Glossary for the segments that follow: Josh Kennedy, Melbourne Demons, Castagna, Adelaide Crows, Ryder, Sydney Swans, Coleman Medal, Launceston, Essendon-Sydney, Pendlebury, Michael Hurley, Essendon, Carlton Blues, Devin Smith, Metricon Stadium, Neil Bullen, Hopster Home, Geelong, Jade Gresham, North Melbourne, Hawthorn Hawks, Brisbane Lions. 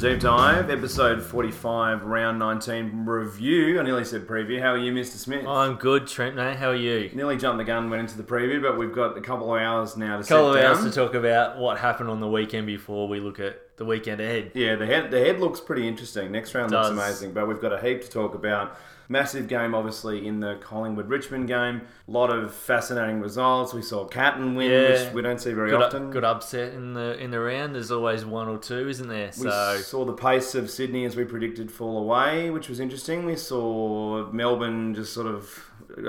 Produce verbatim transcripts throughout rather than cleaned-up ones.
the Deep Dive, episode forty-five, round nineteen review. I nearly said preview. How are you, Mister Smith? Oh, I'm good, Trent, mate. How are you? Nearly jumped the gun, went into the preview, but we've got a couple of hours now to sit down. A couple of hours to talk about what happened on the weekend before we look at the weekend ahead. Yeah, the head, the head looks pretty interesting. Next round looks amazing, but we've got a heap to talk about. Massive game, obviously, in the Collingwood-Richmond game. A lot of fascinating results. We saw Catton win, yeah. which we don't see very good, often. Good upset in the in the round. There's always one or two, isn't there? We so... saw the pace of Sydney, as we predicted, fall away, which was interesting. We saw Melbourne just sort of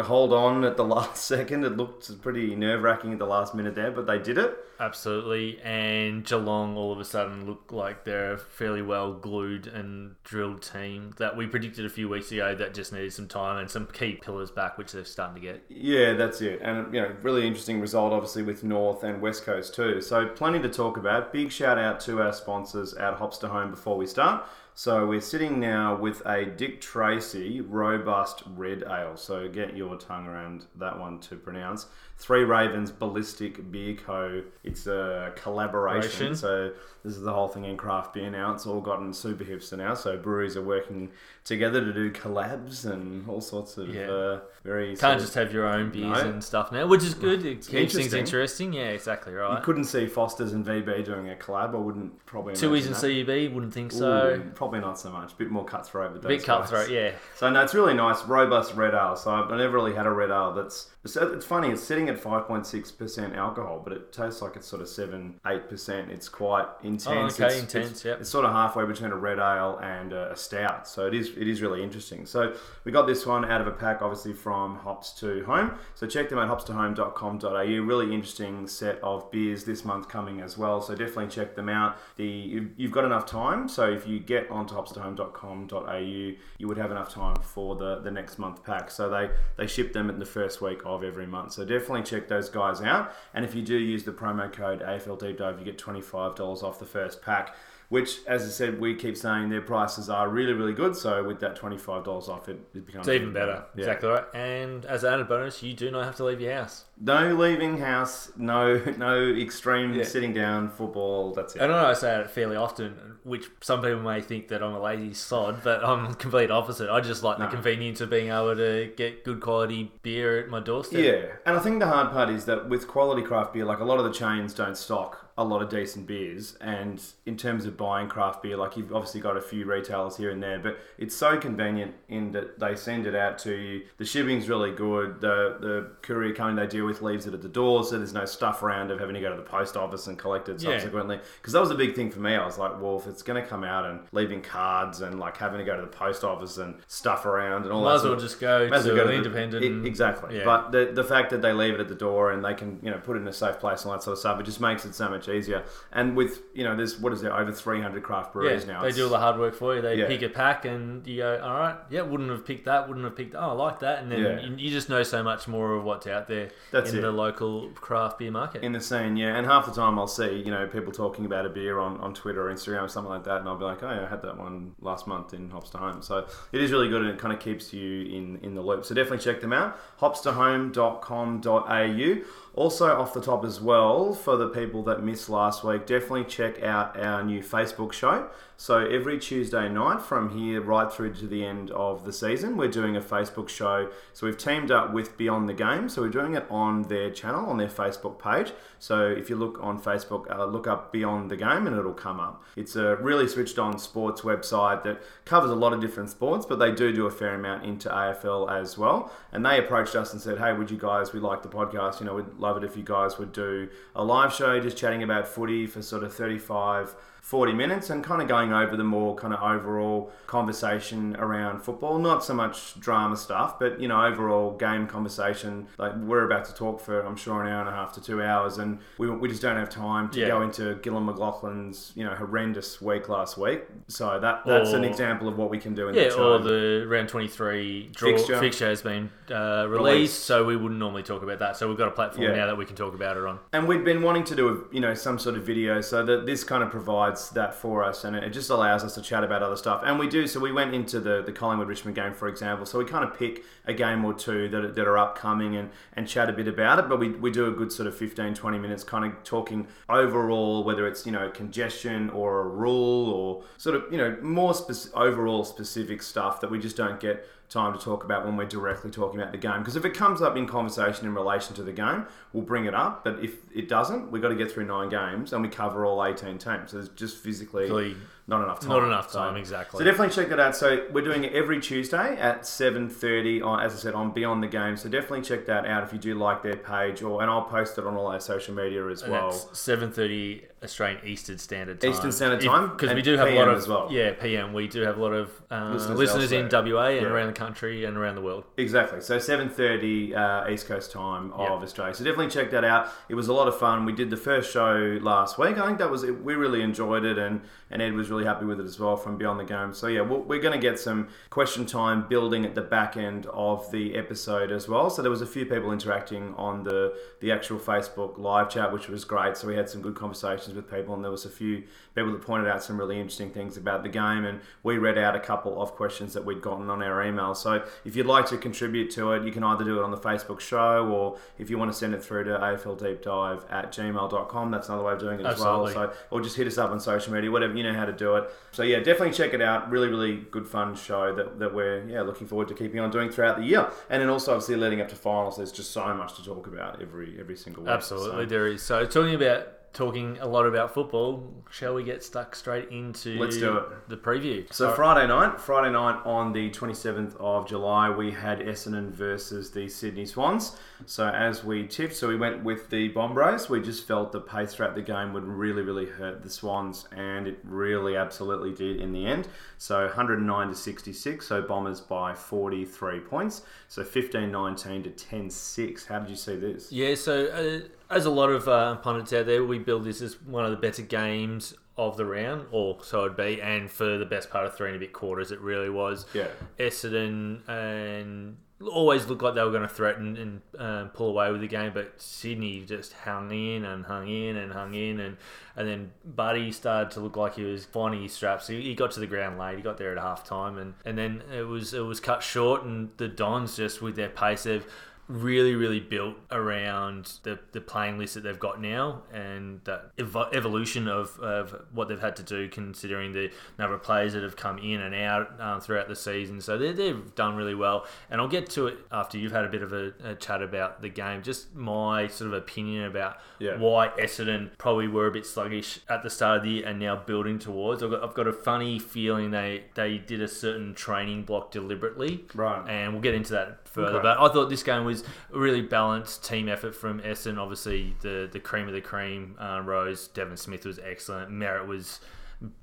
hold on at the last second. It looked pretty nerve-wracking at the last minute there, but they did it. Absolutely. And Geelong all of a sudden looked like they're a fairly well glued and drilled team that we predicted a few weeks ago that just needed some time and some key pillars back, which they're starting to get. Yeah, that's it. And, you know, really interesting result, obviously, with North and West Coast too. So plenty to talk about. Big shout out to our sponsors at Hopster Home before we start. So we're sitting now with a Dick Tracy Robust Red Ale. So get your tongue around that one to pronounce. Three Ravens Ballistic Beer Co. It's a collaboration. So this is the whole thing in craft beer now. It's all gotten super hipster now. So breweries are working together to do collabs and all sorts of yeah. uh, very... Can't just have your own beers no. and stuff now, which is good. It keeps things interesting. Yeah, exactly right. You couldn't see Foster's and V B doing a collab. I wouldn't probably... Tui's and C U B, wouldn't think so. Ooh, probably not so much. A bit more cutthroat with those guys. Bit cutthroat, yeah. So, no, it's really nice. Robust red ale. So, I've never really had a red ale that's... It's funny. It's sitting at five point six percent alcohol, but it tastes like it's sort of seven, eight percent. It's quite intense. Oh, okay, it's, intense, it's, yep. It's sort of halfway between a red ale and a stout. So, it is it is really interesting. So, we got this one out of a pack, obviously, from Hops to Home. So, check them out, hops to home dot com dot a u. Really interesting set of beers this month coming as well. So, definitely check them out. The You've got enough time. So, if you get on on hops to home dot com dot a u, you would have enough time for the, the next month pack. So they, they ship them in the first week of every month. So definitely check those guys out. And if you do use the promo code A F L Deep Dive, you get twenty-five dollars off the first pack, which, as I said, we keep saying their prices are really, really good. So with that twenty-five dollars off, it, it becomes... It's even better. better. Yeah. Exactly right. And as an added bonus, you do not have to leave your house. No leaving house, no no extreme yeah. sitting down, football, that's it. I know I say it fairly often, which some people may think that I'm a lazy sod, but I'm the complete opposite. I just like no. the convenience of being able to get good quality beer at my doorstep. Yeah, and I think the hard part is that with quality craft beer, like a lot of the chains don't stock a lot of decent beers, and in terms of buying craft beer, like you've obviously got a few retailers here and there, but it's so convenient in that they send it out to you. The shipping's really good. The the courier company they deal with leaves it at the door, so there's no stuff around of having to go to the post office and collect it subsequently. Because yeah. that was a big thing for me. I was like, well, if it's going to come out and leaving cards and like having to go to the post office and stuff around and all might that, might as well just go to, to an independent. It, exactly. Yeah. But the the fact that they leave it at the door and they can, you know, put it in a safe place and all that sort of stuff, it just makes it so much easier. And with, you know, there's, what is there, over three hundred craft breweries yeah, now. They do all the hard work for you. They yeah. pick a pack and you go, all right, yeah, wouldn't have picked that, wouldn't have picked that. Oh, I like that. And then yeah. you, you just know so much more of what's out there That's in it. the local craft beer market. In the scene, yeah. And half the time I'll see, you know, people talking about a beer on, on Twitter or Instagram or something like that. And I'll be like, oh, yeah, I had that one last month in Hops to Home. So it is really good and it kind of keeps you in, in the loop. So definitely check them out. hops to home dot com dot a u. Also off the top as well, for the people that missed last week, definitely check out our new Facebook show. So every Tuesday night from here right through to the end of the season, we're doing a Facebook show. So we've teamed up with Beyond the Game. So we're doing it on their channel, on their Facebook page. So if you look on Facebook, uh, look up Beyond the Game and it'll come up. It's a really switched on sports website that covers a lot of different sports, but they do do a fair amount into A F L as well. And they approached us and said, hey, would you guys, we like the podcast, you know, we'd love it if you guys would do a live show just chatting about footy for sort of thirty-five forty minutes and kind of going over the more kind of overall conversation around football. Not so much drama stuff, but, you know, overall game conversation. Like, we're about to talk for, I'm sure, an hour and a half to two hours, and we we just don't have time to yeah. go into Gillon McLachlan's, you know, horrendous week last week. So that that's or, an example of what we can do in yeah, that time. Yeah, or the round twenty-three draw fixture, fixture has been uh, released, released, so we wouldn't normally talk about that. So we've got a platform yeah. now that we can talk about it on. And we've been wanting to do, a, you know, some sort of video so that this kind of provides provides that for us, and it just allows us to chat about other stuff. And we do, so we went into the, the Collingwood-Richmond game, for example, so we kind of pick a game or two that, that are upcoming and, and chat a bit about it, but we, we do a good sort of fifteen, twenty minutes kind of talking overall, whether it's, you know, congestion or a rule or sort of, you know, more spec- overall specific stuff that we just don't get time to talk about when we're directly talking about the game. Because if it comes up in conversation in relation to the game, we'll bring it up. But if it doesn't, we've got to get through nine games and we cover all eighteen teams. So there's just physically really not enough time. Not enough time, so, exactly. So definitely check that out. So we're doing it every Tuesday at seven thirty, on, as I said, on Beyond the Game. So definitely check that out if you do like their page. or And I'll post it on all our social media as and well. seven thirty Australian Eastern Standard Time. Eastern Standard Time. Because we do have P M a lot of... as well. Yeah, P M. We do have a lot of um, listeners, listeners in W A and yeah. around the country and around the world. Exactly. So seven thirty uh, East Coast time of yep. Australia. So definitely check that out. It was a lot of fun. We did the first show last week. I think that was it. We really enjoyed it, and, and Ed was really happy with it as well from Beyond the Game. So yeah, we'll, we're going to get some question time building at the back end of the episode as well. So there was a few people interacting on the, the actual Facebook live chat, which was great. So we had some good conversations with people, and there was a few people that pointed out some really interesting things about the game, and we read out a couple of questions that we'd gotten on our email. So if you'd like to contribute to it, you can either do it on the Facebook show, or if you want to send it through to A F L deep dive at gmail dot com, that's another way of doing it as Absolutely. well. So, or just hit us up on social media, whatever, you know how to do it. So yeah, definitely check it out. Really, really good fun show that, that we're yeah looking forward to keeping on doing throughout the year. And then also obviously leading up to finals, there's just so much to talk about every every single week. Absolutely, so. there is. So talking about talking a lot about football, shall we get stuck straight into Let's do it. the preview? So Sorry. Friday night, Friday night on the twenty-seventh of July, we had Essendon versus the Sydney Swans. So as we tipped, so we went with the Bombers. We just felt the pace throughout the game would really, really hurt the Swans, and it really absolutely did in the end. So one oh nine to sixty-six, so Bombers by forty-three points. So fifteen nineteen to ten six. How did you see this? Yeah, so... Uh, As a lot of uh, pundits out there, we build this as one of the better games of the round, or so it'd be, and for the best part of three and a bit quarters, it really was. Yeah. Essendon and always looked like they were going to threaten and uh, pull away with the game, but Sydney just hung in and hung in and hung in, and, and then Buddy started to look like he was finding his straps. He, he got to the ground late, he got there at half time, and, and then it was it was cut short, and the Dons just with their pace, they've really, really built around the, the playing list that they've got now, and that ev- evolution of, of what they've had to do considering the number of players that have come in and out um, throughout the season. So they, they've done really well. And I'll get to it after you've had a bit of a, a chat about the game. Just my sort of opinion about yeah. why Essendon probably were a bit sluggish at the start of the year and now building towards. I've got, I've got a funny feeling they, they did a certain training block deliberately. Right. And we'll get into that further. Okay. But I thought this game was a really balanced team effort from Essendon. Obviously, the, the cream of the cream uh, rose. Devin Smith was excellent. Merritt was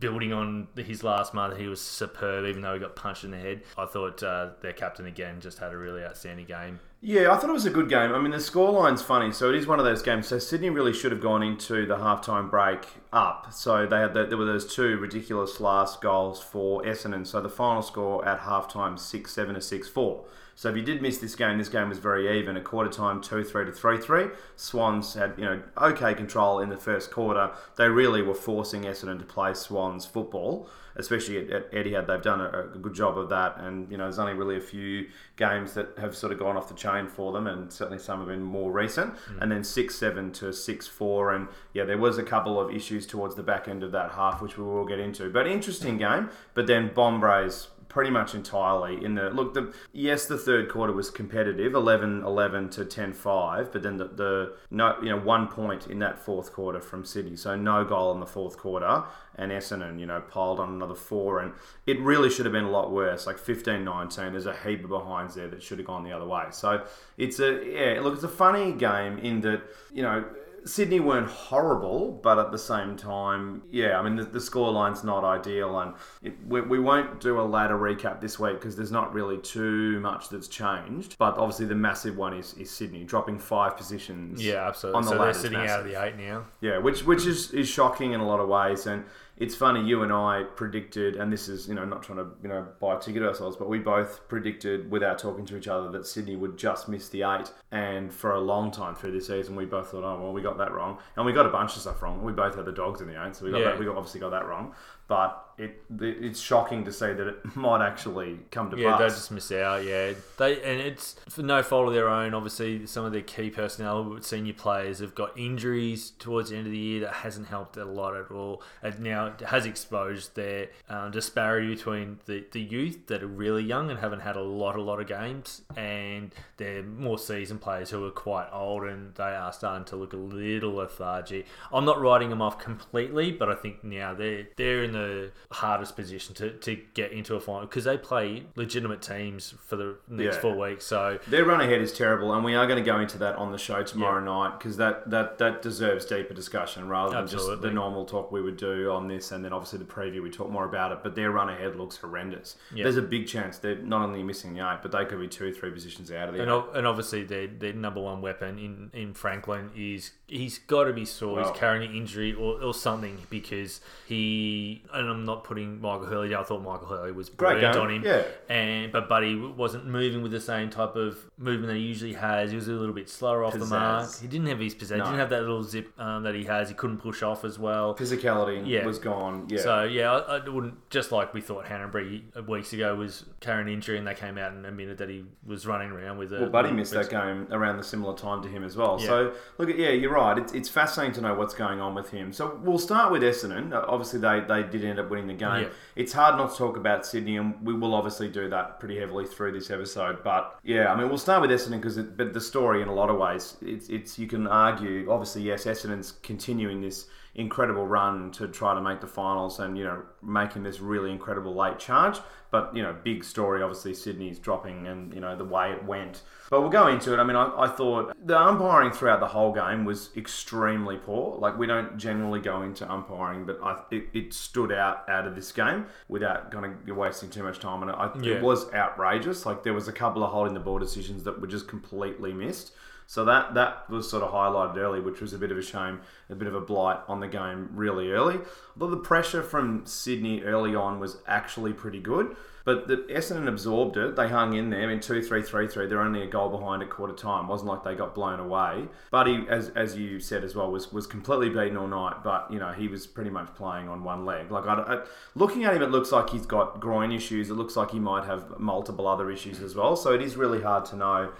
building on his last month. He was superb, even though he got punched in the head. I thought uh, their captain, again, just had a really outstanding game. Yeah, I thought it was a good game. I mean, the scoreline's funny, so it is one of those games. So Sydney really should have gone into the halftime break up. So they had the, there were those two ridiculous last goals for Essendon. So the final score at halftime, six seven to six four. So if you did miss this game, this game was very even. At quarter time, two three to three three. Swans had, you know, okay control in the first quarter. They really were forcing Essendon to play Swans football, especially at, at Etihad. They've done a, a good job of that. And, you know, there's only really a few games that have sort of gone off the chain for them, and certainly some have been more recent. Mm. And then six seven to six four. And, yeah, there was a couple of issues towards the back end of that half, which we will get into. But interesting game. But then Bombers... pretty much entirely in the look. The yes, the third quarter was competitive, eleven eleven to ten five, but then the, the no, you know, one point in that fourth quarter from Sydney, so no goal in the fourth quarter, and Essendon, you know, piled on another four, and it really should have been a lot worse, like fifteen nineteen. There's a heap of behinds there that should have gone the other way. So it's a yeah, look, it's a funny game in that, you know, Sydney weren't horrible, but at the same time, yeah, I mean, the, the scoreline's not ideal, and it, we, we won't do a ladder recap this week because there's not really too much that's changed, but obviously the massive one is, is Sydney, dropping five positions. Yeah, absolutely. On the so they're sitting massive. out of the eight now. Yeah, which which is, is shocking in a lot of ways, and it's funny, you and I predicted, and this is, you know, not trying to, you know, buy a ticket ourselves, but we both predicted without talking to each other that Sydney would just miss the eight. And for a long time through this season, we both thought, oh, well, we got that wrong. And we got a bunch of stuff wrong. We both had the Dogs in the eight, so we got yeah. that, we obviously got that wrong. But it it's shocking to see that it might actually come to yeah, pass. Yeah, they just miss out, yeah. they And it's for no fault of their own. Obviously, some of their key personnel, senior players, have got injuries towards the end of the year. That hasn't helped a lot at all. And now it has exposed their um, disparity between the, the youth that are really young and haven't had a lot, a lot of games, and their more seasoned players who are quite old, and they are starting to look a little lethargic. I'm not writing them off completely, but I think now they're, they're in the hardest position to, to get into a final, because they play legitimate teams for the next yeah. four weeks. So their run ahead is terrible, and we are going to go into that on the show tomorrow yeah. night, because that, that, that deserves deeper discussion rather than Absolutely. just the normal talk we would do on this, and then obviously the preview we talk more about it. But their run ahead looks horrendous. Yeah. There's a big chance they're not only missing the eight, but they could be two or three positions out of the and, o- and obviously their their number one weapon in, in Franklin is he's got to be sore. Well, he's carrying an injury or, or something, because he and I'm not putting Michael Hurley down. I thought Michael Hurley was brilliant on him. Yeah. And, but Buddy wasn't moving with the same type of movement that he usually has. He was a little bit slower off pizzazz. the mark. He didn't have his pizzazz. No. He didn't have that little zip um, that he has. He couldn't push off as well. Physicality yeah. was gone. Yeah. So, yeah, I, I wouldn't... Just like we thought Hannanbury weeks ago was carrying an injury, and they came out and admitted that he was running around with a... Well, Buddy missed that game around the similar time to him as well. Yeah. So, look, yeah, you're right. It's, it's fascinating to know what's going on with him. So, we'll start with Essendon. Obviously, they, they did end up winning the game. Yeah. It's hard not to talk about Sydney, and we will obviously do that pretty heavily through this episode. But yeah, I mean, we'll start with Essendon because but the story in a lot of ways, it's it's you can argue, obviously, yes, Essendon's continuing this incredible run to try to make the finals and, you know, making this really incredible late charge. But, you know, big story, obviously, Sydney's dropping and, you know, the way it went. But we'll go into it. I mean, I, I thought the umpiring throughout the whole game was extremely poor. Like, we don't generally go into umpiring, but I, it, it stood out out of this game without kind of wasting too much time. And I, yeah. it was outrageous. Like, there was a couple of holding the ball decisions that were just completely missed. So that, that was sort of highlighted early, which was a bit of a shame, a bit of a blight on the game really early. Although the pressure from Sydney early on was actually pretty good. But the Essendon absorbed it. They hung in there. I mean, two three, three three, they're only a goal behind at quarter time. It wasn't like they got blown away. Buddy, as as you said as well, was, was completely beaten all night. But, you know, he was pretty much playing on one leg. Like, I, I, looking at him, it looks like he's got groin issues. It looks like he might have multiple other issues as well. So it is really hard to know.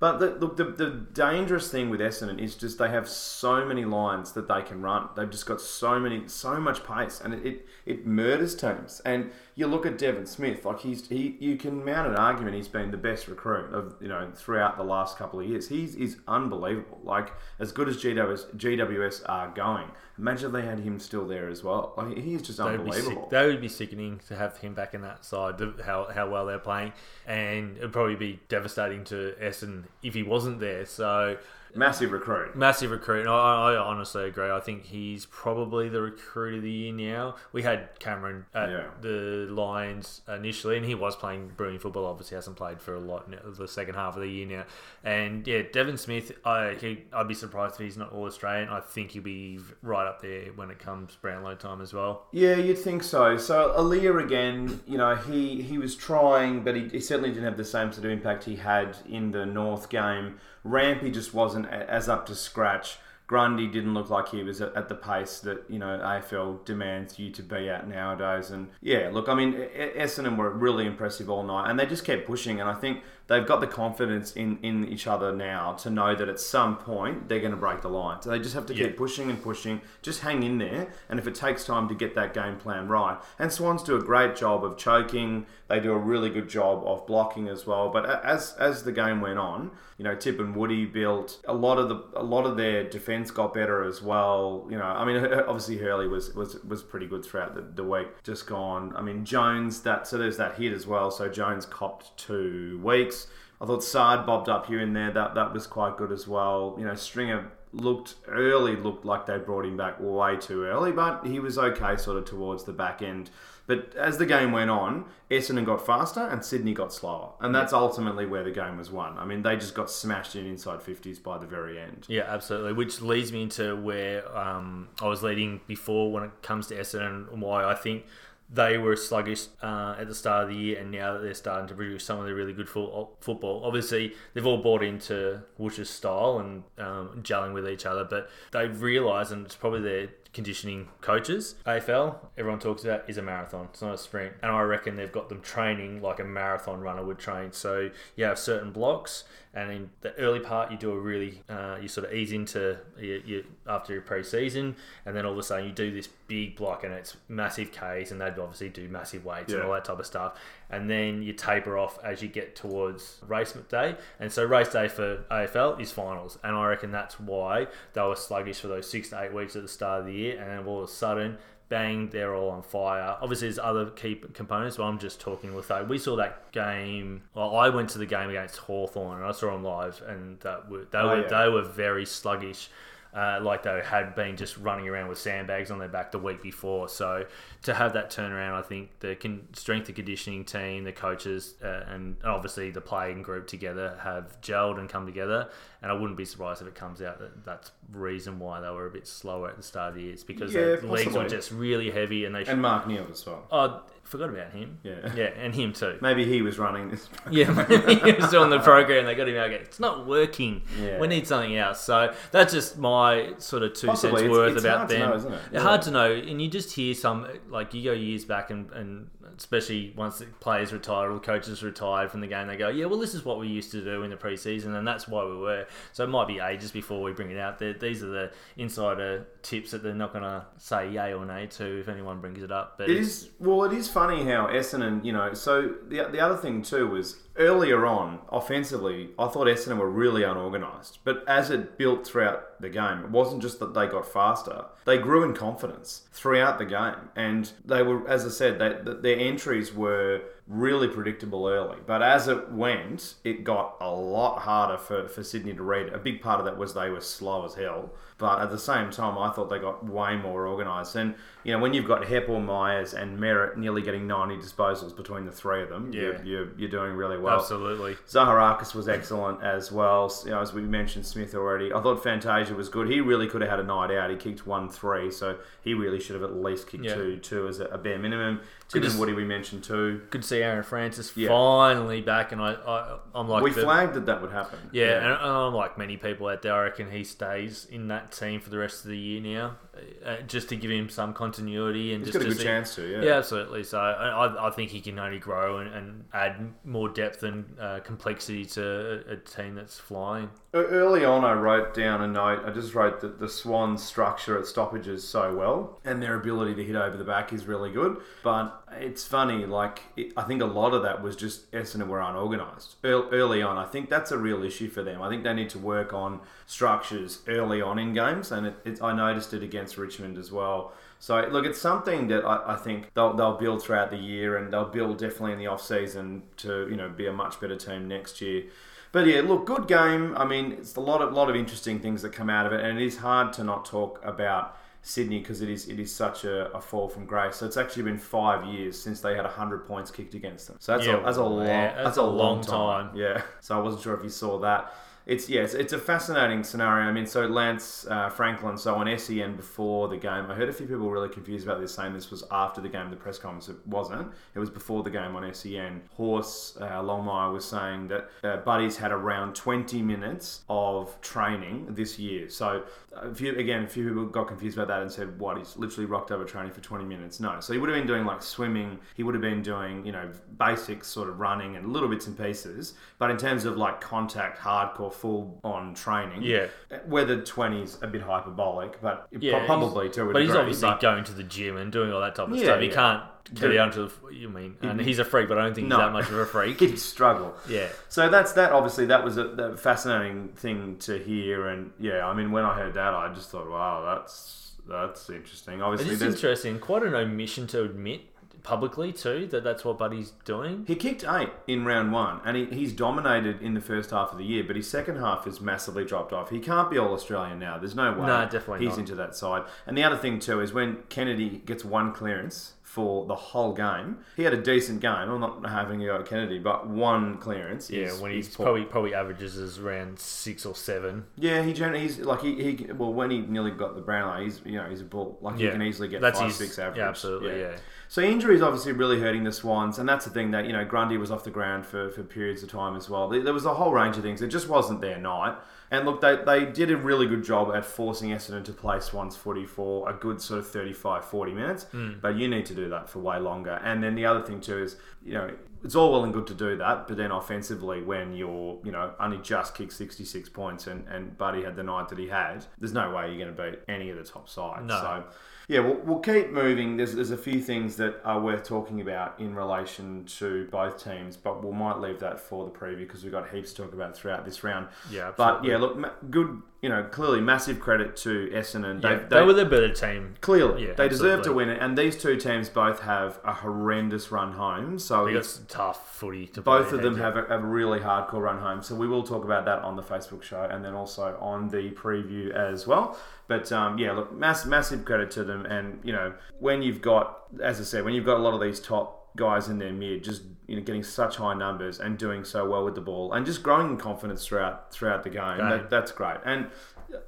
But the, look, the, the dangerous thing with Essendon is just they have so many lines that they can run. They've just got so many, so much pace, and it it, it murders teams. And you look at Devin Smith, like he's he you can mount an argument. He's been the best recruit of you know throughout the last couple of years. He's is unbelievable. Like as good as G W S G W S are going. Imagine they had him still there as well. Like, he's just unbelievable. That would be sickening to have him back in that side. How how well they're playing, and it'd probably be devastating to Essendon if he wasn't there. So. Massive recruit. Massive recruit. I, I honestly agree. I think he's probably the recruit of the year now. We had Cameron at yeah. the Lions initially, and he was playing brilliant football. Obviously, hasn't played for a lot in the second half of the year now. And yeah, Devin Smith, I, he, I'd be surprised if he's not All-Australian. I think he'll be right up there when it comes Brownlow time as well. Yeah, you'd think so. So Aaliyah again, you know, he, he was trying, but he, he certainly didn't have the same sort of impact he had in the North game. Rampy just wasn't as up to scratch. Grundy didn't look like he was at the pace that, you know, A F L demands you to be at nowadays. And yeah, look, I mean, Essendon were really impressive all night, and they just kept pushing. And I think they've got the confidence in, in each other now to know that at some point they're going to break the line. So they just have to yeah. keep pushing and pushing. Just hang in there. And if it takes time to get that game plan right. And Swans do a great job of choking. They do a really good job of blocking as well. But as as the game went on, you know, Tip and Woody built a lot of the a lot of their defense got better as well. You know, I mean, obviously Hurley was was, was pretty good throughout the, the week just gone. I mean, Jones, that so there's that hit as well. So Jones copped two weeks. I thought Sard bobbed up here and there. That that was quite good as well. You know, Stringer looked early, looked like they brought him back way too early, but he was okay sort of towards the back end. But as the game went on, Essendon got faster and Sydney got slower. And that's ultimately where the game was won. I mean, they just got smashed in inside fifties by the very end. Yeah, absolutely. Which leads me into where um, I was leading before when it comes to Essendon and why I think they were sluggish uh, at the start of the year, and now that they're starting to produce some of the really good fo- football. Obviously, they've all bought into Woosh's style and um, gelling with each other, but they've realised, and it's probably their conditioning coaches, A F L, everyone talks about, is a marathon. It's not a sprint. And I reckon they've got them training like a marathon runner would train. So you have certain blocks, and in the early part, you do a really, uh, you sort of ease into your, your, after your pre-season, and then all of a sudden you do this big block, and it's massive Ks, and they'd obviously do massive weights yeah. and all that type of stuff. And then you taper off as you get towards race day. And so race day for A F L is finals. And I reckon that's why they were sluggish for those six to eight weeks at the start of the year, and then all of a sudden, bang, they're all on fire. Obviously, there's other key components, but I'm just talking with that. We saw that game. Well, I went to the game against Hawthorn, and I saw them live, and that were, they, oh, were, yeah. they were very sluggish, uh, like they had been just running around with sandbags on their back the week before. So to have that turnaround, I think the con- strength and conditioning team, the coaches, uh, and obviously the playing group together have gelled and come together. And I wouldn't be surprised if it comes out that that's the reason why they were a bit slower at the start of the year. It's because yeah, their legs were just really heavy. And they should... and Mark Neal as well. Oh, forgot about him. Yeah. Yeah, and him too. Maybe he was running this program. Yeah, he was on the program. They got him out again. It's not working. Yeah. We need something else. So that's just my sort of two Possibly. cents it's, worth it's about hard them. To know, isn't it? It's yeah. hard to know. And you just hear some, like you go years back and... and especially once the players retire or the coaches retired from the game, they go, yeah, well, this is what we used to do in the preseason, and that's why we were. So it might be ages before we bring it out. They're, these are the insider tips that they're not going to say yay or nay to if anyone brings it up. But it is well, it is funny how Essendon, you know, so the the other thing too was earlier on, offensively, I thought Essendon were really unorganised. But as it built throughout the game, it wasn't just that they got faster. They grew in confidence throughout the game. And they were, as I said, they, their entries were really predictable early. But as it went, it got a lot harder for, for Sydney to read. A big part of that was they were slow as hell. But at the same time, I thought they got way more organised. And, you know, when you've got Heppel, Myers and Merritt nearly getting ninety disposals between the three of them, yeah. you're, you're, you're doing really well. Absolutely. Zaharakis was excellent as well. You know, as we mentioned, Smith already. I thought Fantasia was good. He really could have had a night out. He kicked one three, so he really should have at least kicked yeah. two, two as a bare minimum. Tim and Woody, we mentioned too. Good to see Aaron Francis yeah. finally back, and I, I, I'm like... We the, flagged that that would happen. Yeah, yeah. and I'm like many people out there, I reckon he stays in that team for the rest of the year now, uh, just to give him some continuity and he's just got a good to see, chance to yeah yeah absolutely. So I, I think he can only grow and, and add more depth and uh, complexity to a, a team that's flying. Early on, I wrote down a note. I just wrote that the Swans structure at stoppages so well, and their ability to hit over the back is really good. But it's funny, like it, I think a lot of that was just Essendon were unorganised early on. I think that's a real issue for them. I think they need to work on structures early on in games, and it, it, I noticed it against Richmond as well. So, look, it's something that I, I think they'll, they'll build throughout the year, and they'll build definitely in the off-season to, you know, be a much better team next year. But yeah, look, good game. I mean, it's a lot of lot of interesting things that come out of it, and it is hard to not talk about Sydney because it is it is such a, a fall from grace. So it's actually been five years since they had one hundred points kicked against them. So that's yeah, a that's a long yeah, that's, that's a long, long time. time. Yeah. So I wasn't sure if you saw that. It's yes, yeah, it's, it's a fascinating scenario. I mean, so Lance uh, Franklin, so on S E N before the game, I heard a few people really confused about this, saying this was after the game, the press conference. It wasn't. It was before the game on S E N. Horse uh, Longmire was saying that uh, Buddy's had around twenty minutes of training this year. So a few, again, a few people got confused about that and said, what, he's literally rocked over training for twenty minutes? No. So he would have been doing like swimming. He would have been doing, you know, basic sort of running and little bits and pieces. But in terms of like contact, hardcore, full-on training. Yeah. Whether twenty's a bit hyperbolic, but yeah, probably to a But degree, he's obviously but... going to the gym and doing all that type of yeah, stuff. He yeah. can't get down to the... You mean... And he's a freak, but I don't think no. he's that much of a freak. He'd struggle. Yeah. So that's that. Obviously, that was a, a fascinating thing to hear. And yeah, I mean, when I heard that, I just thought, wow, that's that's interesting. Obviously, it is interesting. Quite an omission to admit publicly too, that that's what Buddy's doing. He kicked eight in round one, and he, he's dominated in the first half of the year, but his second half has massively dropped off. He can't be All-Australian now. There's no way. No, definitely he's not. Into that side. And the other thing too is when Kennedy gets one clearance for the whole game. He had a decent game. I'm not having a go at Kennedy, but one clearance. Yeah, is, when he's probably probably averages is around six or seven. Yeah, he generally he's like he, he well when he nearly got the Brownlow, he's you know he's a bull like yeah. he can easily get that's five his, six average. Yeah, absolutely. Yeah. yeah. So injuries obviously really hurting the Swans, and that's the thing that you know Grundy was off the ground for for periods of time as well. There was a whole range of things. It just wasn't their night. And look, they, they did a really good job at forcing Essendon to play Swans footy for a good sort of thirty-five, forty minutes. Mm. But you need to do that for way longer. And then the other thing too is, you know, it's all well and good to do that, but then offensively when you're, you know, only just kicked sixty-six points and, and Buddy had the night that he had, there's no way you're going to beat any of the top sides. No. So, yeah, we'll, we'll keep moving. There's there's a few things that are worth talking about in relation to both teams, but we we'll might leave that for the preview because we've got heaps to talk about throughout this round. Yeah, absolutely. But, yeah, look, good... You know, clearly massive credit to Essendon. They, yeah, they, they were the better team. Clearly. Yeah, they deserve to win it. And these two teams both have a horrendous run home. So it's tough footy to both play. Both of them have a, have a really hardcore run home. So we will talk about that on the Facebook show and then also on the preview as well. But, um, yeah, look, mass, massive credit to them. And, you know, when you've got, as I said, when you've got a lot of these top guys in their mid, just... You know, getting such high numbers and doing so well with the ball and just growing in confidence throughout throughout the game. game. That, that's great. And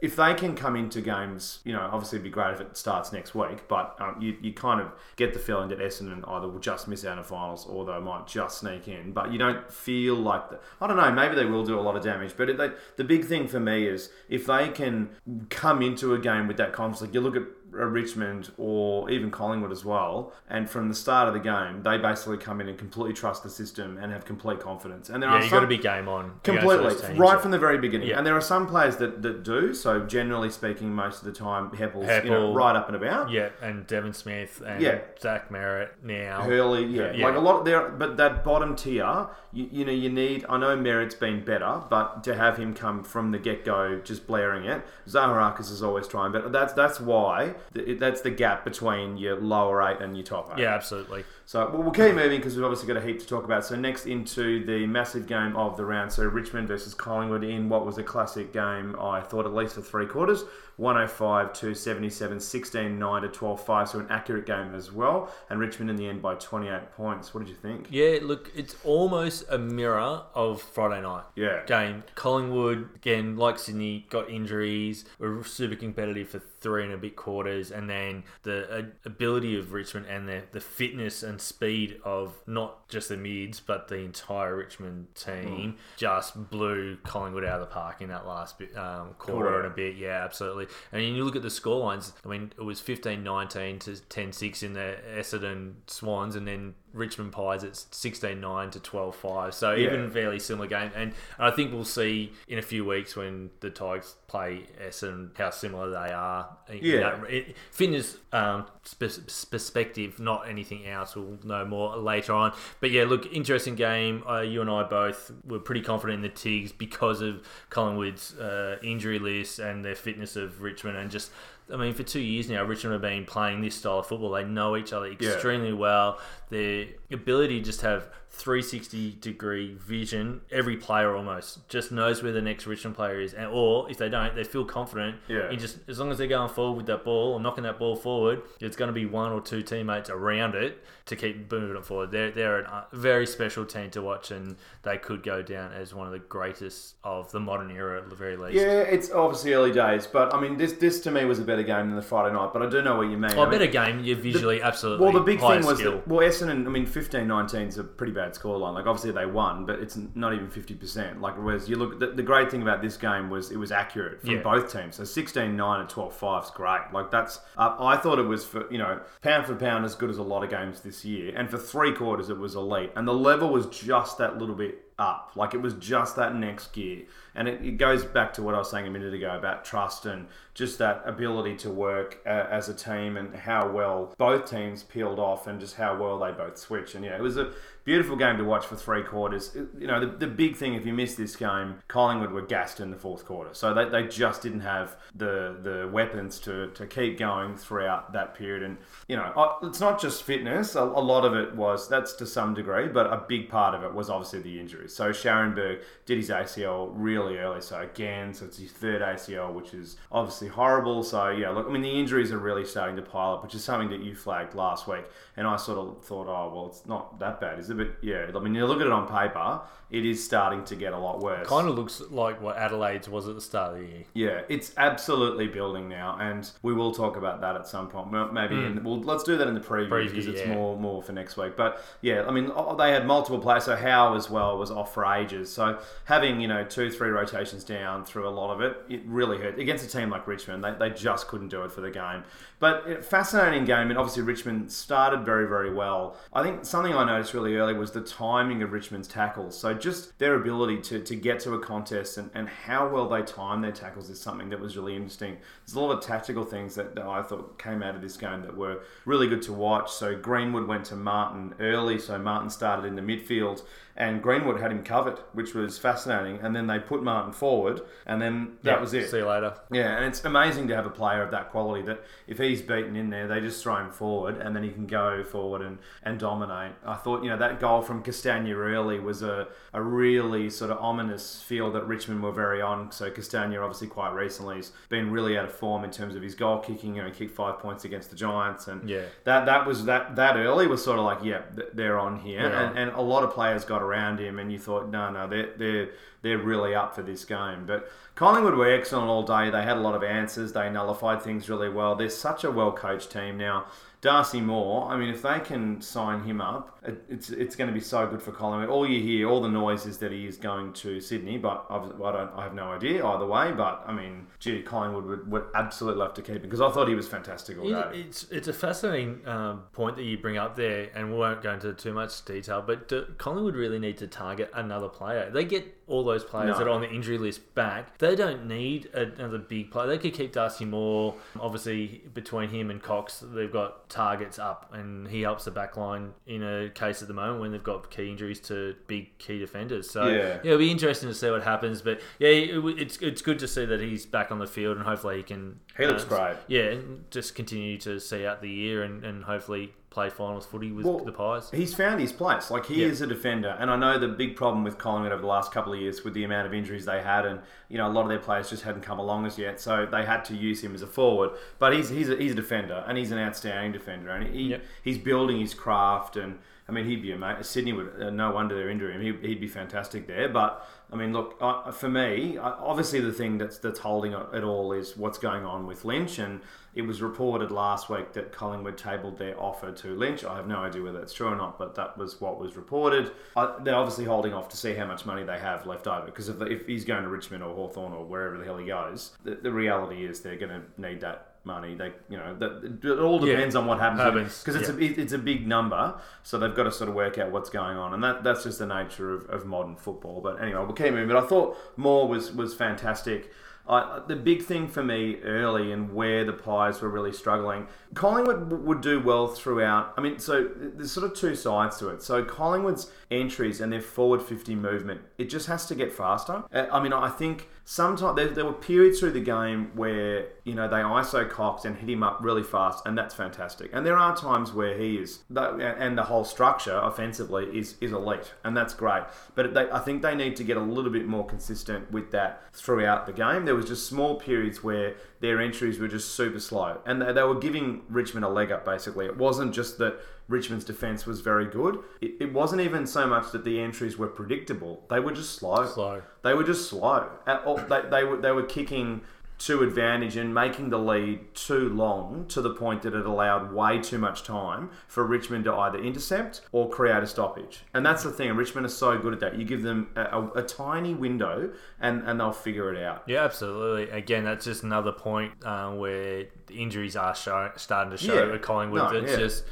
if they can come into games, you know, obviously it'd be great if it starts next week, but um, you, you kind of get the feeling that Essendon either will just miss out on finals or they might just sneak in. But you don't feel like... The, I don't know, maybe they will do a lot of damage, but if they, the big thing for me is if they can come into a game with that confidence, like you look at Richmond or even Collingwood as well, and from the start of the game they basically come in and completely trust the system and have complete confidence. And there yeah, are you've got to be game on completely right from the very beginning. Yeah. And there are some players that, that do. So generally speaking, most of the time Heppel's Heppel, you know, right up and about. Yeah, and Devin Smith and yeah. Zach Merritt now Hurley. Yeah, yeah. like a lot there. But that bottom tier, you, you know, you need. I know Merritt's been better, but to have him come from the get go, just blaring it. Zaharakis is always trying, but that's that's why. That's the gap between your lower eight and your top eight. Yeah, absolutely. So we'll keep moving because we've obviously got a heap to talk about. So next into the massive game of the round. So Richmond versus Collingwood in what was a classic game, I thought, at least for three quarters. one oh five to seventy-seven, sixteen nine to twelve five. So an accurate game as well. And Richmond in the end by twenty-eight points. What did you think? Yeah, look, it's almost a mirror of Friday night yeah. game. Collingwood, again, like Sydney, got injuries. We're super competitive for three and a bit quarters, and then the ability of Richmond and the, the fitness and speed of not just the mids but the entire Richmond team mm. just blew Collingwood out of the park in that last bit, um, quarter oh, yeah. and a bit. Yeah, absolutely. And you look at the scorelines. I mean, it was fifteen nineteen to ten six in the Essendon Swans, and then Richmond Pies, it's sixteen nine to twelve five. So yeah. even fairly similar game. And I think we'll see in a few weeks when the Tigers play Essendon how similar they are. Yeah. You know, fitness um, sp- perspective, not anything else. We'll know more later on. But yeah, look, interesting game. Uh, you and I both were pretty confident in the Tigs because of Collingwood's uh, injury list and their fitness of Richmond and just... I mean, for two years now, Richmond have been playing this style of football. They know each other extremely yeah. well. Their ability to just have three sixty degree vision, every player almost just knows where the next Richmond player is. And, or if they don't, they feel confident. Yeah. In just as long as they're going forward with that ball or knocking that ball forward, it's going to be one or two teammates around it to keep moving it forward. They're, they're a very special team to watch, and they could go down as one of the greatest of the modern era at the very least. Yeah, it's obviously early days, but I mean, this, this to me was a better game than the Friday night, but I do know what you mean. Oh, I mean, better game, you visually, the, absolutely. Well, the big thing was, that, well, Essendon, I mean, fifteen nineteen is a pretty bad scoreline. Like, obviously they won, but it's not even fifty percent. Like, whereas you look, the, the great thing about this game was it was accurate from yeah. both teams. So sixteen nine and twelve five is great. Like, that's, uh, I thought it was, for you know, pound for pound as good as a lot of games this year. And for three quarters, it was elite. And the level was just that little bit up. Like, it was just that next gear. And it, it goes back to what I was saying a minute ago about trust and just that ability to work uh, as a team and how well both teams peeled off and just how well they both switch. And yeah, it was a beautiful game to watch for three quarters. You know, the, the big thing, if you miss this game, Collingwood were gassed in the fourth quarter. So they, they just didn't have the the weapons to, to keep going throughout that period. And, you know, it's not just fitness. A, a lot of it was, that's to some degree, but a big part of it was obviously the injuries. So Scharenberg did his A C L really early. So again, so it's his third A C L, which is obviously horrible. So yeah, look, I mean, the injuries are really starting to pile up, which is something that you flagged last week. And I sort of thought, oh, well, it's not that bad, is it? But yeah, I mean, you look at it on paper, it is starting to get a lot worse. Kind of looks like what Adelaide's was at the start of the year. Yeah, it's absolutely building now, and we will talk about that at some point. Maybe mm. in the, well, let's do that in the preview because it's yeah. more more for next week. But yeah, I mean, they had multiple players. So Howe as well was off for ages. So having, you know, two, three rotations down through a lot of it, it really hurt against a team like Richmond. They they just couldn't do it for the game. But it, fascinating game, and obviously Richmond started very very well. I think something I noticed really early was the timing of Richmond's tackles. So just their ability to, to get to a contest and, and how well they time their tackles is something that was really interesting. There's a lot of tactical things that, that I thought came out of this game that were really good to watch. So Greenwood went to Martin early, so Martin started in the midfield and Greenwood had him covered, which was fascinating. And then they put Martin forward, and then that yep, was it. See you later. Yeah, and it's amazing to have a player of that quality that if he's beaten in there, they just throw him forward, and then he can go forward and, and dominate. I thought, you know, that goal from Castagna early was a, a really sort of ominous feel that Richmond were very on. So Castagna, obviously quite recently, has been really out of form in terms of his goal kicking. You know, he kicked five points against the Giants, and yeah. that that was that that early was sort of like, yeah, they're on here, yeah. and, and a lot of players got around him, and you thought, no, no, they're, they're, they're really up for this game. But Collingwood were excellent all day. They had a lot of answers. They nullified things really well. They're such a well-coached team now. Darcy Moore, I mean, if they can sign him up, it's it's going to be so good for Collingwood. All you hear, all the noise is that he is going to Sydney, but I've, I don't, I have no idea either way. But I mean, gee, Collingwood would, would absolutely love to keep him because I thought he was fantastic all day. It's it's a fascinating um, point that you bring up there, and we won't go into too much detail. But do Collingwood really need to target another player? They get all those players no. that are on the injury list back. They don't need another big player. They could keep Darcy Moore. Obviously, between him and Cox, they've got targets up, and he helps the back line in a case at the moment when they've got key injuries to big key defenders. So yeah, yeah it'll be interesting to see what happens. But yeah, it, it's it's good to see that he's back on the field, and hopefully he can. He looks um, great. Yeah, just continue to see out the year, and, and hopefully play finals footy with well, the Pies. He's found his place. Like, he yeah. is a defender. And I know the big problem with Collingwood over the last couple of years with the amount of injuries they had, and, you know, a lot of their players just hadn't come along as yet, so they had to use him as a forward. But he's he's a, he's a defender, and he's an outstanding defender. And he, yep. he's building his craft, and, I mean, he'd be a mate. Sydney would, uh, no wonder they're injuring him. He'd, he'd be fantastic there. But, I mean, look, I, for me, I, obviously the thing that's that's holding it all is what's going on with Lynch, and it was reported last week that Collingwood tabled their offer to Lynch. I have no idea whether that's true or not, but that was what was reported. I, they're obviously holding off to see how much money they have left over, because if, if he's going to Richmond or Hawthorn or wherever the hell he goes, the, the reality is they're going to need that money. They, you know, that it all depends yeah. on what happens, because it's yeah. a it's a big number, so they've got to sort of work out what's going on, and that that's just the nature of, of modern football. But anyway, we'll keep moving. But I thought Moore was was fantastic. I, the big thing for me early and where the Pies were really struggling, Collingwood would do well throughout. I mean, so there's sort of two sides to it. So Collingwood's entries and their forward fifty movement, it just has to get faster. I mean, I think sometimes there, there were periods through the game where, you know, they I S O Cox and hit him up really fast, and that's fantastic. And there are times where he is, and the whole structure offensively is, is elite, and that's great. But they, I think they need to get a little bit more consistent with that throughout the game. There was just small periods where their entries were just super slow, and they, they were giving Richmond a leg up, basically. It wasn't just that Richmond's defence was very good. It, it wasn't even so much that the entries were predictable. They were just slow. Slow. They were just slow. They, they, were, they were kicking to advantage and making the lead too long, to the point that it allowed way too much time for Richmond to either intercept or create a stoppage. And that's the thing, Richmond are so good at that. You give them a, a, a tiny window and, and they'll figure it out. Yeah, absolutely. Again, that's just another point uh, where the injuries are show, starting to show yeah. at Collingwood. No, it's yeah. just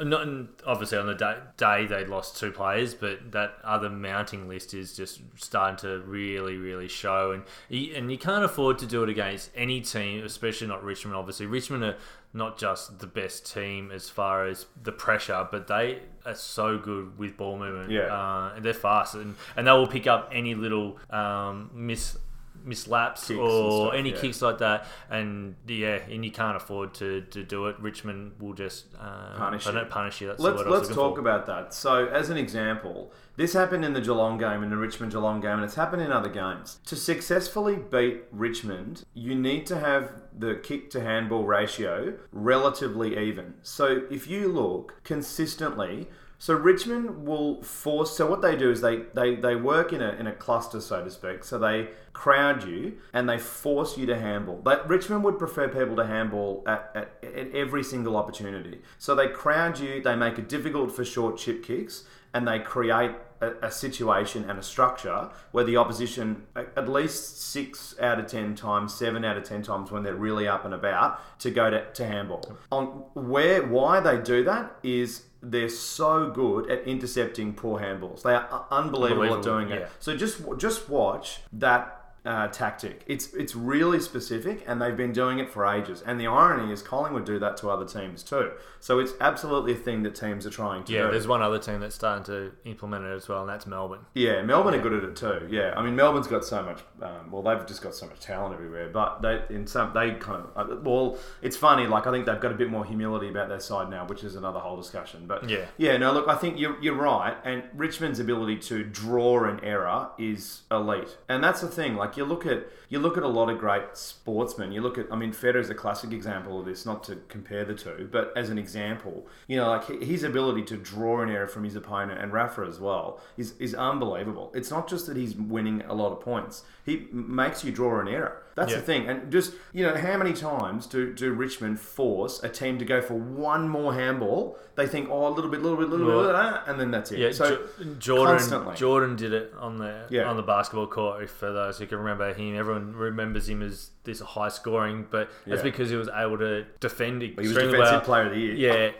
Not obviously on the day, day they lost two players, but that other mounting list is just starting to really, really show. And you, and you can't afford to do it against any team, especially not Richmond. Obviously, Richmond are not just the best team as far as the pressure, but they are so good with ball movement. Yeah, uh, and they're fast, and, and they will pick up any little um, miss. mislaps or stuff, any yeah. kicks like that, and yeah, and you can't afford to, to do it. Richmond will just um, punish, you. Don't punish you. That's let's the word let's I was talk for. about that. So, as an example, this happened in the Geelong game, in the Richmond Geelong game, and it's happened in other games. To successfully beat Richmond, you need to have the kick to handball ratio relatively even. So, if you look consistently. So Richmond will force... So what they do is they, they, they work in a in a cluster, so to speak. So they crowd you and they force you to handball. But Richmond would prefer people to handball at, at, at every single opportunity. So they crowd you, they make it difficult for short chip kicks, and they create a, a situation and a structure where the opposition, at least six out of ten times, seven out of ten times when they're really up and about, to go to, to handball. On where why they do that is... They're so good at intercepting poor handballs. They are unbelievable, unbelievable. at doing yeah. it. So just just watch that uh, tactic. It's it's really specific, and they've been doing it for ages. And the irony is Collingwood do that to other teams too. So it's absolutely a thing that teams are trying to yeah, do. Yeah, there's one other team that's starting to implement it as well, and that's Melbourne. Yeah, Melbourne yeah. are good at it too. Yeah, I mean Melbourne's got so much. Um, well, they've just got so much talent everywhere. But they in some they kind of well, it's funny. Like I think they've got a bit more humility about their side now, which is another whole discussion. But yeah, yeah. No, look, I think you're you're right. And Richmond's ability to draw an error is elite, and that's the thing. Like. You look at you look at a lot of great sportsmen. You look at I mean Federer's a classic example of this. Not to compare the two, but as an example, you know, like his ability to draw an error from his opponent and Rafa as well is is unbelievable. It's not just that he's winning a lot of points. He makes you draw an error. That's yeah. the thing. And just you know, how many times do, do Richmond force a team to go for one more handball? They think oh a little bit, little bit, little well, bit, ah, and then that's it. Yeah, so J- Jordan constantly. Jordan did it on the yeah. on the basketball court. For those who can remember him, everyone remembers him as this high scoring, but yeah. that's because he was able to defend extremely well. He was defensive well. player of the year.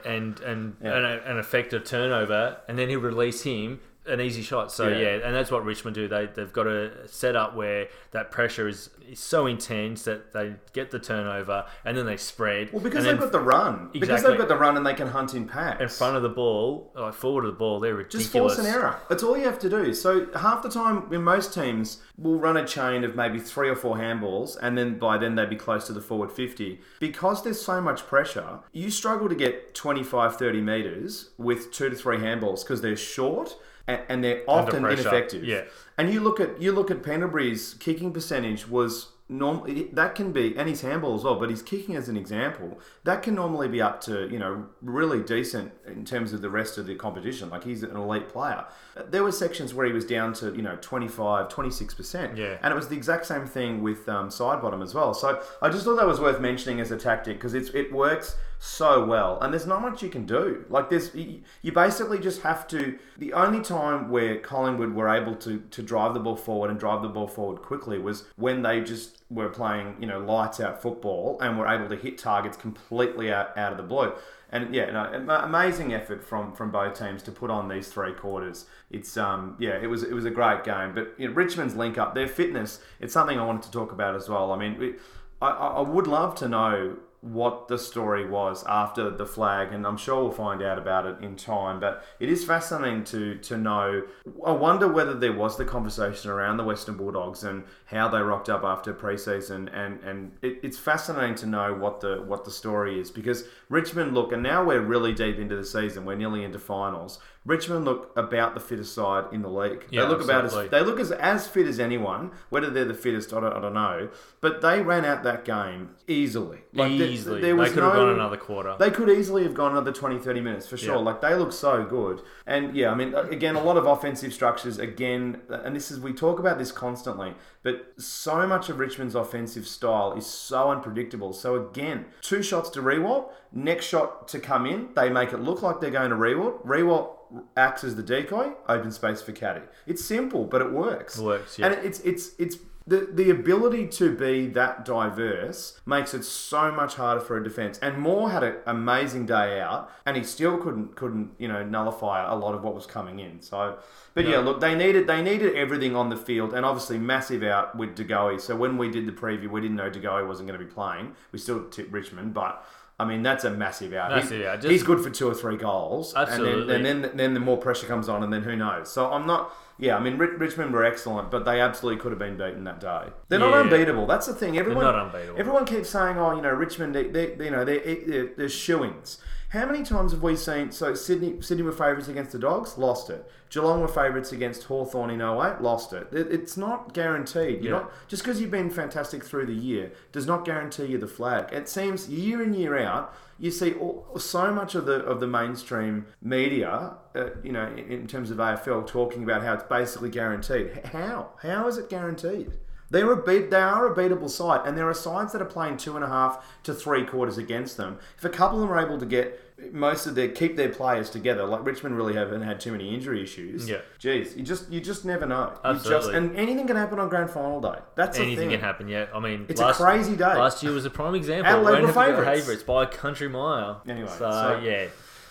Yeah, and and yeah. and an effective turnover, and then he'll release him. An easy shot, so yeah. yeah, and that's what Richmond do. They they've got a setup where that pressure is, is so intense that they get the turnover and then they spread. Well, because they've then, got the run, exactly. because they've got the run and they can hunt in packs in front of the ball, like forward of the ball. They're ridiculous. Just force an error. That's all you have to do. So half the time, in most teams, we'll run a chain of maybe three or four handballs, and then by then they'd be close to the forward fifty because there's so much pressure. You struggle to get twenty-five, thirty meters with two to three handballs because they're short. And they're often ineffective. Yeah. And you look at you look at Pendlebury's kicking percentage was normally that can be, and his handball as well. But his kicking, as an example, that can normally be up to you know really decent in terms of the rest of the competition. Like he's an elite player. There were sections where he was down to you know twenty-five, twenty-six percent. Yeah. And it was the exact same thing with um, side bottom as well. So I just thought that was worth mentioning as a tactic because it's it works. So well, and there's not much you can do. Like there's, you basically just have to. The only time where Collingwood were able to to drive the ball forward and drive the ball forward quickly was when they just were playing, you know, lights out football and were able to hit targets completely out, out of the blue. And yeah, no, amazing effort from, from both teams to put on these three quarters. It's um yeah, it was it was a great game. But you know, Richmond's link up, their fitness. It's something I wanted to talk about as well. I mean, it, I I would love to know. What the story was after the flag, and I'm sure we'll find out about it in time, but it is fascinating to to know. I wonder whether there was the conversation around the Western Bulldogs and how they rocked up after pre-season, and, and it, it's fascinating to know what the what the story is, because Richmond look, and now we're really deep into the season, we're nearly into finals. Richmond look about the fittest side in the league. Yeah, they look absolutely. about as, they look as, as fit as anyone. Whether they're the fittest, I don't, I don't know. But they ran out that game easily. Like easily, there, there was they could no, have gone another quarter. They could easily have gone another twenty, thirty minutes for sure. Yeah. Like they look so good. And yeah, I mean, again, a lot of offensive structures. Again, and this is we talk about this constantly. But so much of Richmond's offensive style is so unpredictable. So again, two shots to Rewalt, next shot to come in, they make it look like they're going to Rewalt. Rewalt. Acts as the decoy, open space for Caddy. It's simple, but it works. It works, yeah. And it's it's it's The the ability to be that diverse makes it so much harder for a defence. And Moore had an amazing day out, and he still couldn't couldn't you know nullify a lot of what was coming in. So, but no. yeah, look, they needed they needed everything on the field, and obviously massive out with De Goey. So when we did the preview, we didn't know De Goey wasn't going to be playing. We still tipped Richmond, but. I mean, that's a massive out. Massive he's, out. Just, he's good for two or three goals. Absolutely. And, then, and then, then the more pressure comes on, and then who knows? So I'm not... Yeah, I mean, Rich, Richmond were excellent, but they absolutely could have been beaten that day. They're yeah. not unbeatable. That's the thing. Everyone, they're not unbeatable. Everyone keeps saying, oh, you know, Richmond, they, they, you know, they're, they're, they're shoo-ins. How many times have we seen... So Sydney Sydney were favourites against the Dogs? Lost it. Geelong were favourites against Hawthorn in oh eight? Lost it. it it's not guaranteed. You're yeah. not, just because you've been fantastic through the year does not guarantee you the flag. It seems year in, year out... You see, all, so much of the of the mainstream media, uh, you know, in, in terms of A F L, talking about how it's basically guaranteed. How? How is it guaranteed? They're a beat. They are a beatable side, and there are sides that are playing two and a half to three quarters against them. If a couple of them are able to get. Most of their keep their players together. Like Richmond really haven't had too many injury issues. Yeah, jeez, you just you just never know. Absolutely, you just, and anything can happen on grand final day. That's anything the thing. can happen. Yeah, I mean, it's last, a crazy day. Last year was a prime example. Adelaide were favourites by a country mile. Anyway, so, so yeah.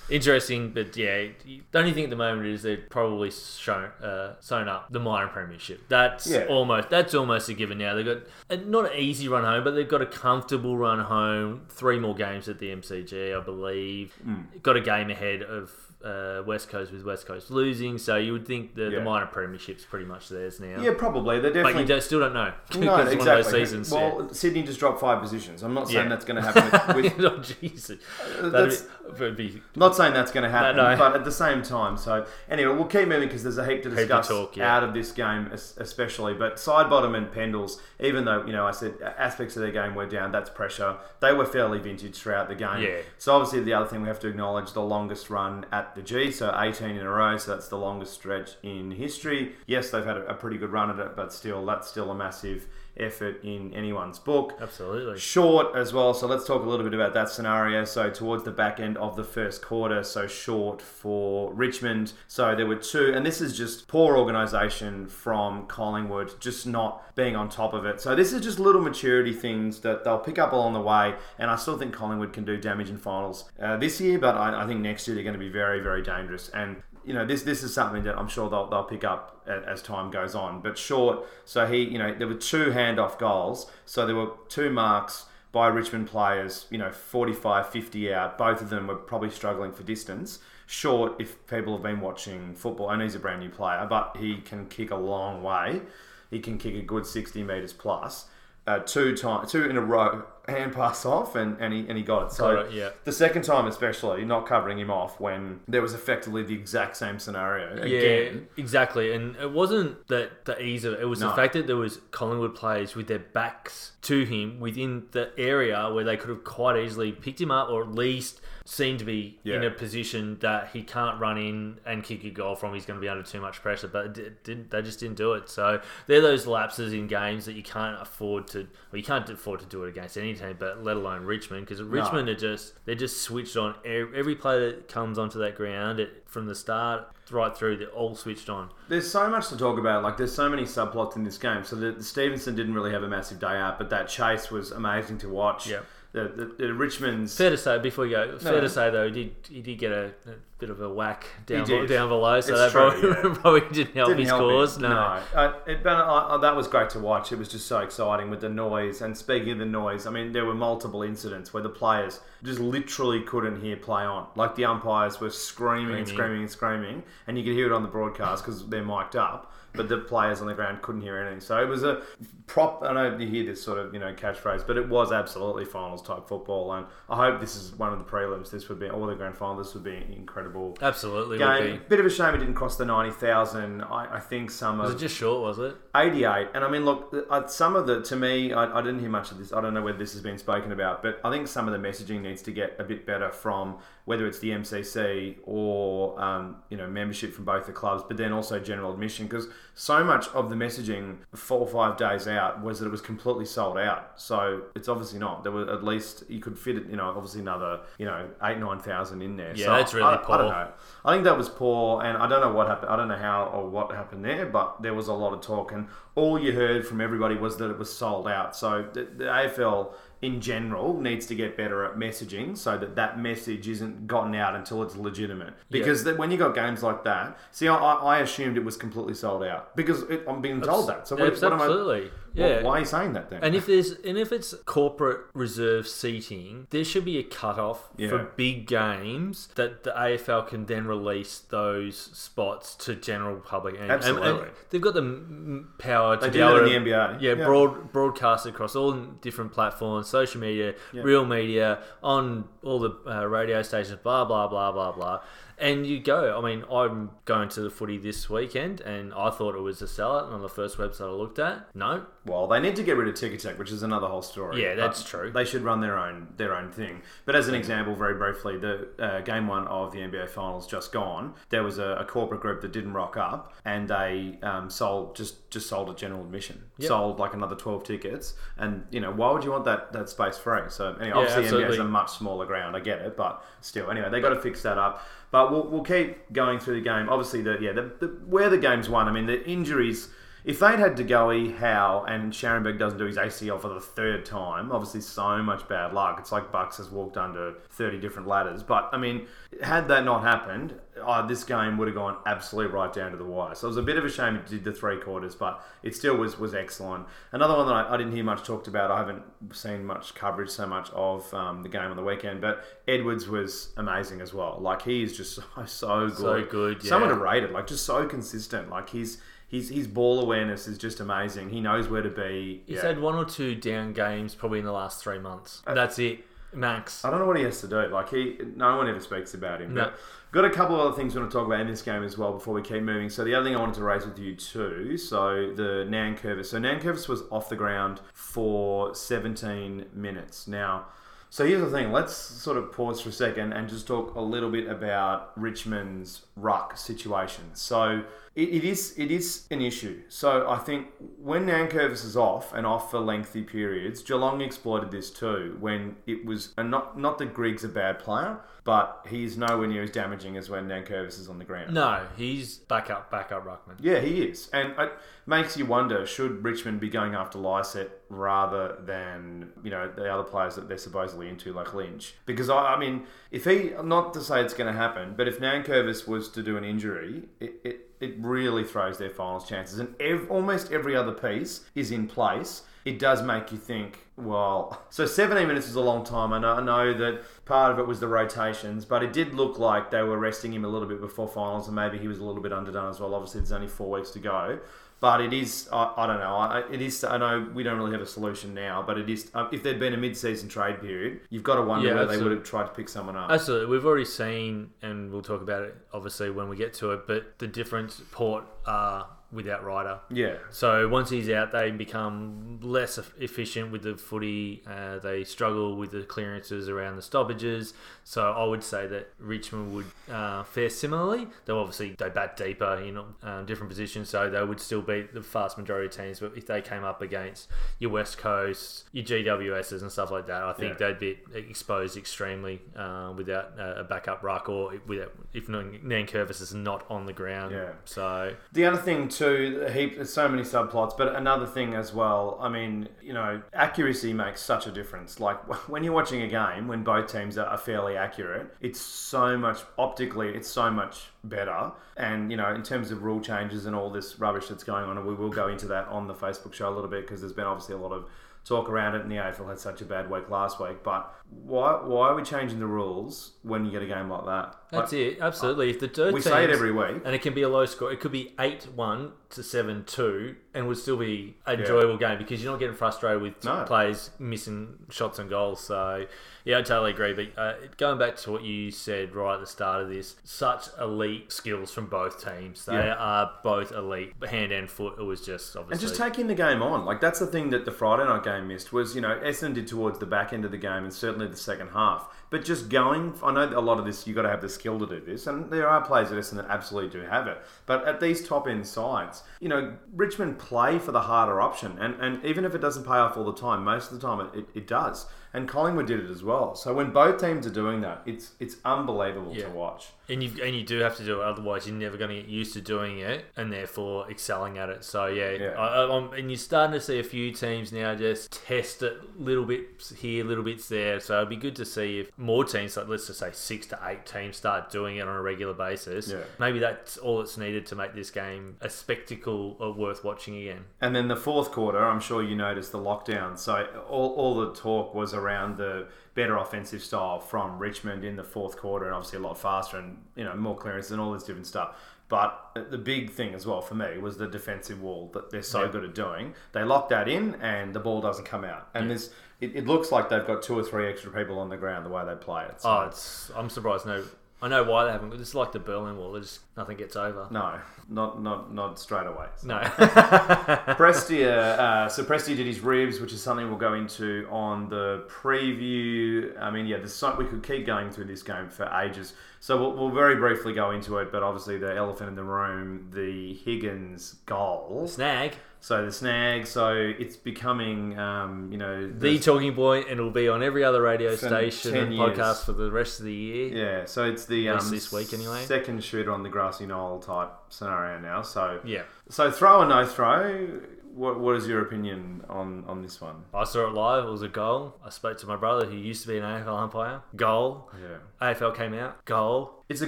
Interesting, but yeah, the only thing at the moment is they've probably shown, uh, sewn up the minor premiership. That's yeah. almost that's almost a given now. They've got a, not an easy run home, but they've got a comfortable run home. Three more games at the M C G, I believe. Mm. Got a game ahead of uh, West Coast with West Coast losing, so you would think the, yeah. the minor premiership's pretty much theirs now. Yeah, probably. They're definitely... But you don't, still don't know. No, exactly. One of those seasons, well, yeah. Sydney just dropped five positions. I'm not saying yeah. that's going to happen with... with... oh, Jesus. That's... That'd be... Not saying that's going to happen, no, no. but at the same time. So, anyway, we'll keep moving because there's a heap to discuss heap to talk, yeah. out of this game, especially. But Sidebottom and Pendles, even though, you know, I said aspects of their game were down, that's pressure. They were fairly vintage throughout the game. Yeah. So, obviously, the other thing we have to acknowledge, the longest run at the G, so eighteen in a row. So, that's the longest stretch in history. Yes, they've had a pretty good run at it, but still, that's still a massive... effort in anyone's book. Absolutely. Short as well. So let's talk a little bit about that scenario. So towards the back end of the first quarter, so short for Richmond. So there were two, and this is just poor organisation from Collingwood, just not being on top of it. So this is just little maturity things that they'll pick up along the way, and I still think Collingwood can do damage in finals uh, this year, but I, I think next year they're going to be very, very dangerous. And you know, this this is something that I'm sure they'll they'll pick up as time goes on. But Short, so he, you know, there were two handoff goals. So there were two marks by Richmond players, you know, forty-five, fifty out. Both of them were probably struggling for distance. Short, if people have been watching football, and he's a brand new player, but he can kick a long way. He can kick a good sixty metres plus. Uh, two time, two in a row, hand pass off, and, and he and he got it. So got it, yeah. The second time, especially, not covering him off when there was effectively the exact same scenario. Again. Yeah, exactly. And it wasn't that the ease of it. It was no. the fact that there was Collingwood players with their backs to him within the area where they could have quite easily picked him up, or at least seemed to be yeah. in a position that he can't run in and kick a goal from. He's going to be under too much pressure, but it didn't, they just didn't do it. So they're those lapses in games that you can't afford to, well, you can't afford to do it against any team, but let alone Richmond, because Richmond no. are just, they're just switched on. Every player that comes onto that ground, it, from the start right through, they're all switched on. There's so much to talk about. Like, there's so many subplots in this game. So the, the Stevenson didn't really have a massive day out, but that chase was amazing to watch. Yeah. The, the, the Richmond's... Fair to say, before you go, fair no. to say, though, he did, he did get a, a bit of a whack down, down below, so it's that true, probably, yeah. probably didn't help didn't his help cause. Him. No. no. Uh, it, but, uh, that was great to watch. It was just so exciting with the noise. And speaking of the noise, I mean, there were multiple incidents where the players just literally couldn't hear play on. Like, the umpires were screaming and screaming and screaming, and you could hear it on the broadcast because they're mic'd up. But the players on the ground couldn't hear anything. So it was a prop... I know you hear this sort of, you know, catchphrase, but it was absolutely finals-type football. And I hope this is one of the prelims. This would be... All the grand final, this would be an incredible absolutely game. Would be. Bit of a shame it didn't cross the ninety thousand. I, I think some was of... Was it just short, was it? eighty-eight. And I mean, look, some of the... To me, I, I didn't hear much of this. I don't know whether this has been spoken about, but I think some of the messaging needs to get a bit better from... whether it's the M C C or, um, you know, membership from both the clubs, but then also general admission, because so much of the messaging four or five days out was that it was completely sold out. So it's obviously not. There were at least, you could fit it, you know, obviously another, you know, eight, nine thousand in there. Yeah, so that's really poor. I, I don't know. I think that was poor, and I don't know what happened. I don't know how or what happened there, but there was a lot of talk, and all you heard from everybody was that it was sold out. So the, the A F L in general needs to get better at messaging so that that message isn't gotten out until it's legitimate. Because yeah. that, when you got games like that, see, I, I assumed it was completely sold out because it, I'm being told Abs- that. So what, what am I? Yeah. Well, why are you saying that then? And if there's and if it's corporate reserve seating, there should be a cut-off yeah. for big games that the A F L can then release those spots to general public. And, Absolutely. And, and they've got the power to they do be able that in to, the N B A. Yeah, yeah. Broad, broadcast across all different platforms, social media, yeah. real media, on all the uh, radio stations, blah, blah, blah, blah, blah. And you go, I mean, I'm going to the footy this weekend and I thought it was a sellout on the first website I looked at. No. Well, they need to get rid of Ticketek, which is another whole story. Yeah, that's but true. They should run their own their own thing. But as an example, very briefly, the uh, game one of the N B A Finals just gone, there was a, a corporate group that didn't rock up and they um, sold just, just sold a general admission. Yep. Sold like another twelve tickets. And, you know, why would you want that, that space free? So, anyway, yeah, obviously absolutely. N B A is a much smaller ground. I get it. But still, anyway, they got to fix that up. But we'll we'll keep going through the game. Obviously, the yeah, the, the, where the game's won. I mean, the injuries. If they'd had DeGoey, Howe, and Scharenberg doesn't do his A C L for the third time, obviously so much bad luck. It's like Bucks has walked under thirty different ladders. But, I mean, had that not happened, oh, this game would have gone absolutely right down to the wire. So it was a bit of a shame it did the three quarters, but it still was, was excellent. Another one that I, I didn't hear much talked about, I haven't seen much coverage so much of um, the game on the weekend, but Edwards was amazing as well. Like, he is just so, so good. So good, yeah. So underrated, like, just so consistent. Like, he's... His, his ball awareness is just amazing. He knows where to be. He's yeah. had one or two down games probably in the last three months. Uh, That's it. Max. I don't know what he has to do. Like he, no one ever speaks about him. No. But got a couple of other things we want to talk about in this game as well before we keep moving. So the other thing I wanted to raise with you too. So the Nankervis. So Nankervis was off the ground for seventeen minutes. Now, so here's the thing. Let's sort of pause for a second and just talk a little bit about Richmond's ruck situation. So it, it is it is an issue. So I think when Nankervis is off and off for lengthy periods, Geelong exploited this too when it was, and not, not that Griggs a bad player, but he's nowhere near as damaging as when Nankervis is on the ground. No, he's backup, backup ruckman. Yeah, he is. And it makes you wonder, should Richmond be going after Lycett rather than, you know, the other players that they're supposedly into, like Lynch? Because, I, I mean, if he, not to say it's going to happen, but if Nankervis was to do an injury, it, it, it really throws their finals chances. And ev- almost every other piece is in place. It does make you think, well... So seventeen minutes is a long time. I know, I know that part of it was the rotations, but it did look like they were resting him a little bit before finals, and maybe he was a little bit underdone as well. Obviously, there's only four weeks to go. But it is, I, I don't know, I, it is, I know we don't really have a solution now, but it is, uh, if there'd been a mid-season trade period, you've got to wonder yeah, whether absolutely. they would have tried to pick someone up. Absolutely. We've already seen, and we'll talk about it obviously when we get to it, but the difference Port are without Ryder. Yeah. So once he's out, they become less efficient with the footy. Uh, they struggle with the clearances around the stoppages. So I would say that Richmond would uh, fare similarly. They'll obviously they bat deeper in um, different positions, so they would still beat the vast majority of teams. But if they came up against your West Coast, your G W Ss and stuff like that, I think yeah. they'd be exposed extremely uh, without a backup ruck or without, if Nankervis is not on the ground. Yeah. So the other thing too, heap, there's so many subplots. But another thing as well, I mean, you know, accuracy makes such a difference. Like when you're watching a game when both teams are fairly accurate, it's so much optically, it's so much better. And you know, in terms of rule changes and all this rubbish that's going on, and we will go into that on the Facebook show a little bit because there's been obviously a lot of talk around it, and the A F L had such a bad week last week. But why why are we changing the rules when you get a game like that? That's like, it, absolutely. If the dirt we teams, say it every week, and it can be a low score. It could be eight one to seven two, and would still be an yeah. enjoyable game because you're not getting frustrated with no. players missing shots and goals. So yeah, I totally agree. But uh, going back to what you said right at the start of this, such elite skills from both teams. They yeah. are both elite, hand and foot. It was just obviously, and just taking the game on. Like that's the thing that the Friday night game missed was, you know, Essendon did towards the back end of the game and certainly the second half. But just going, I know a lot of this, you've got to have the skill to do this. And there are players at Essendon that absolutely do have it. But at these top end sides, you know, Richmond play for the harder option. And, and even if it doesn't pay off all the time, most of the time it, it, it does. And Collingwood did it as well. So when both teams are doing that, it's it's unbelievable yeah. to watch. And you and you do have to do it, otherwise you're never going to get used to doing it and therefore excelling at it. So yeah, yeah. I, I'm, and you're starting to see a few teams now just test it, little bits here, little bits there. So it'd be good to see if more teams, like let's just say six to eight teams, start doing it on a regular basis. Yeah. Maybe that's all that's needed to make this game a spectacle or worth watching again. And then the fourth quarter, I'm sure you noticed the lockdown. So all all the talk was around the better offensive style from Richmond in the fourth quarter, and obviously a lot faster and, you know, more clearances and all this different stuff. But the big thing as well for me was the defensive wall that they're so yeah. good at doing. They lock that in and the ball doesn't come out. And yeah. this it, it looks like they've got two or three extra people on the ground the way they play it. So. Oh, it's, I'm surprised no... I know why they haven't. It's like the Berlin Wall. Just nothing gets over. No, not not not straight away. So. No. Prestia. Uh, so Prestia did his ribs, which is something we'll go into on the preview. I mean, yeah, the we could keep going through this game for ages. So we'll, we'll very briefly go into it. But obviously, the elephant in the room, the Higgins goal snag. So the snag, so it's becoming, um, you know... The, the talking point, and it'll be on every other radio station and years. podcast for the rest of the year. Yeah, so it's the um, this week anyway. second shooter on the grassy knoll type scenario now. So yeah. So throw or no throw, what what is your opinion on, on this one? I saw it live, it was a goal. I spoke to my brother who used to be an A F L umpire. Goal. Yeah. A F L came out, goal. It's a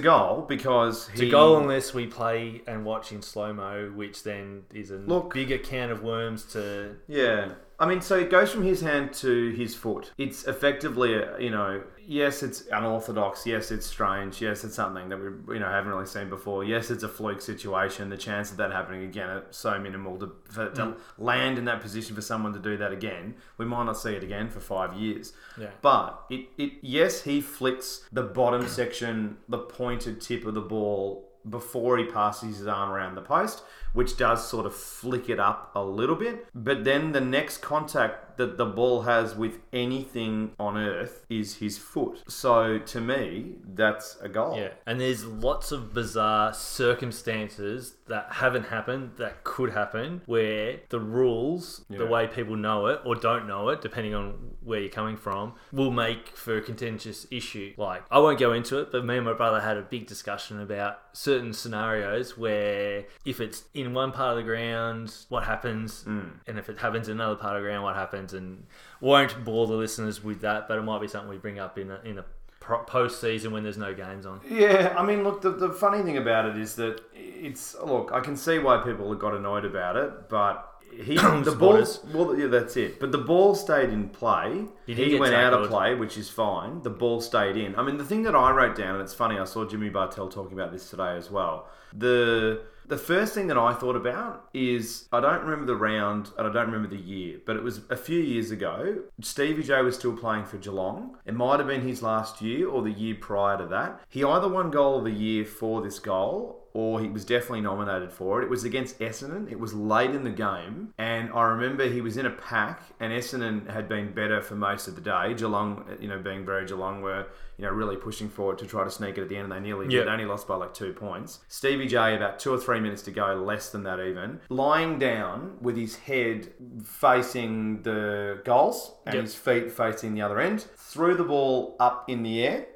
goal because he... It's a goal unless we play and watch in slow-mo, which then is a Look, bigger can of worms to... Yeah. I mean, so it goes from his hand to his foot. It's effectively, a, you know, yes, it's unorthodox. Yes, it's strange. Yes, it's something that we, you know, haven't really seen before. Yes, it's a fluke situation. The chance of that happening again are so minimal to, for, to mm. land in that position for someone to do that again. We might not see it again for five years. Yeah. But, it, it yes, he flicks the bottom section, the pointed tip of the ball before he passes his arm around the post, which does sort of flick it up a little bit. But then the next contact that the ball has with anything on earth is his foot. So to me, that's a goal. Yeah, and there's lots of bizarre circumstances that haven't happened, that could happen, where the rules, yeah. the way people know it or don't know it, depending on where you're coming from, will make for a contentious issue. Like, I won't go into it, but me and my brother had a big discussion about certain scenarios where if it's in one part of the ground, what happens? Mm. And if it happens in another part of the ground, what happens? And won't bore the listeners with that, but it might be something we bring up in a, in a post-season when there's no games on. Yeah, I mean, look, the, the funny thing about it is that it's... Look, I can see why people got annoyed about it, but... He, the ball, well, yeah, that's it. But the ball stayed in play. He, he went out of play, which is fine. The ball stayed in. I mean, the thing that I wrote down, and it's funny, I saw Jimmy Bartell talking about this today as well. The the first thing that I thought about is, I don't remember the round, and I don't remember the year, but it was a few years ago. Stevie J was still playing for Geelong. It might have been his last year or the year prior to that. He either won goal of the year for this goal, or he was definitely nominated for it. It was against Essendon. It was late in the game. And I remember he was in a pack, and Essendon had been better for most of the day. Geelong, you know, being very Geelong, were, you know, really pushing for it to try to sneak it at the end, and they nearly did. They only lost by like two points. Stevie J, about two or three minutes to go, less than that even, lying down with his head facing the goals and yep. his feet facing the other end, threw the ball up in the air.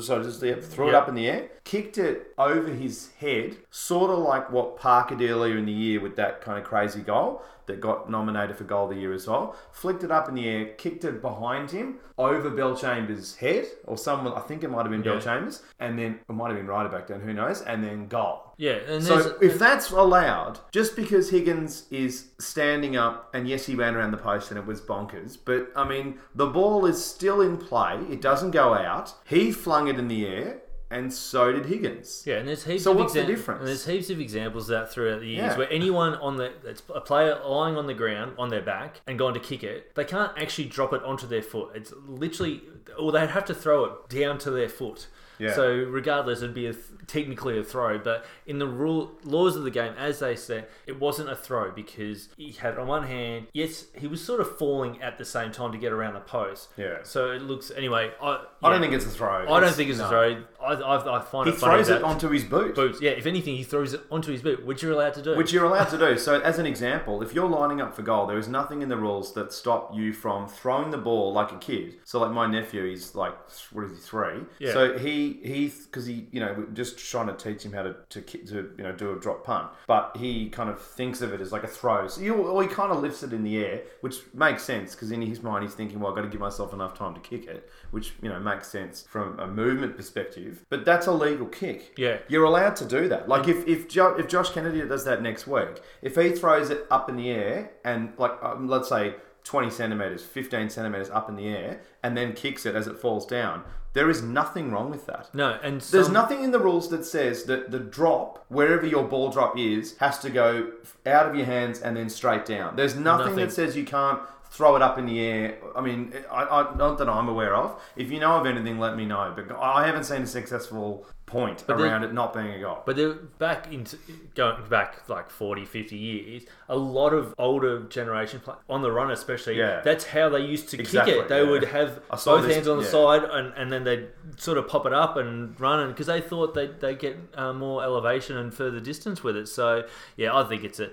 So just yeah, threw yep. it up in the air, kicked it over his head, sort of like what Parker did earlier in the year with that kind of crazy goal that got nominated for goal of the year as well. Flicked it up in the air, kicked it behind him, over Bellchambers' head, or someone, I think it might have been yeah. Bellchambers, and then, it might have been Ryder back then, who knows, and then goal. Yeah. And so if that's allowed, just because Higgins is standing up, and yes, he ran around the post and it was bonkers, but I mean, the ball is still in play, it doesn't go out, he flung it in the air, and so did Higgins. Yeah, and there's heaps. So of what's exa- the difference? And there's heaps of examples of that throughout the years yeah. where anyone on the that's a player lying on the ground on their back and going to kick it, they can't actually drop it onto their foot. It's literally, or they'd have to throw it down to their foot. Yeah. So regardless, it'd be a th- technically a throw, but in the rule laws of the game, as they said, it wasn't a throw because he had it on one hand. Yes, he was sort of falling at the same time to get around the post. Yeah. So it looks anyway. I, yeah, I don't think it's a throw. I don't it's, think it's no. a throw. I, I, I find he it funny throws it onto his boot. Boots. Yeah, if anything, he throws it onto his boot, which you're allowed to do. Which you're allowed to do. So, as an example, if you're lining up for goal, there is nothing in the rules that stop you from throwing the ball like a kid. So, like my nephew, he's like, what is he, three? Yeah. So he he because he you know we're just trying to teach him how to, to to you know do a drop punt, but he kind of thinks of it as like a throw. So he, or he kind of lifts it in the air, which makes sense because in his mind he's thinking, well, I've got to give myself enough time to kick it, which you know makes sense from a movement perspective. But that's a legal kick. Yeah, you're allowed to do that. Like if if jo- if Josh Kennedy does that next week, if he throws it up in the air and like um, let's say twenty centimetres, fifteen centimetres up in the air and then kicks it as it falls down. There is nothing wrong with that. No, and some... There's nothing in the rules that says that the drop, wherever your ball drop is, has to go out of your hands and then straight down. There's nothing, nothing. that says you can't throw it up in the air. I mean, I, I, not that I'm aware of. If you know of anything, let me know. But I haven't seen a successful... point but around it not being a goal. But they're back into going back like forty, fifty years, a lot of older generation play, on the run especially, yeah. that's how they used to exactly, kick it. They yeah. would have both this, hands on the yeah. side and, and then they'd sort of pop it up and run because they thought they'd, they'd get uh, more elevation and further distance with it. So, yeah, I think it's a...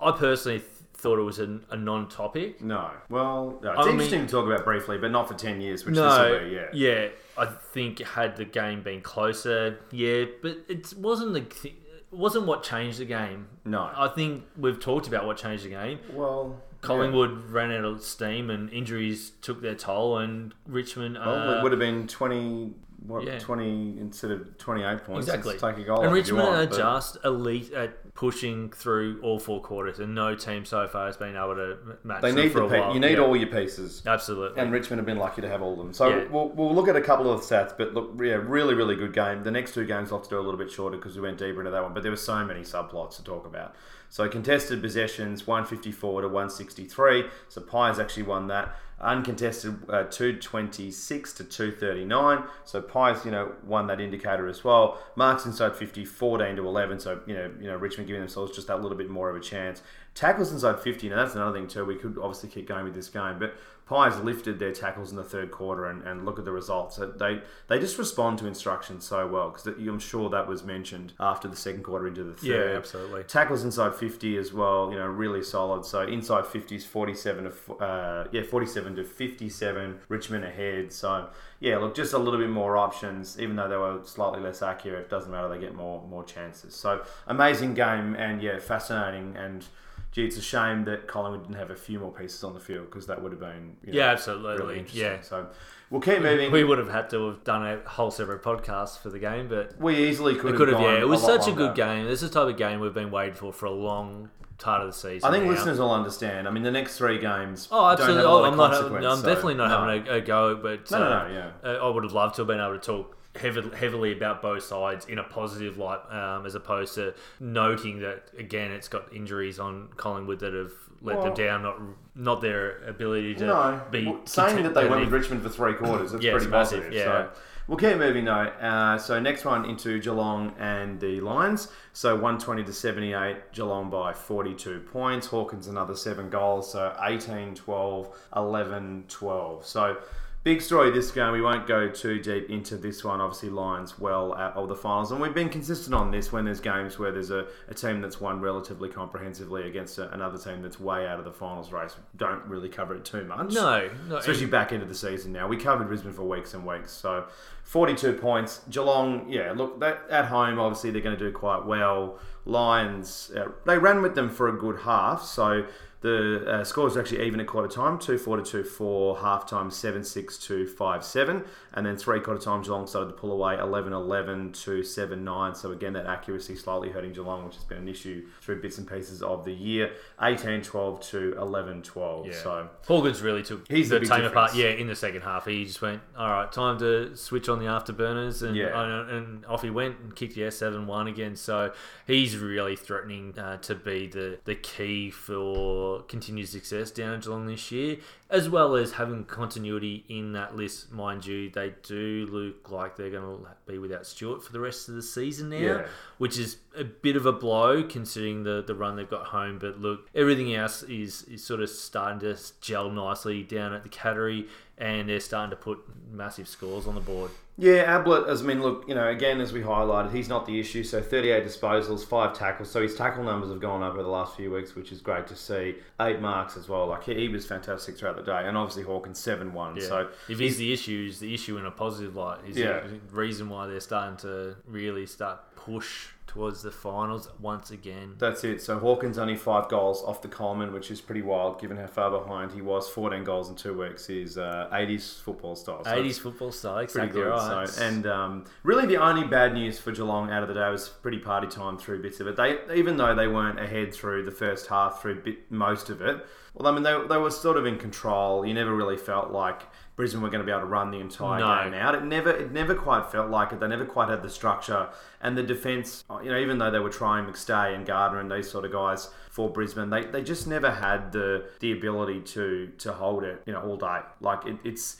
I personally... Th- thought it was a, a non-topic. No. Well, no, it's I interesting mean, to talk about briefly, but not for ten years, which no, this will be, yeah. Yeah, I think had the game been closer, yeah, but it wasn't the th- it wasn't what changed the game. No. I think we've talked about what changed the game. Well... Collingwood yeah. ran out of steam and injuries took their toll and Richmond... Uh, well, it would have been twenty... What, yeah. twenty instead of twenty-eight points. Exactly. Take a goal and Richmond want, are but... just elite at pushing through all four quarters, and no team so far has been able to match they them need for the a pe- while. You need yeah. all your pieces. Absolutely. And Richmond have been lucky to have all of them. So yeah. we'll, we'll look at a couple of stats, but look, yeah, really, really good game. The next two games I'll have to do a little bit shorter because we went deeper into that one, but there were so many subplots to talk about. So contested possessions, one fifty-four to one sixty-three. So Pies actually won that. Uncontested, uh, two twenty-six to two thirty-nine. So Pies, you know, won that indicator as well. Marks inside fifty, fourteen to eleven. So, you know, you know, Richmond giving themselves just that little bit more of a chance. Tackles inside fifty. Now, that's another thing too. We could obviously keep going with this game, but Pies lifted their tackles in the third quarter and, and look at the results. They they just respond to instructions so well because I'm sure that was mentioned after the second quarter into the third. Yeah, absolutely. Tackles inside fifty as well, you know, really solid. So inside fifty is forty-seven to fifty-seven, Richmond ahead. So yeah, look, just a little bit more options. Even though they were slightly less accurate, it doesn't matter. They get more more chances. So amazing game and yeah, fascinating and. Gee, it's a shame that Collingwood didn't have a few more pieces on the field because that would have been you know, yeah, absolutely, really interesting. Yeah. So we'll keep moving. We would have had to have done a whole separate podcast for the game, but we easily could, we have, could have. Yeah, it was such a good game. This is the type of game we've been waiting for for a long part of the season. I think now. Listeners will understand. I mean, the next three games. Oh, absolutely. Don't have oh, I'm not. Having, no, I'm so, definitely not no. having a, a go, but no, uh, no, no, yeah. I would have loved to have been able to talk. Heavily, heavily about both sides in a positive light, um, as opposed to noting that again it's got injuries on Collingwood that have let well, them down, not not their ability to no, be well, saying that they went with Richmond for three quarters. That's yeah, pretty massive. Positive. Yeah. So we'll keep moving though. Uh, so next one into Geelong and the Lions. So one twenty to seventy-eight, Geelong by forty-two points. Hawkins another seven goals. So eighteen twelve, eleven twelve. So. Big story this game. We won't go too deep into this one. Obviously, Lions well out of the finals. And we've been consistent on this when there's games where there's a, a team that's won relatively comprehensively against a, another team that's way out of the finals race. Don't really cover it too much. No. no Especially back into the season now. We covered Brisbane for weeks and weeks. So, forty-two points. Geelong, yeah, look, that, at home, obviously, they're going to do quite well. Lions, uh, they ran with them for a good half. So... The uh, score was actually even at quarter time, two four to two four, half time seven six to five seven, and then three quarter time Geelong started to pull away eleven eleven to seven nine. So again, that accuracy slightly hurting Geelong, which has been an issue through bits and pieces of the year. eighteen twelve to eleven twelve. Yeah. So Hawkins really took he's the, the team apart. Yeah, in the second half, he just went, all right, time to switch on the afterburners, and yeah. and off he went and kicked yeah seven one again. So he's really threatening uh, to be the the key for continued success down Geelong this year. as well as having continuity in that list. Mind you, they do look like they're going to be without Stewart for the rest of the season now, yeah. which is a bit of a blow considering the, the run they've got home. But look, everything else is, is sort of starting to gel nicely down at the Cattery, and they're starting to put massive scores on the board. Yeah, Ablett, as I mean, look, you know, again, as we highlighted, he's not the issue. So thirty-eight disposals, five tackles. So his tackle numbers have gone up over the last few weeks, which is great to see. Eight marks as well. Like, he, he was fantastic throughout the day. And obviously Hawkins, seven one. Yeah. So if he's the issue, he's the issue in a positive light. Is yeah. the reason why they're starting to really start push towards the finals once again. That's it. So Hawkins only five goals off the Coleman, which is pretty wild given how far behind he was. fourteen goals in two weeks is uh, eighties football style. So eighties football style, exactly right. So, and um, really the only bad news for Geelong out of the day was pretty party time through bits of it. They, even though they weren't ahead through the first half, through bit, most of it, well, I mean, they, they were sort of in control. You never really felt like Brisbane were going to be able to run the entire no. game out. It never it never quite felt like it. They never quite had the structure. And the defence, you know, even though they were trying McStay and Gardner and these sort of guys for Brisbane, they, they just never had the the ability to to hold it, you know, all day. Like, it, it's,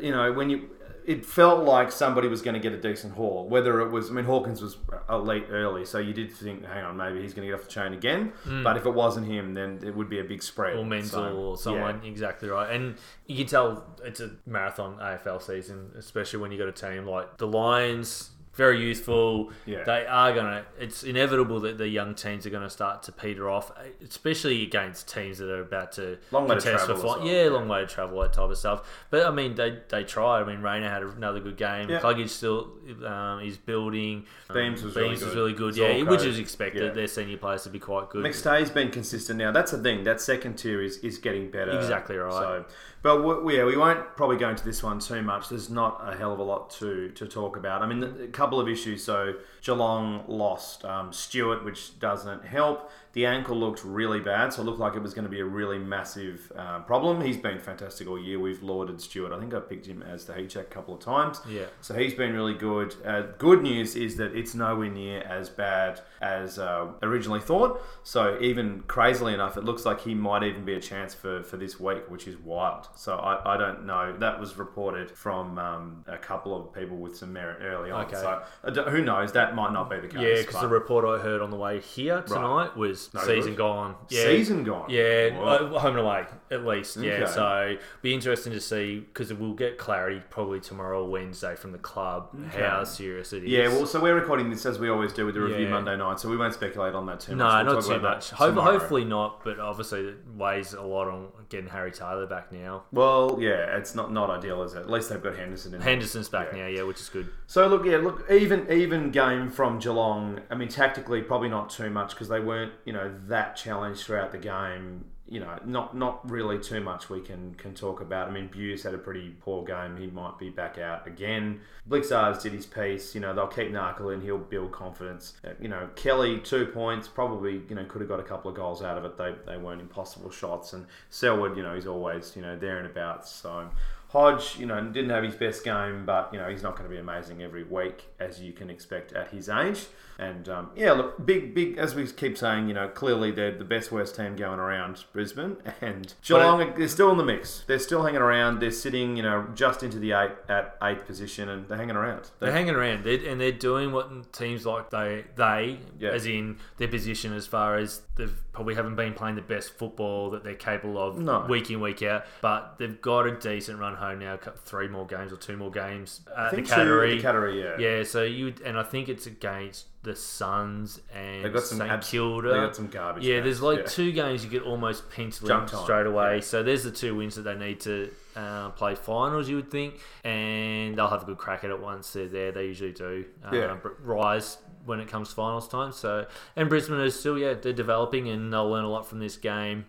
you know, when you... It felt like somebody was going to get a decent haul. Whether it was... I mean, Hawkins was elite early, so you did think, hang on, maybe he's going to get off the chain again. Mm. But if it wasn't him, then it would be a big spread. Or Menzel so, or someone. Yeah. Exactly right. And you can tell it's a marathon A F L season, especially when you've got a team like the Lions... Very useful. Yeah. They are going to... It's inevitable that the young teams are going to start to peter off, especially against teams that are about to... Long way to travel. For well. Yeah, yeah, long way to travel, that type of stuff. But, I mean, they, they try. I mean, Rayner had another good game. Yeah. Cluggage still um, is building. Beams was Beams really was good. was really good, Zorko. yeah, which is expected. Yeah. Their senior players to be quite good. McStay's been consistent now. That's the thing. That second tier is, is getting better. Exactly right. So, but, we, yeah, we won't probably go into this one too much. There's not a hell of a lot to, to talk about. I mean, the, couple of issues. So Geelong lost um, Stewart, which doesn't help. The ankle looked really bad, so it looked like it was going to be a really massive uh, problem. He's been fantastic all year. We've lauded Stewart. I think I picked him as the heat check a couple of times. Yeah. So he's been really good. Uh, good news is that it's nowhere near as bad as uh, originally thought. So even crazily enough, it looks like he might even be a chance for, for this week, which is wild. So I, I don't know. That was reported from um, a couple of people with some merit early on. Okay. So uh, who knows? That might not be the case. Yeah, because the report I heard on the way here tonight right. was... No, season gone. Yeah. Season gone. Yeah, uh, home and away at least. Yeah, okay. So be interesting to see because we'll get clarity probably tomorrow or Wednesday from the club okay. how serious it is. Yeah, well, so we're recording this as we always do with the review yeah. Monday night, so we won't speculate on that too no, much. No, we'll not too much. Ho- hopefully not, but obviously it weighs a lot on getting Harry Taylor back now. Well, yeah, it's not, not ideal, is it? At least they've got Henderson in Henderson's there. back yeah. now, yeah, which is good. So look, yeah, look, even even game from Geelong. I mean, tactically probably not too much because they weren't, you know, Know, that challenge throughout the game, you know, not not really too much we can can talk about. I mean, Buse had a pretty poor game. He might be back out again. Blixarves did his piece. You know, they'll keep Narkel in. He'll build confidence. You know, Kelly, two points. Probably, you know, could have got a couple of goals out of it. They, they weren't impossible shots. And Selwood, you know, he's always, you know, there and about. So... Hodge, you know, didn't have his best game, but, you know, he's not going to be amazing every week, as you can expect at his age. And, um, yeah, look, big, big, as we keep saying, you know, clearly they're the best worst team going around Brisbane. And Geelong, it, they're still in the mix. They're still hanging around. They're sitting, you know, just into the eight at eighth position, and they're hanging around. They're, they're hanging around, they're, and they're doing what teams like they, they yeah. as in their position as far as they probably haven't been playing the best football that they're capable of no. week in, week out, but they've got a decent run home now, three more games or two more games at the Cattery. The Cattery, yeah. Yeah, so you and I think it's against the Suns and St Kilda. They got some garbage. Yeah, games. there's like yeah. two games you could almost pencil in straight away. Yeah. So there's the two wins that they need to uh, play finals, you would think, and they'll have a good crack at it once they're there. They usually do. Um, yeah. Rise when it comes finals time. So and Brisbane is still yeah they're developing and they'll learn a lot from this game.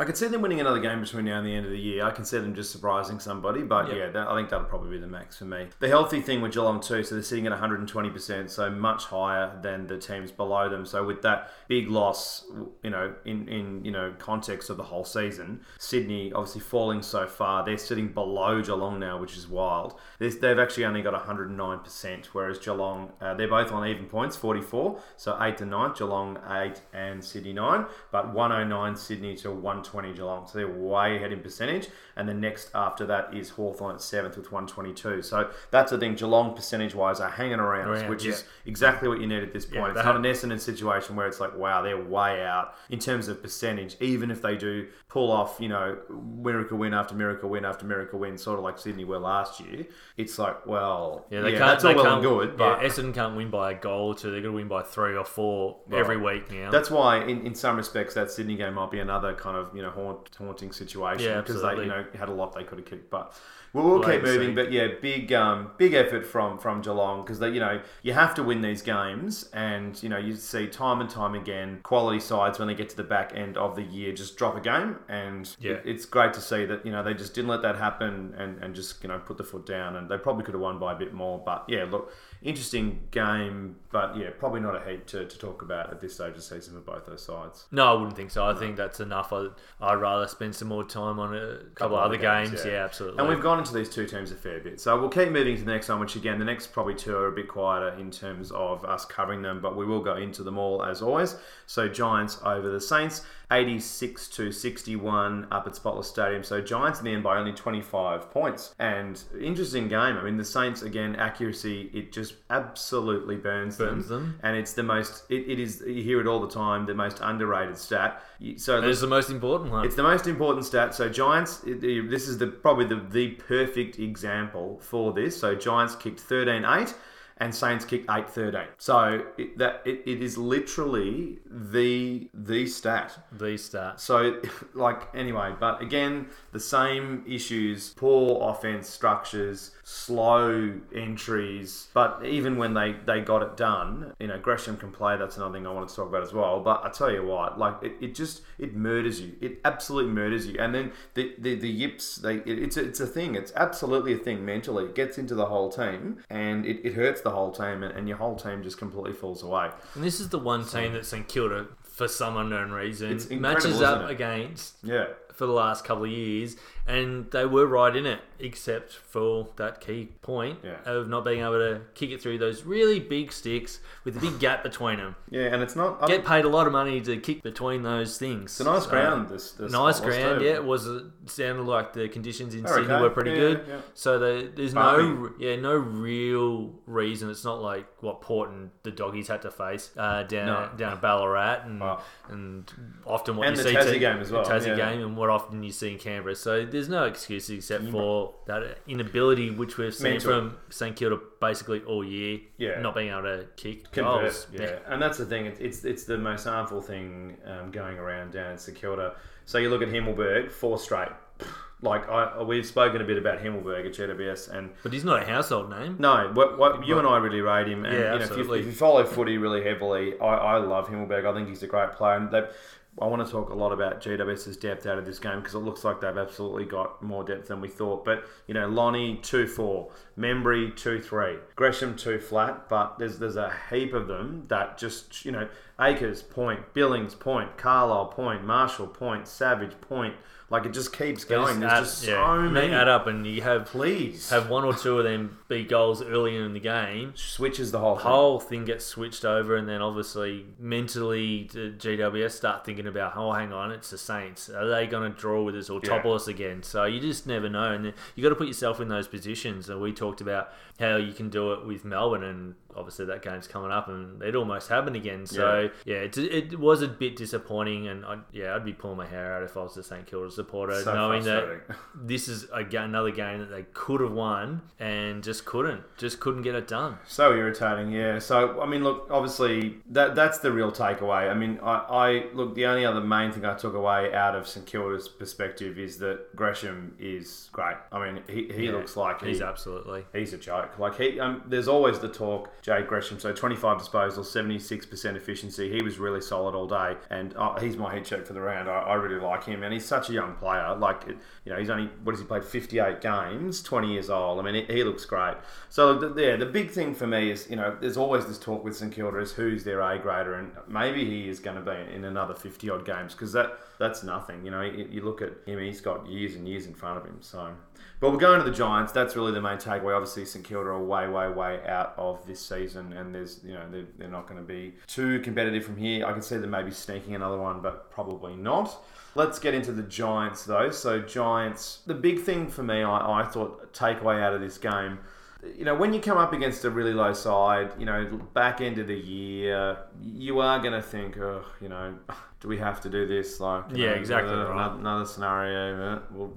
I could see them winning another game between now and the end of the year. I can see them just surprising somebody, but yep. yeah, that, I think that'll probably be the max for me. The healthy thing with Geelong too, so they're sitting at one hundred twenty percent, so much higher than the teams below them. So with that big loss, you know, in, in you know context of the whole season, Sydney obviously falling so far, they're sitting below Geelong now, which is wild. They're, they've actually only got one hundred nine percent, whereas Geelong, uh, they're both on even points, forty-four, so eight to nine, Geelong eight and Sydney nine, but one oh nine Sydney to one twenty. one twenty Geelong. So they're way ahead in percentage. And the next after that is Hawthorn at seventh with one twenty-two. So that's the thing. Geelong percentage-wise are hanging around, around which yeah. is exactly what you need at this point. Yeah, it's not an Essendon situation where it's like, wow, they're way out in terms of percentage, even if they do pull off, you know, miracle win after miracle win after miracle win, sort of like Sydney were last year. It's like, well, yeah, they yeah can't, that's all they well can't, and good. But yeah, Essendon can't win by a goal, so they're going to win by three or four right. every week now. That's why, in, in some respects, that Sydney game might be another kind of, you know, haunt, haunting situation because yeah, they, you know, had a lot they could have kicked. But we'll, we'll keep moving. But yeah, big um, big effort from, from Geelong because, you know, you have to win these games and, you know, you see time and time again, quality sides when they get to the back end of the year just drop a game and yeah. it, it's great to see that, you know, they just didn't let that happen and, and just, you know, put the foot down and they probably could have won by a bit more. But yeah, look, interesting game, but yeah, probably not a heap to, to talk about at this stage of the season for both those sides. No, I wouldn't think so. I no. think that's enough. I, I'd rather spend some more time on a couple of other games. games. Yeah. yeah, absolutely. And we've gone into these two teams a fair bit. So we'll keep moving to the next one, which again, the next probably two are a bit quieter in terms of us covering them, but we will go into them all as always. So Giants over the Saints, eighty-six to sixty-one up at Spotless Stadium. So Giants in the end by only twenty-five points. And interesting game. I mean, the Saints, again, accuracy, it just absolutely burns, burns them. them. And it's the most, it, it is, you hear it all the time, the most underrated stat. So it's the most important one. It's the most important stat. So Giants, it, it, this is the probably the, the perfect example for this. So Giants kicked thirteen eight. And Saints kicked eight thirteen. So it, that it, it is literally the the stat. The stat. So, like, anyway, but again, the same issues, poor offense structures, slow entries, but even when they, they got it done, you know, Gresham can play, that's another thing I wanted to talk about as well, but I tell you what, like, it, it just, it murders you. It absolutely murders you. And then the, the, the yips, they it, it's, a, it's a thing. It's absolutely a thing mentally. It gets into the whole team, and it, it hurts the the whole team, and, and your whole team just completely falls away. And this is the one so, team that St Kilda, for some unknown reason, matches up against yeah. for the last couple of years, and they were right in it, except for that key point yeah. of not being able to kick it through those really big sticks with a big gap between them. Yeah, and it's not... Get paid a lot of money to kick between those things. It's a nice so, ground. This, this Nice ground, yeah. It was it sounded like the conditions in Sydney okay. were pretty yeah, good. Yeah. So the, there's Barring. no yeah no real reason. It's not like what Port and the Doggies had to face uh, down no. down at Ballarat and, oh. and often what and you see... And the Tassie t- game as well. The Tassie yeah. game and what often you see in Canberra. So there's no excuse except for that inability, which we've seen Mental. from St Kilda basically all year, yeah. not being able to kick Convert, goals. Yeah. yeah, and that's the thing. It's it's the most harmful thing um, going around down at St Kilda. So you look at Himmelberg, four straight. Like, I, we've spoken a bit about Himmelberg at G W S. And, but he's not a household name. No, what, what, you and I really rate him. And, yeah, you know, absolutely. If you, if you follow footy really heavily, I, I love Himmelberg. I think he's a great player. And they, I want to talk a lot about G W S's depth out of this game because it looks like they've absolutely got more depth than we thought. But, you know, Lonnie, two four. Membry, two three. Gresham, two flat. But there's there's a heap of them that just, you know, Akers, point. Billings, point. Carlisle, point. Marshall, point. Savage, point. Like, it just keeps going. There's add, just so yeah. many. Add up and you have please have one or two of them be goals early in the game. Switches the whole thing. The whole thing gets switched over, and then obviously mentally the G W S start thinking about, oh, hang on, it's the Saints. Are they going to draw with us or yeah. topple us again? So you just never know. And you got to put yourself in those positions. And we talked about how you can do it with Melbourne, and obviously that game's coming up and it almost happened again. So, yeah, yeah it, it was a bit disappointing, and I'd, yeah, I'd be pulling my hair out if I was a St Kilda supporter, so knowing that this is a, another game that they could have won and just couldn't. Just couldn't get it done. So irritating, yeah. So, I mean, look, obviously, that that's the real takeaway. I mean, I, I look, the only other main thing I took away out of St Kilda's perspective is that Gresham is great. I mean, he, he yeah, looks like he, he's absolutely... He's a joke. Like, he, um, there's always the talk... Jade Gresham, so twenty-five disposals, seventy-six percent efficiency. He was really solid all day, and oh, he's my head check for the round. I, I really like him, and he's such a young player. Like, you know, he's only, what has he played, fifty-eight games, twenty years old. I mean, he, he looks great. So, the, yeah, the big thing for me is, you know, there's always this talk with St Kilda is who's their A-grader, and maybe he is going to be in another 50 fifty-odd games, because that, that's nothing. You know, you, you look at him, he's got years and years in front of him. So, but we're going to the Giants. That's really the main takeaway. Obviously, St Kilda are way, way, way out of this season, and there's, you know, they're, they're not going to be too competitive from here. I can see them maybe sneaking another one, but probably not. Let's get into the Giants, though. So, Giants, the big thing for me, I, I thought, takeaway out of this game, you know, when you come up against a really low side, you know, back end of the year, you are going to think, oh, you know, do we have to do this? Like, yeah, know, exactly. Another, right. another scenario. Well,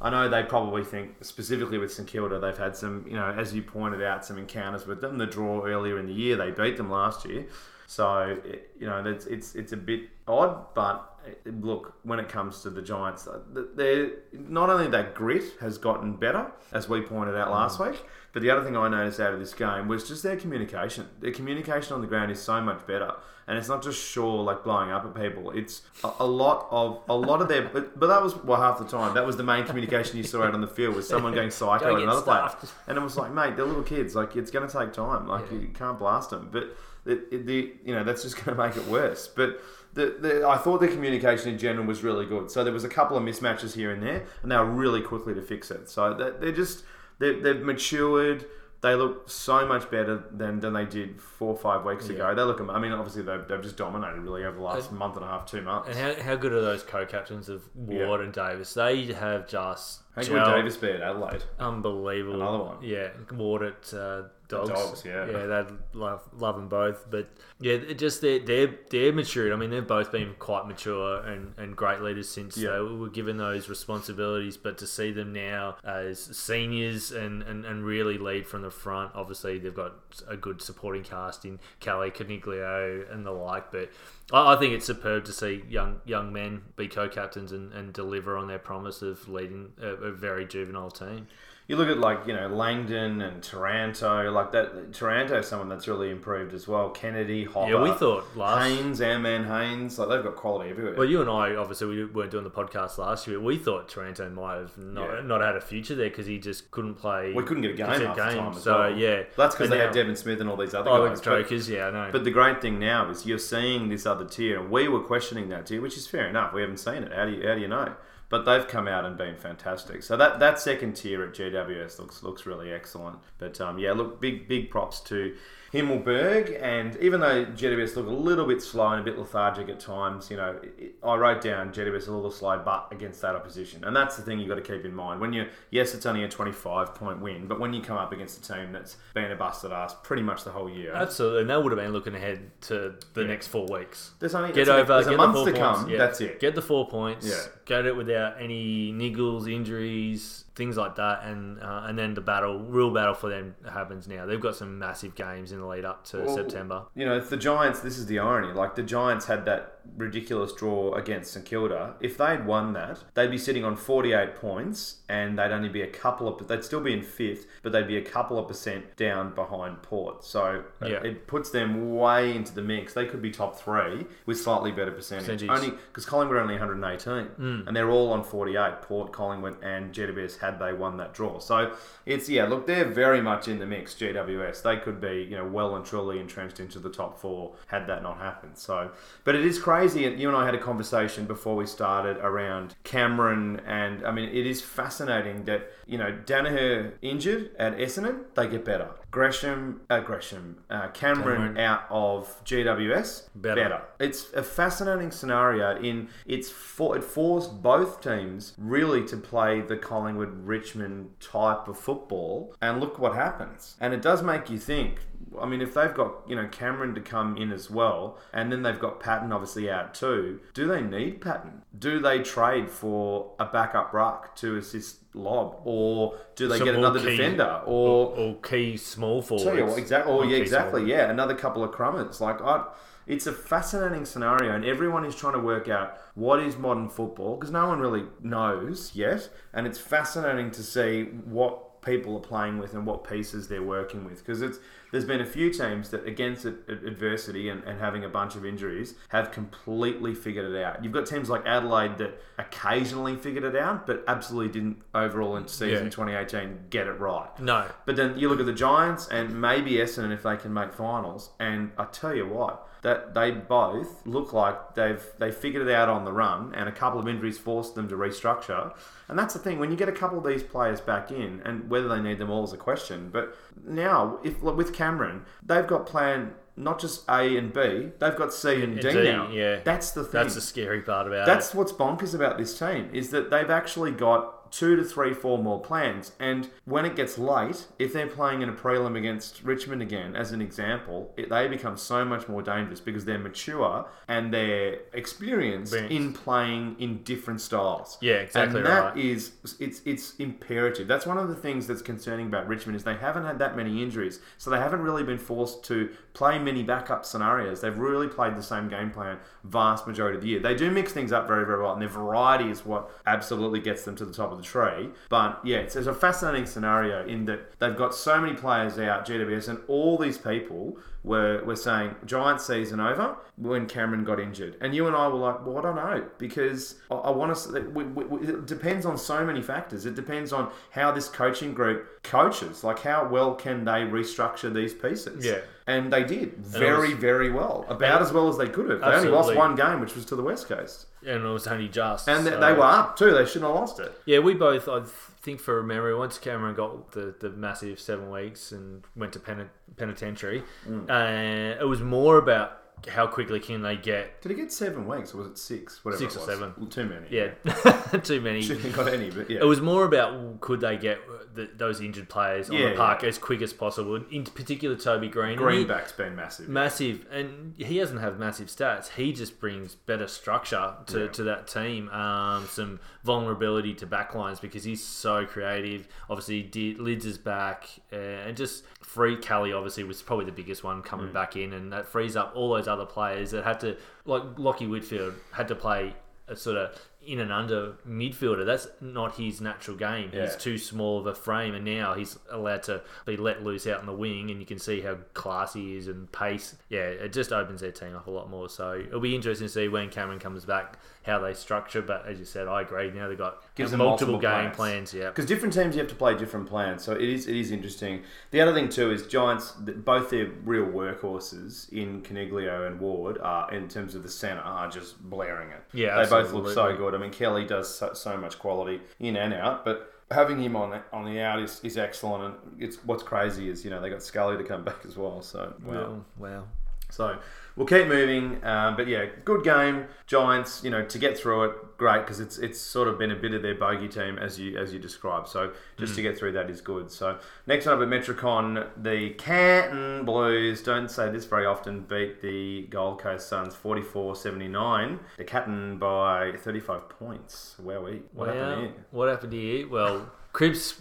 I know they probably think, specifically with St Kilda, they've had some, you know, as you pointed out, some encounters with them. The draw earlier in the year, they beat them last year. So, you know, it's it's it's a bit odd, but look, when it comes to the Giants, they're not only that grit has gotten better, as we pointed out last mm. week, but the other thing I noticed out of this game was just their communication. Their communication on the ground is so much better, and it's not just Shaw like blowing up at people. It's a, a lot of a lot of their, but, but that was well half the time. That was the main communication you saw out on the field, was someone going psycho Go at another player, and it was like, mate, they're little kids. Like, it's going to take time. Like, yeah. you can't blast them, but. It, it, the you know that's just going to make it worse. But the, the I thought the communication in general was really good. So there was a couple of mismatches here and there, and they were really quickly to fix it. So they, they're just they're, they've matured. They look so much better than, than they did four or five weeks yeah. ago. They look. I mean, obviously they've, they've just dominated really over the last and, month and a half, two months. And how how good are those co-captains of Ward yeah. and Davis? They have just. How could Davis be at Adelaide? Unbelievable. Another one. Yeah, Ward at uh, Dogs. The Dogs. Yeah, yeah, they love love them both. But yeah, it just they're they're they're matured. I mean, they've both been quite mature and, and great leaders since yeah. they were given those responsibilities. But to see them now as seniors and, and, and really lead from the front. Obviously, they've got a good supporting cast in Kelly, Caniglio, and the like. But I, I think it's superb to see young young men be co-captains and, and deliver on their promise of leading a, a very juvenile team. You look at, like, you know, Langdon and Taranto, like that. Taranto is someone that's really improved as well. Kennedy, Hopper. Yeah, we thought last... Haynes, Airman Haynes. Like, they've got quality everywhere. Well, you and I, obviously, we weren't doing the podcast last year. We thought Taranto might have not, yeah. not had a future there because he just couldn't play... We couldn't get a game half the time as so, well. Yeah. That's because they now, had Devin Smith and all these other oh, guys. Oh, jokers, yeah, I know. But the great thing now is you're seeing this other tier. We were questioning that tier, which is fair enough. We haven't seen it. How do you, how do you know? But they've come out and been fantastic. So that, that second tier at G W S looks looks really excellent. But um, yeah, look, big big props to Himmelberg. And even though G W S look a little bit slow and a bit lethargic at times, you know, it, I wrote down G W S a little slow, but against that opposition. And that's the thing you've got to keep in mind. When you yes, it's only a twenty-five point win, but when you come up against a team that's been a busted ass pretty much the whole year. Absolutely. And they would have been looking ahead to the yeah. next four weeks. There's only get over, there's get a month to come. Points, yeah. That's it. Get the four points. Yeah. Get it without any niggles, injuries, things like that, and uh, and then the battle, real battle for them happens now. They've got some massive games in the lead up to well, September. You know, it's the Giants. This is the irony. Like, the Giants had that ridiculous draw against St Kilda. If they'd won that, they'd be sitting on forty-eight points, and they'd only be a couple of... They'd still be in fifth, but they'd be a couple of percent down behind Port. So yeah. it puts them way into the mix. They could be top three with slightly better percentage. Because Collingwood are only one hundred eighteen, mm. and they're all on forty-eight. Port, Collingwood, and G W S had they won that draw. So it's, yeah, look, they're very much in the mix, G W S. They could be, you know, well and truly entrenched into the top four had that not happened. So, but it is crazy. Crazy, and you and I had a conversation before we started around Cameron, and I mean, it is fascinating that, you know, Danaher injured at Essendon, they get better. Gresham, uh, Gresham, uh, Cameron, Cameron out of G W S, better. better. It's a fascinating scenario. In it's for, it forced both teams really to play the Collingwood-Richmond type of football, and look what happens. And it does make you think. I mean, if they've got, you know, Cameron to come in as well, and then they've got Patton obviously out too, do they need Patton? Do they trade for a backup ruck to assist Lob? Or do they so get another key, defender? Or, or key small forwards? Exactly, or, or yeah, exactly, forward. yeah, another couple of crummers. Like, I... It's a fascinating scenario, and everyone is trying to work out what is modern football, because no one really knows yet, and it's fascinating to see what people are playing with and what pieces they're working with, because it's there's been a few teams that against adversity and, and having a bunch of injuries have completely figured it out. You've got teams like Adelaide that occasionally figured it out but absolutely didn't overall in season yeah. twenty eighteen get it right. No. But then you look at the Giants and maybe Essendon if they can make finals, and I tell you what, that they both look like they've they figured it out on the run, and a couple of injuries forced them to restructure. And that's the thing, when you get a couple of these players back in, and whether they need them all is a question, but now if with Cameron, they've got plan not just A and B, they've got C and, and D, D now. Yeah. That's the thing. That's the scary part about that's it. That's what's bonkers about this team, is that they've actually got two to three, four more plans. And when it gets late, if they're playing in a prelim against Richmond again, as an example, it, they become so much more dangerous because they're mature and they're experienced Brilliant. in playing in different styles. Yeah, exactly and right. And that is, it's, it's imperative. That's one of the things that's concerning about Richmond is they haven't had that many injuries. So they haven't really been forced to play many backup scenarios. They've really played the same game plan vast majority of the year. They do mix things up very, very well, and their variety is what absolutely gets them to the top of the tree. But yeah, it's, it's a fascinating scenario in that they've got so many players out, G W S, and all these people were, were saying Giants season over when Cameron got injured. And you and I were like, well, I don't know, because I, I want to... We, we, it depends on so many factors. It depends on how this coaching group coaches, like how well can they restructure these pieces. Yeah. And they did very, was, very well. About as well as they could have. They absolutely. only lost one game, which was to the West Coast. And it was only just. And so. they were up too. They shouldn't have lost it. Yeah, we both, I think for memory, once Cameron got the, the massive seven weeks and went to pen, penitentiary, mm. uh, it was more about how quickly can they get... Did he get seven weeks or was it six? Whatever six it was. Or seven. Well, too many. Yeah, yeah. Too many. Shouldn't have got any, but yeah. It was more about could they get the, those injured players on yeah, the park yeah. as quick as possible, in particular Toby Green. Greenback's he, been massive. Massive. And he doesn't have massive stats. He just brings better structure to, yeah. to that team, um, some vulnerability to backlines because he's so creative. Obviously, did, Lids is back uh, and just free Kelly, obviously, was probably the biggest one coming mm. back in, and that frees up all those other other players that had to, like Lockie Whitfield, had to play a sort of in and under midfielder. That's not his natural game. Yeah. He's too small of a frame, and now he's allowed to be let loose out in the wing, and you can see how classy he is and pace. Yeah, it just opens their team up a lot more. So it'll be interesting to see when Cameron comes back how they structure. But as you said, I agree. Now they've got Gives them multiple, multiple game plans. plans yeah, because different teams you have to play different plans. So it is it is interesting. The other thing too is Giants. Both their real workhorses in Coniglio and Ward are, in terms of the centre, are just blaring it. Yeah, they absolutely. both look so good. I mean, Kelly does so, so much quality in and out, but having him on the, on the out is, is excellent. And it's what's crazy is, you know, they got Scully to come back as well. So wow, wow. wow. So we'll keep moving, uh, but yeah, good game, Giants. You know, to get through it, great, because it's it's sort of been a bit of their bogey team as you as you described. So just mm. to get through that is good. So next up at Metricon, the Carlton Blues. Don't say this very often. Beat the Gold Coast Suns forty-four seventy-nine. The Carlton by thirty-five points. Wowee! What well, happened here? What happened here? Well, Cripps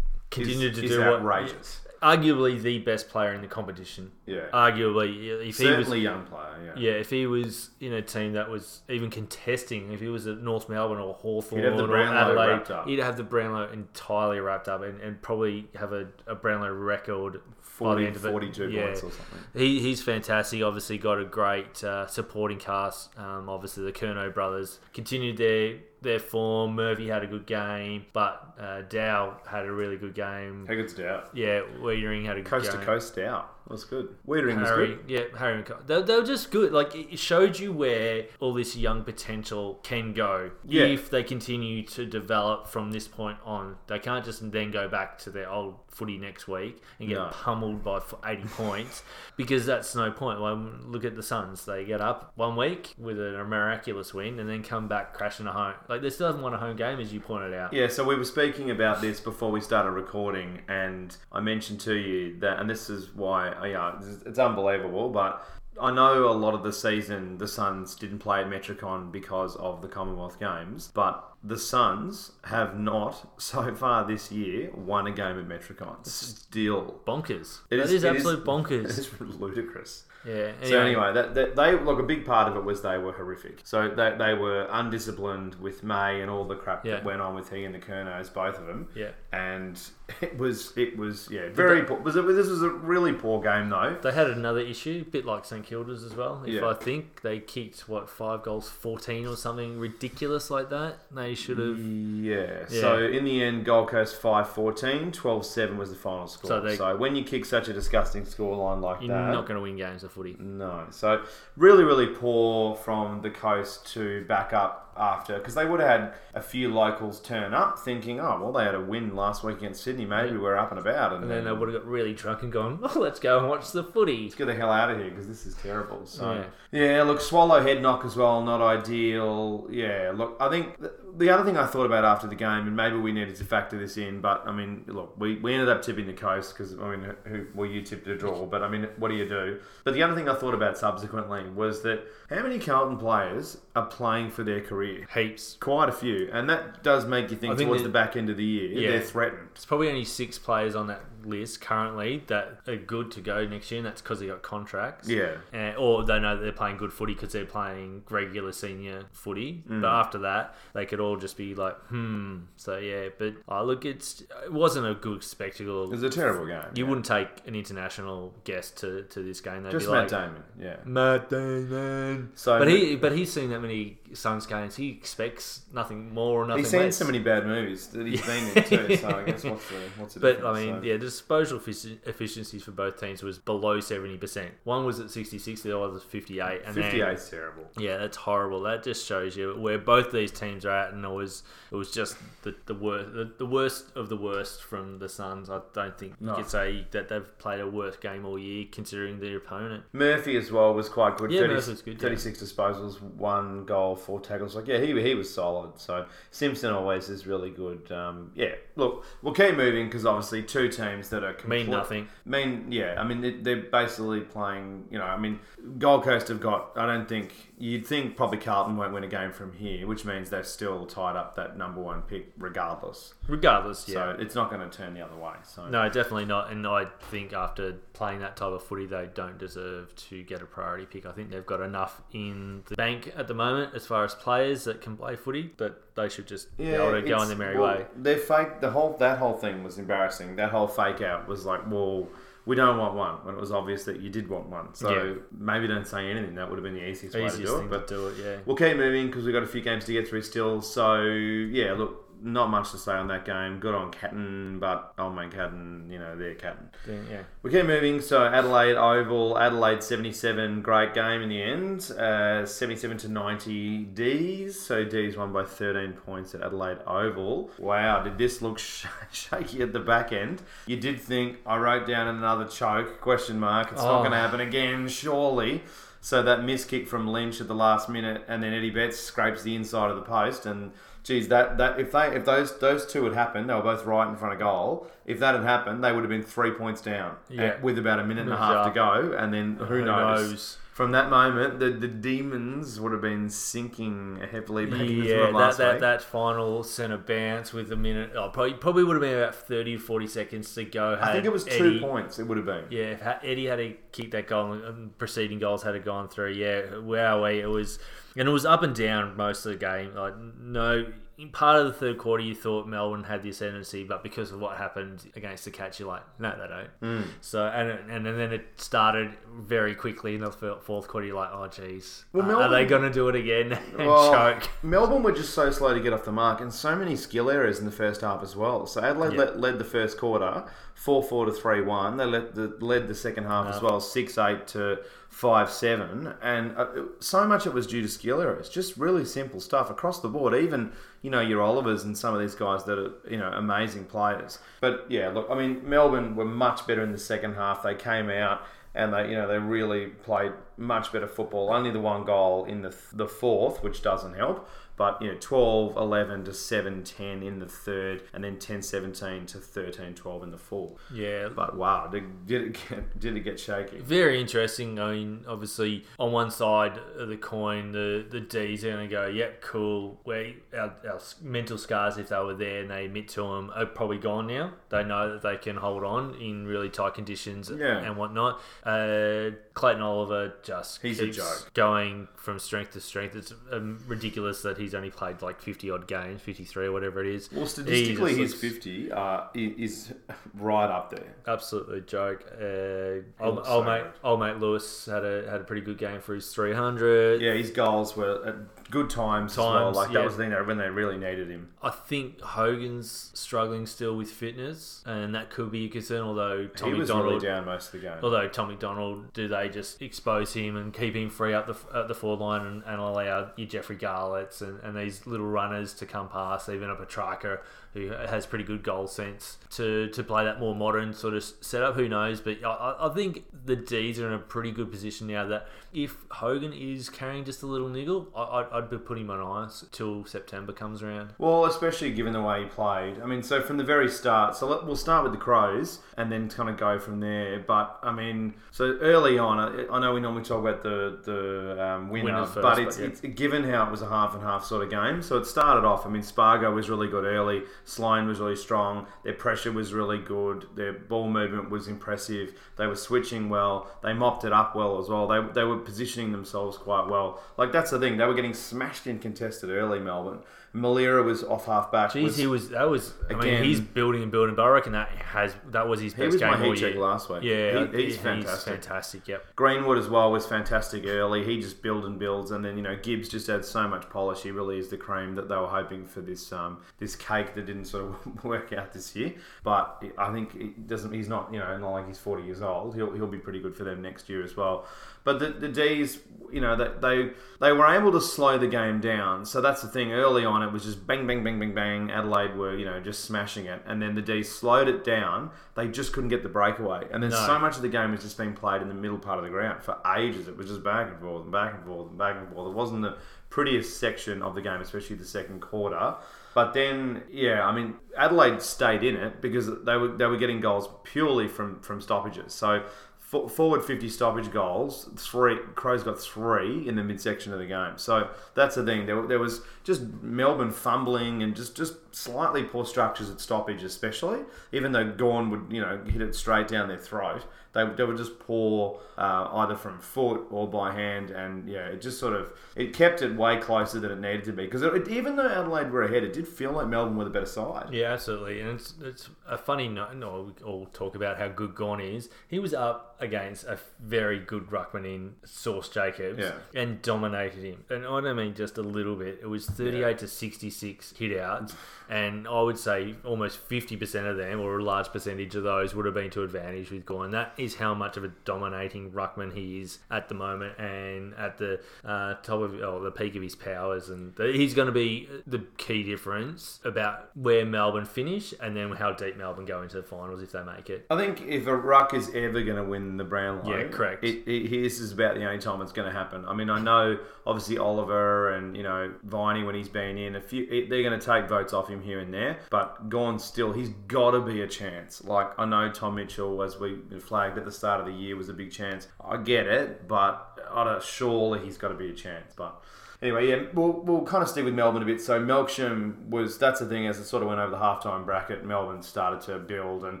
continued is, to is do outrageous. What. Arguably the best player in the competition. Yeah. Arguably, if certainly he was a young player. Yeah. Yeah. If he was in a team that was even contesting, if he was at North Melbourne or Hawthorn or Adelaide, he'd have the Brownlow entirely wrapped up, and, and probably have a, a Brownlow record. forty, forty-two yeah. points or something. He he's fantastic. Obviously, got a great uh, supporting cast. Um, obviously, the Curnow brothers continued their their form. Murphy had a good game, but uh, Dow had a really good game. How good's Dow? Yeah, Wiedering had a good coast game. Coast to coast, Dow. That was good. Wiedering was good. Yeah, Harry McCullough. They, they were just good. Like, it showed you where all this young potential can go yeah. if they continue to develop from this point on. They can't just then go back to their old footy next week and get no. pummeled by eighty points, because that's no point. Well, look at the Suns. They get up one week with a miraculous win and then come back crashing a home. Like, they still haven't won a home game, as you pointed out. Yeah, so we were speaking about this before we started recording, and I mentioned to you that, and this is why, yeah, it's unbelievable, but I know a lot of the season the Suns didn't play at Metricon because of the Commonwealth Games, but the Suns have not, so far this year, won a game at Metricon. Still. Bonkers. It that is, is it absolute is, bonkers. It's ludicrous. Yeah. Anyway. So anyway, that, that they look, a big part of it was they were horrific. So they, they were undisciplined with May and all the crap yeah. that went on with he and the Curnows, both of them. Yeah. And it was, it was yeah, very they, poor. Was it, this was a really poor game, though. They had another issue, a bit like St Kilda's as well. If yeah. I think they kicked, what, five goals, fourteen or something ridiculous like that. They should have yeah. yeah so in the end Gold Coast five fourteen twelve seven was the final score. So, they, so when you kick such a disgusting scoreline like you're that, you're not going to win games. of footy. No. So really, really poor from the Coast to back up after, because they would have had a few locals turn up thinking, oh, well, they had a win last week against Sydney. Maybe yeah. we're up and about. And, and then, then they would have got really drunk and gone, oh, let's go and watch the footy. Let's get the hell out of here because this is terrible. So, yeah. yeah, look, Swallow head knock as well, not ideal. Yeah, look, I think th- the other thing I thought about after the game, and maybe we needed to factor this in, but, I mean, look, we, we ended up tipping the Coast because, I mean, who, well, you tipped a draw, but, I mean, what do you do? But the other thing I thought about subsequently was that how many Carlton players are playing for their career? Heaps. Quite a few. And that does make you think, think towards the back end of the year, yeah, they're threatened. It's probably only six players on that list currently that are good to go next year, and that's because they got contracts. Yeah. And, or they know that they're playing good footy because they're playing regular senior footy. Mm. But after that, they could all just be like, hmm. So, yeah. But, oh, look, it's it wasn't a good spectacle. It was a terrible game. You yeah. wouldn't take an international guest to, to this game. They'd just be Matt like, Damon. Yeah. Matt Damon. So, but, he, but he's seen that many Suns games. He expects nothing more or nothing less. He's seen less. so many bad movies that he's been in too, so I guess what's the, what's the difference? But, I mean, so. yeah, the disposal efficiency for both teams was below seventy percent. One was at sixty-six, the other was fifty-eight. And fifty-eight's then, terrible. Yeah, that's horrible. That just shows you where both these teams are at, and it was, it was just the, the, worst, the, the worst of the worst from the Suns. I don't think no. you could say that they've played a worse game all year, considering their opponent. Murphy as well was quite good. Yeah, thirty, Murphy's good. thirty-six yeah. disposals, one goal, four tackles. Like, yeah, he he was solid. So Simpson always is really good. Um, yeah, look, we'll keep moving because obviously two teams that are complete, mean nothing. Mean yeah. I mean they're basically playing. You know, I mean Gold Coast have got. I don't think you'd think probably Carlton won't win a game from here, which means they're still tied up that number one pick regardless. Regardless, yeah. So it's not going to turn the other way. So no, definitely not. And I think after playing that type of footy, they don't deserve to get a priority pick. I think they've got enough in the bank at the moment as far as players that can play footy, but they should just yeah, be able to go on their merry well, way. They fake the whole that whole thing was embarrassing. That whole fake out was like, well, we don't want one, when it was obvious that you did want one. So yeah. maybe don't say anything. That would have been the easiest, the easiest way to do it. But to do it, yeah. we'll keep moving because we've got a few games to get through still. So yeah, look, not much to say on that game. Good on Catton, but oh my Catton, you know, they're Catton. Yeah, yeah. We keep moving. So Adelaide Oval, Adelaide seventy-seven, great game in the end. Uh, seventy-seven to ninety D's. So D's won by thirteen points at Adelaide Oval. Wow, did this look sh- shaky at the back end? You did think, I wrote down another choke, question mark. It's oh. not going to happen again, surely. So that missed kick from Lynch at the last minute, and then Eddie Betts scrapes the inside of the post, and geez, that, that if they if those those two had happened, they were both right in front of goal. If that had happened, they would have been three points down yeah. at, with about a minute and a half to go, and then who, who knows? knows? From that moment, the, the Demons would have been sinking heavily back yeah, in the run last that, week. Yeah, that, that final centre bounce with a minute, oh, probably probably would have been about thirty, forty seconds to go. I think it was Eddie, two points, it would have been. Yeah, if Eddie had to kick that goal, and preceding goals had gone through, yeah, wowee, it was... And it was up and down most of the game. Like, no... In part of the third quarter, you thought Melbourne had the ascendancy, but because of what happened against the Cats, you're like, no, they don't. Mm. So, and, and and then it started very quickly in the fourth quarter. You're like, oh, geez, well, uh, are they going to do it again and well, choke? Melbourne were just so slow to get off the mark, and so many skill errors in the first half as well. So Adelaide yep. led, led the first quarter four four to three one. They led the, led the second half no. as well, six eight to five seven, and uh, so much it was due to skill errors. Just really simple stuff across the board. Even you know your Olivers and some of these guys that are you know amazing players. But yeah, look, I mean Melbourne were much better in the second half. They came out and they you know they really played much better football. Only the one goal in the th- the fourth, which doesn't help. But, you know, twelve eleven to seven ten in the third, and then ten seventeen to thirteen twelve in the fourth. Yeah. But, wow, did, did, it get, did it get shaky? Very interesting. I mean, obviously, on one side of the coin, the, the D's are going to go, yep, cool. We're, our, our mental scars, if they were there and they admit to them, are probably gone now. They know that they can hold on in really tight conditions yeah. and whatnot. Uh, Clayton Oliver just He's keeps a joke. going from strength to strength. It's um, ridiculous that he's... He's only played like fifty-odd games, fifty-three or whatever it is. Well, statistically, his fifty uh, is right up there. Absolutely joke. Uh, old, old, mate, old mate Lewis had a had a pretty good game for his three hundred. Yeah, his goals were Good times, times as well. Like, yeah. That was the thing that, when they really needed him. I think Hogan's struggling still with fitness, and that could be a concern, although Tom McDonald... He was really down most of the game. Although Tom McDonald, do they just expose him and keep him free up the at the forward line and, and allow your Jeffrey Garletts and, and these little runners to come past, even a Petrarca, who has pretty good goal sense, to, to play that more modern sort of setup? Who knows? But I, I think the D's are in a pretty good position now that if Hogan is carrying just a little niggle, I, I'd I'd be putting him on ice till September comes around. Well, especially given the way he played. I mean, so from the very start, so let, we'll start with the Crows and then kind of go from there. But, I mean, so early on, I, I know we normally talk about the, the um, winner, winner first, but, it's, but yeah. it's given how it was a half and half sort of game. So it started off, I mean, Spargo was really good early, Sloan was really strong, their pressure was really good, their ball movement was impressive, they were switching well, they mopped it up well as well, they, they were positioning themselves quite well. Like, that's the thing, they were getting smashed and contested early, Melbourne. Malera was off half back. Jeez, was, he was. That was. Again, I mean, he's building and building, but I reckon that has that was his best he was game. He was my heat check last week. Yeah, he, he's he, fantastic. He's fantastic. Yep. Greenwood as well was fantastic early. He just builds and builds, and then you know Gibbs just adds so much polish. He really is the cream that they were hoping for this um this cake that didn't sort of work out this year. But I think it doesn't. He's not. You know, not like he's forty years old. He'll he'll be pretty good for them next year as well. But the, the D's, you know, they, they they were able to slow the game down. So that's the thing. Early on, it was just bang, bang, bang, bang, bang. Adelaide were, you know, just smashing it. And then the D's slowed it down. They just couldn't get the breakaway. And then no. so much of the game was just being played in the middle part of the ground for ages. It was just back and forth and back and forth and back and forth. It wasn't the prettiest section of the game, especially the second quarter. But then, yeah, I mean, Adelaide stayed in it because they were they were getting goals purely from, from stoppages. So... Forward fifty stoppage goals. Three Crows got three in the midsection of the game. So that's the thing. There, there was just Melbourne fumbling and just, just slightly poor structures at stoppage, especially. Even though Gawn would, you know, hit it straight down their throat, they they were just poor uh, either from foot or by hand. And yeah, it just sort of it kept it way closer than it needed to be. Because even though Adelaide were ahead, it did feel like Melbourne were the better side. Yeah, absolutely. And it's it's a funny note. No, we all talk about how good Gawn is. He was up against a very good ruckman in Source Jacobs yeah. and dominated him. And I don't mean just a little bit. It was thirty-eight yeah. to sixty-six hit outs, and I would say almost fifty percent of them, or a large percentage of those, would have been to advantage with Gawn. That is how much of a dominating ruckman he is at the moment and at the uh, top of oh, the peak of his powers. And he's going to be the key difference about where Melbourne finish and then how deep Melbourne go into the finals if they make it. I think if a ruck is ever going to win the Brownlow, yeah, correct. It, it, this is about the only time it's going to happen. I mean, I know obviously Oliver and you know Viney when he's been in a few, it, they're going to take votes off him here and there. But Gawn still, he's got to be a chance. Like I know Tom Mitchell, as we flagged at the start of the year, was a big chance. I get it, but I don't, surely he's got to be a chance. But. Anyway, yeah, we'll, we'll kind of stick with Melbourne a bit. So Melksham was, that's the thing, as it sort of went over the halftime bracket, Melbourne started to build, and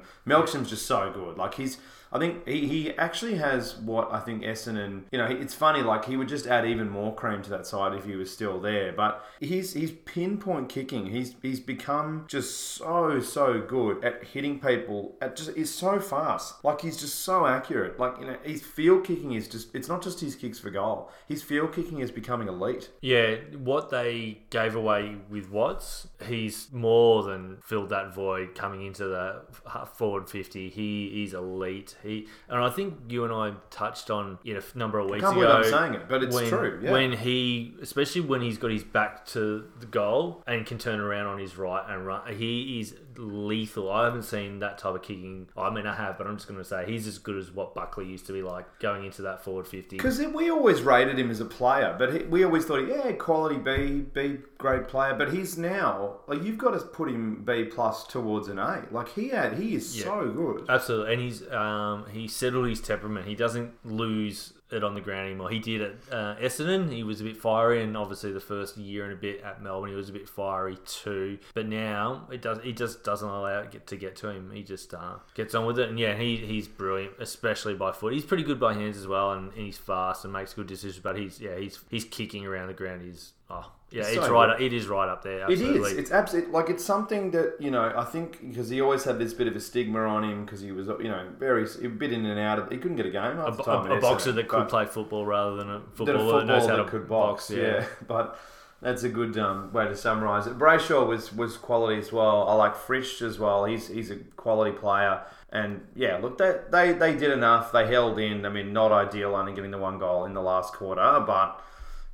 Melksham's just so good. Like he's, I think he, he actually has what I think Essendon, you know, it's funny, like he would just add even more cream to that side if he was still there. But he's he's pinpoint kicking. He's he's become just so, so good at hitting people. At just is so fast. Like he's just so accurate. Like, you know, his field kicking is just, it's not just his kicks for goal. His field kicking is becoming elite. Yeah, what they gave away with Watts, he's more than filled that void coming into the forward fifty. He is elite. He and I think you and I touched on it a number of weeks ago. I can't believe I'm saying it, but it's when, true. Yeah. When he, especially when he's got his back to the goal and can turn around on his right and run, he is lethal. I haven't seen that type of kicking. I mean, I have, but I'm just going to say he's as good as what Buckley used to be like going into that forward fifty. Because we always rated him as a player, but he, we always thought, yeah, quality B, B grade player, but he's now like you've got to put him B plus towards an A. Like he had, he is yeah, so good, absolutely, and he's um he settled his temperament. He doesn't lose it on the ground anymore. He did at uh, Essendon. He was a bit fiery, and obviously the first year and a bit at Melbourne, he was a bit fiery too. But now it does. He just doesn't allow it get, to get to him. He just uh, gets on with it, and yeah, he he's brilliant, especially by foot. He's pretty good by hands as well, and, and he's fast and makes good decisions. But he's yeah, he's he's kicking around the ground. He's Oh, yeah, it's, it's so right. Up, it is right up there. Absolutely. It is. It's absolutely like it's something that, you know, I think because he always had this bit of a stigma on him because he was, you know, very a bit in and out of. He couldn't get a game. Half a, the time a, a boxer that could play football rather than a footballer than a football that knows how that to could box. box yeah. yeah, but that's a good um, way to summarise it. Brayshaw was was quality as well. I like Fritsch as well. He's he's a quality player. And yeah, look, they, they they did enough. They held in. I mean, not ideal, only getting the one goal in the last quarter, but.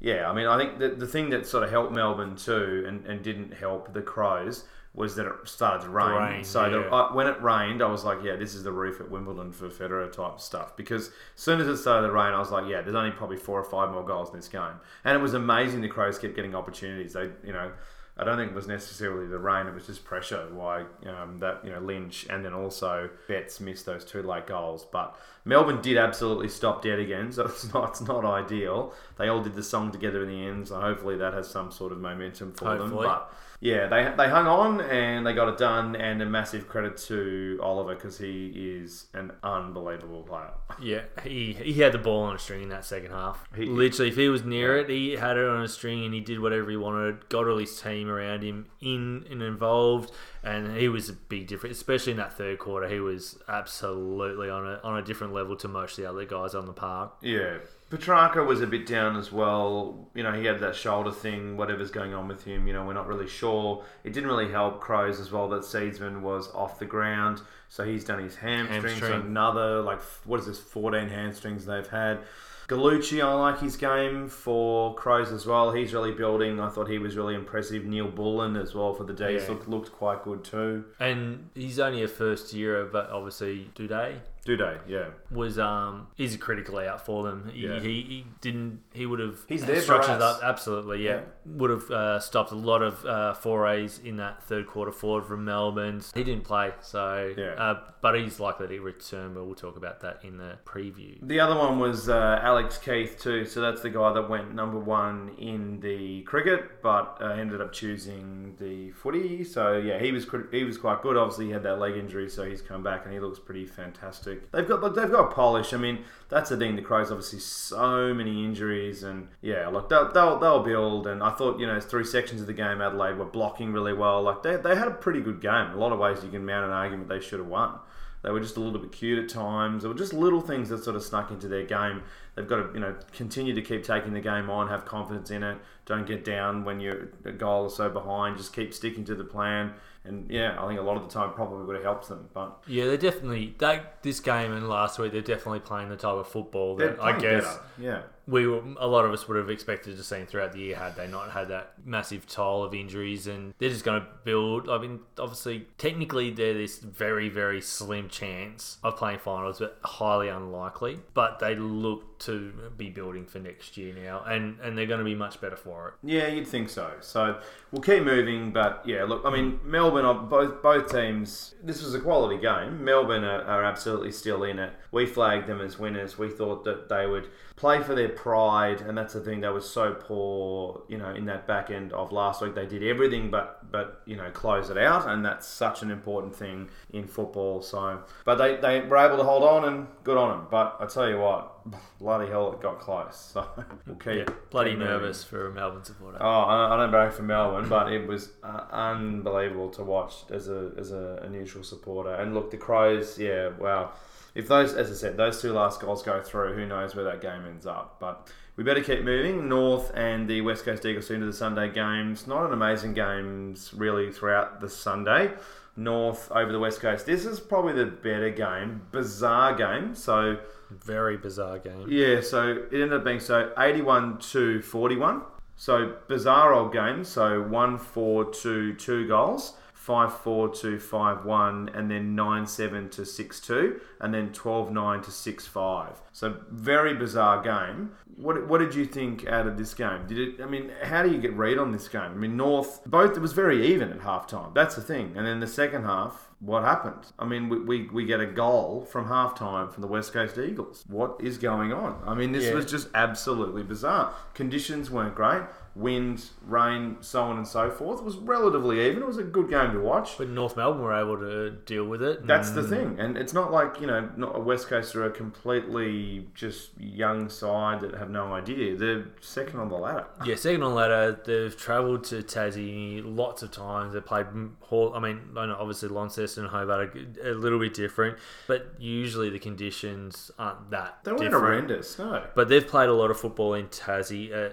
Yeah, I mean, I think the, the thing that sort of helped Melbourne too and, and didn't help the Crows was that it started to rain. rain so yeah. the, I, when it rained, I was like, yeah, this is the roof at Wimbledon for Federer type stuff. Because as soon as it started to rain, I was like, yeah, there's only probably four or five more goals in this game. And it was amazing the Crows kept getting opportunities. They, you know, I don't think it was necessarily the rain. It was just pressure. Why um, that, you know, Lynch and then also Betts missed those two late goals. But Melbourne did absolutely stop dead again, so it's not it's not ideal. They all did the song together in the end, so hopefully that has some sort of momentum for hopefully. them. But yeah, they they hung on and they got it done. And a massive credit to Oliver because he is an unbelievable player. Yeah, he he had the ball on a string in that second half. He, Literally, if he was near it, he had it on a string and he did whatever he wanted. Got all his team around him in and involved, and he was a big difference, especially in that third quarter. He was absolutely on a on a different level to most of the other guys on the park. Yeah, Petrarca was a bit down as well. You know, he had that shoulder thing, whatever's going on with him, you know, we're not really sure. It didn't really help Crows as well that Seedsman was off the ground, so he's done his hamstrings. Hamstring. Another, like, what is this, fourteen hamstrings they've had. Gallucci, I like his game for Crows as well. He's really building. I thought he was really impressive. Neil Bullen as well for the D's yeah. looked, looked quite good too. And he's only a first year, but obviously Duday. Duday, yeah, was um is critically out for them. He, yeah. he, he didn't. He would have he's there structured up absolutely. Yeah, yeah. would have uh, stopped a lot of uh, forays in that third quarter forward from Melbourne. He didn't play, so yeah. uh, but he's likely to return. But we'll talk about that in the preview. The other one was uh, Alex Keith too. So that's the guy that went number one in the cricket, but uh, ended up choosing the footy. So yeah, he was he was quite good. Obviously, he had that leg injury, so he's come back and he looks pretty fantastic. They've got look, they've got polish. I mean, that's the thing. The Crows obviously so many injuries, and yeah, look, they'll they'll, they'll build. And I thought, you know, through sections of the game, Adelaide were blocking really well. Like they they had a pretty good game. A lot of ways you can mount an argument they should have won. They were just a little bit cute at times. There were just little things that sort of snuck into their game. They've got to, you know, continue to keep taking the game on, have confidence in it. Don't get down when you're a goal or so behind. Just keep sticking to the plan. And yeah, I think a lot of the time probably would have helped them. But yeah, they're definitely they this game and last week they're definitely playing the type of football that I guess better. yeah we were, a lot of us would have expected to see them throughout the year had they not had that massive toll of injuries. And they're just going to build. I mean, obviously technically they're this very very slim chance of playing finals, but highly unlikely. But they look to be building for next year now, and and they're going to be much better for it. Yeah, you'd think so. So we'll keep moving, but yeah, look, I mean Melbourne. Both both teams, this was a quality game. Melbourne are, are absolutely still in it. We flagged them as winners. We thought that they would play for their pride, and that's the thing that was so poor, you know, in that back end of last week. They did everything but, but you know, close it out, and that's such an important thing in football. So, but they, they were able to hold on, and good on them. But I tell you what, bloody hell, it got close. So we'll keep yeah, bloody keep nervous for a Melbourne supporter. Oh, I don't know for Melbourne, but it was uh, unbelievable to watch as a as a, a neutral supporter. And look, the Crows, yeah, wow. If those, as I said, those two last goals go through, who knows where that game ends up. But we better keep moving. North and the West Coast Eagles into the Sunday games. Not an amazing games really throughout the Sunday. North over the West Coast. This is probably the better game. Bizarre game. So very bizarre game. Yeah, so it ended up being so eighty-one to forty-one. So bizarre old game. So one four to two goals. five four to five one, and then nine seven to six two, and then twelve nine to six five. So very bizarre game. What what did you think out of this game? Did it? I mean, how do you get read on this game? I mean, North both it was very even at halftime. That's the thing. And then the second half, what happened? I mean, we we, we get a goal from halftime from the West Coast Eagles. What is going on? I mean, this yeah. was just absolutely bizarre. Conditions weren't great. wind, rain, so on and so forth. It was relatively even. It was a good game to watch. But North Melbourne were able to deal with it. That's mm. the thing. And it's not like, you know, not a West Coast are a completely just young side that have no idea. They're second on the ladder. Yeah, second on the ladder. They've travelled to Tassie lots of times. They played, I mean, obviously Launceston and Hobart are a little bit different, but usually the conditions aren't that They weren't different. horrendous, no. But they've played a lot of football in Tassie uh,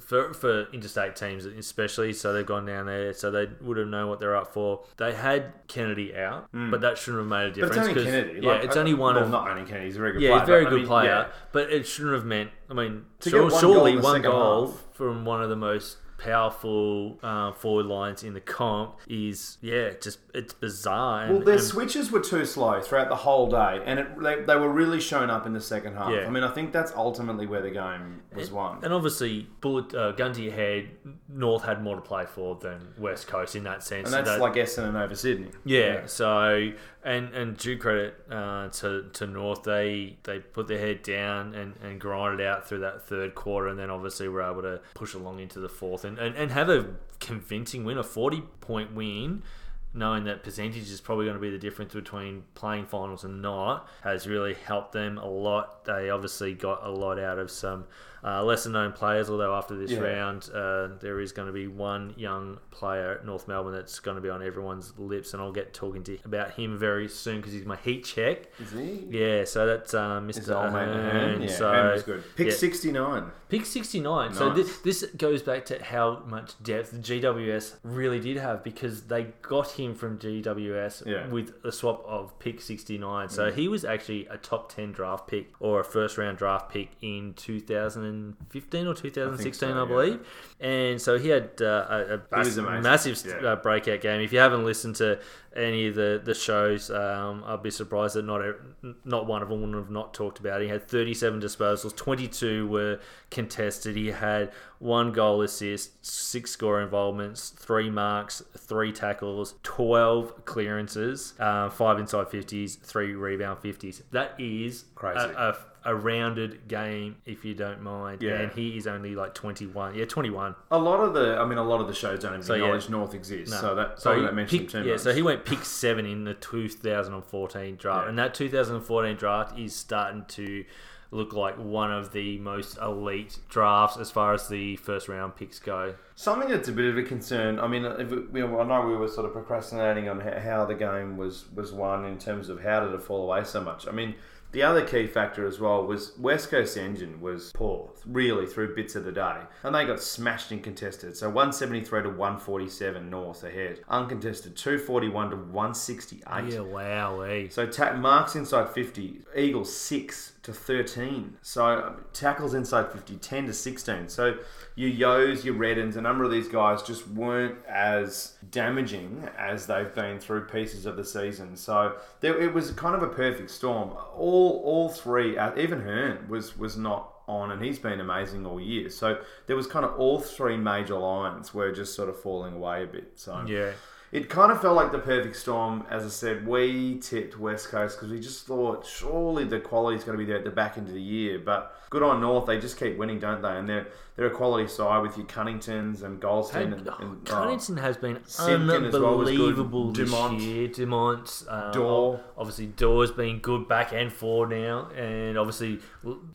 for, for interstate teams especially, so they've gone down there, so they would have known what they're up for. They had Kennedy out, mm. but that shouldn't have made a difference. But it's only Kennedy. Yeah, like, it's I, only one well, of... Well, not only Kennedy, he's a very good yeah, player. Yeah, he's a very but, good I mean, player, yeah. but it shouldn't have meant... I mean, sure, one surely goal one goal half. From one of the most powerful uh, forward lines in the comp is, yeah, just it's bizarre. And, well, their and, switches were too slow throughout the whole day, and it, they, they were really shown up in the second half. Yeah. I mean, I think that's ultimately where the game was and, won. And obviously, bullet uh, gun to your head, North had more to play for than West Coast in that sense. And that's that, like Essendon over Sydney. Yeah, yeah. so... And and due credit uh, to to North, they they put their head down and, and grinded out through that third quarter, and then obviously were able to push along into the fourth and, and, and have a convincing win, a forty-point win, knowing that percentage is probably going to be the difference between playing finals and not, has really helped them a lot. They obviously got a lot out of some uh, lesser-known players, although after this yeah. round, uh, there is going to be one young player at North Melbourne that's going to be on everyone's lips, and I'll get talking to about him very soon because he's my heat check. Is he? Yeah, so that's uh, Mister Ahern. Yeah, so, Ahern was good. Pick yeah. sixty-nine. Pick sixty-nine. Nice. So this, this goes back to how much depth G W S really did have, because they got him from G W S yeah. with a swap of pick sixty-nine, so yeah. he was actually a top ten draft pick or a first round draft pick in two thousand fifteen or two thousand sixteen, I, so, I believe. Yeah. And so he had uh, a, a bas- massive st- yeah. uh, breakout game. If you haven't listened to any of the the shows, um, I'd be surprised that not a, not one of them would have not talked about it. He had thirty-seven disposals, twenty-two were contested. He had one goal assist, six score involvements, three marks, three tackles, twelve clearances, uh, five inside fifties, three rebound fifties. That is crazy. A, a A rounded game, if you don't mind. Yeah. And he is only like twenty-one. Yeah, twenty-one. A lot of the, I mean, a lot of the shows don't even so, acknowledge yeah. North exists. No. So that, so he mentioned too much. Yeah, so he went pick seven in the two thousand fourteen draft. Yeah. And that two thousand fourteen draft is starting to look like one of the most elite drafts as far as the first round picks go. Something that's a bit of a concern, I mean, if it, you know, I know we were sort of procrastinating on how the game was, was won in terms of how did it fall away so much. I mean, the other key factor as well was West Coast engine was poor, really, through bits of the day. And they got smashed and contested. So one seventy-three to one forty-seven North ahead. Uncontested, two forty-one to one sixty-eight. Yeah, wow. So ta- marks inside fifty, Eagles six to thirteen. So tackles inside fifty, ten to sixteen. So your Yos, your Reddens, a number of these guys just weren't as damaging as they've been through pieces of the season. So there, it was kind of a perfect storm. All All, all three, even Hearn was, was not on, and he's been amazing all year. So there was kind of all three major lines were just sort of falling away a bit. So yeah, it kind of felt like the perfect storm. As I said, we tipped West Coast because we just thought surely the quality's going to be there at the back end of the year. But good on North, they just keep winning, don't they? And they're they're a quality side with your Cunningtons and Golston. And, and Cunnington has been unbelievable well this Dumont. year. Dumont's um, Dore. Obviously, Dore's been good back and forward now. And obviously,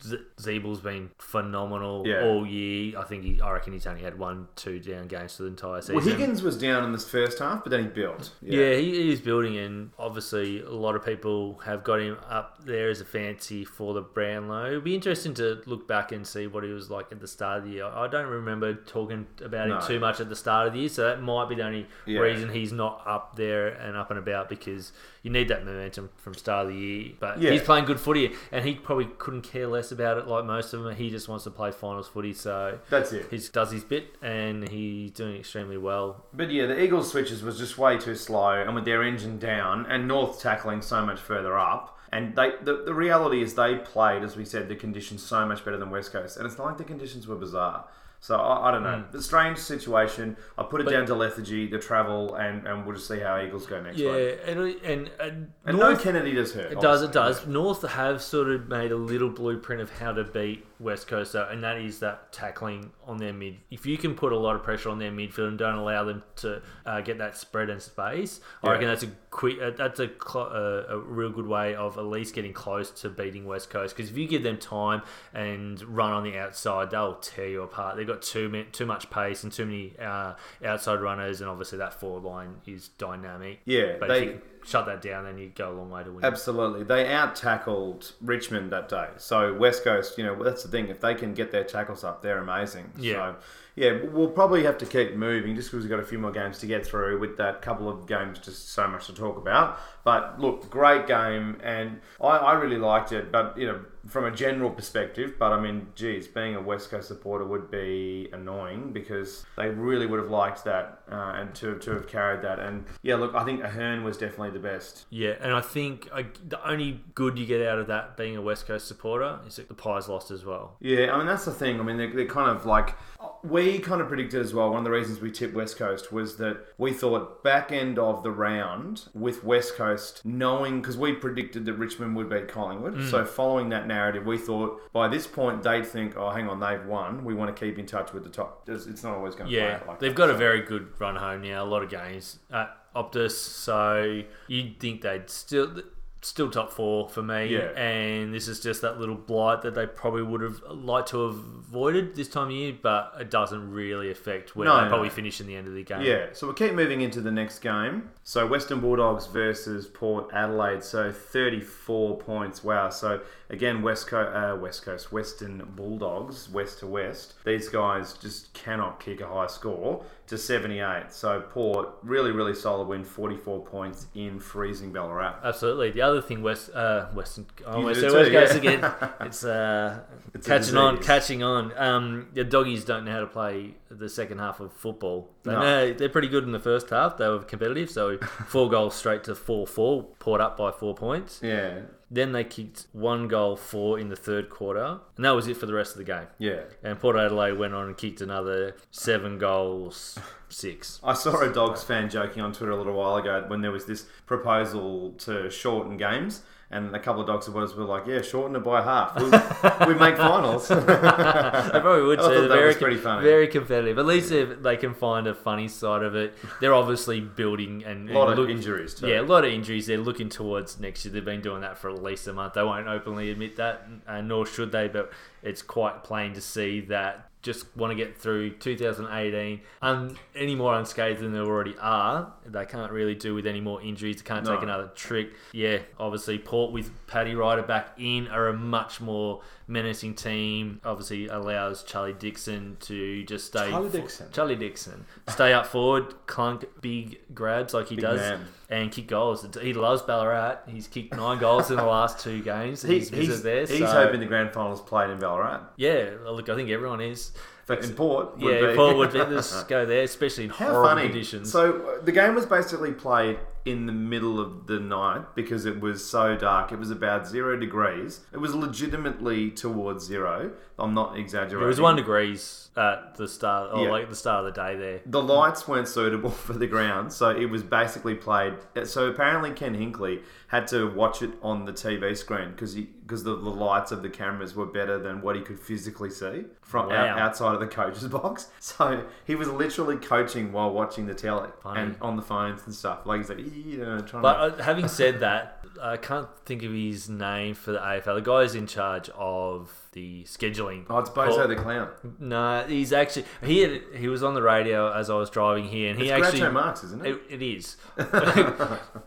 Z- Zeebel's been phenomenal yeah. all year. I think he, I reckon he's only had one, two down games for the entire season. Well, Higgins was down in this first half, but then he built. Yeah, yeah he is building. And obviously, a lot of people have got him up there as a fancy for the Brownlow. It'll be interesting to look back and see what he was like at the start of the year. I don't remember talking about no. him too much at the start of the year, so that might be the only yeah. reason he's not up there and up and about, because you need that momentum from start of the year. But yeah. he's playing good footy, and he probably couldn't care less about it like most of them. He just wants to play finals footy, so that's it. He does his bit, and he's doing extremely well. But yeah, the Eagles switches was just way too slow, and with their engine down, and North tackling so much further up. And they, the, the reality is they played, as we said, the conditions so much better than West Coast. And it's not like the conditions were bizarre. So, I, I don't know. Mm. The strange situation. I put it but, down to lethargy, the travel, and, and we'll just see how Eagles go next yeah, week. Yeah, and, and, and, and North, no Kennedy does hurt. It does, obviously. It does. North have sort of made a little blueprint of how to beat West Coaster, and that is that tackling on their mid. If you can put a lot of pressure on their midfield and don't allow them to uh, get that spread and space, yeah. I reckon that's a quick, uh, that's a, cl- uh, a real good way of at least getting close to beating West Coast. Because if you give them time and run on the outside, they'll tear you apart. They've got too many, too much pace and too many uh, outside runners, and obviously that forward line is dynamic. Yeah, but they. Shut that down, then you go a long way to win. Absolutely. They out-tackled Richmond that day. So West Coast, you know, that's the thing. If they can get their tackles up, they're amazing. Yeah. So, yeah, we'll probably have to keep moving just because we've got a few more games to get through with that couple of games, just so much to talk about. But, look, great game, and I, I really liked it, but, you know, from a general perspective, but I mean, geez, being a West Coast supporter would be annoying because they really would have liked that uh, and to to have carried that. And yeah, look, I think Ahern was definitely the best. Yeah, and I think I, the only good you get out of that being a West Coast supporter is that the Pies lost as well. Yeah, I mean, that's the thing. I mean, they're, they're kind of like, we kind of predicted as well, one of the reasons we tipped West Coast was that we thought back end of the round with West Coast knowing, because we predicted that Richmond would beat Collingwood. Mm. So following that now, narrative, we thought by this point they'd think, oh, hang on, they've won. We want to keep in touch with the top. It's not always going to yeah, play out like they've that. They've got so. a very good run home now, a lot of games at Optus, so you'd think they'd still... Still top four for me, yeah. And this is just that little blight that they probably would have liked to have avoided this time of year, but it doesn't really affect where no, they no. probably finish in the end of the game. Yeah, so we'll keep moving into the next game. So Western Bulldogs versus Port Adelaide, so thirty-four points, wow. So again, West Coast, uh, West Coast, Western Bulldogs, west to west. These guys just cannot kick a high score to seventy-eight. So Port, really, really solid win, forty-four points in freezing Ballarat. Absolutely. The other thing West uh Western oh, West, too, West Coast yeah. again it's uh it's catching on catching on um the doggies don't know how to play the second half of football. They no. know they're pretty good in the first half, they were competitive, so four goals straight to four four, Port up by four points. Yeah. Then they kicked one goal four in the third quarter, and that was it for the rest of the game. Yeah. And Port Adelaide went on and kicked another seven goals, six. I saw a Dogs fan joking on Twitter a little while ago when there was this proposal to shorten games, and a couple of Dogs supporters were like, yeah, shorten it by half. We'll, we make finals. They probably would too. I thought that was pretty funny. Very competitive. At least yeah. if they can find a funny side of it. They're obviously building. and A lot and of look, injuries too. Yeah, a lot of injuries. They're looking towards next year. They've been doing that for at least a month. They won't openly admit that, uh, nor should they, but it's quite plain to see that just want to get through two thousand eighteen um, any more unscathed than they already are. They can't really do with any more injuries. They can't no. take another trick. Yeah, obviously Port with Paddy Ryder back in are a much more menacing team. Obviously allows Charlie Dixon to just stay... Charlie for, Dixon. Charlie Dixon. Stay up forward, clunk big grabs like he big does. Man. And kick goals. He loves Ballarat. He's kicked nine goals in the last two games. He's, he's, he's there. He's so. hoping the grand final's played in Ballarat. Yeah, look, I think everyone is. But in Port would yeah, be. Yeah, Port would be. Let's go there, especially in How horrible funny. conditions. So the game was basically played in the middle of the night because it was so dark. It was about zero degrees. It was legitimately towards zero. I'm not exaggerating. It was one degrees at the start, or yeah. like the start of the day there. The lights weren't suitable for the ground, so it was basically played. So apparently Ken Hinkley had to watch it on the T V screen because because the, the lights of the cameras were better than what he could physically see from wow. out, outside of the coach's box. So he was literally coaching while watching the telly Funny. and on the phones and stuff. Like he's like, yeah, trying but to... having said that, I can't think of his name for the A F L. The guy's in charge of the scheduling. Oh, it's Bozo Port. the Clown. No, he's actually... He had, he was on the radio as I was driving here, and he it's actually... It's Groucho Marx, isn't it? It, it is.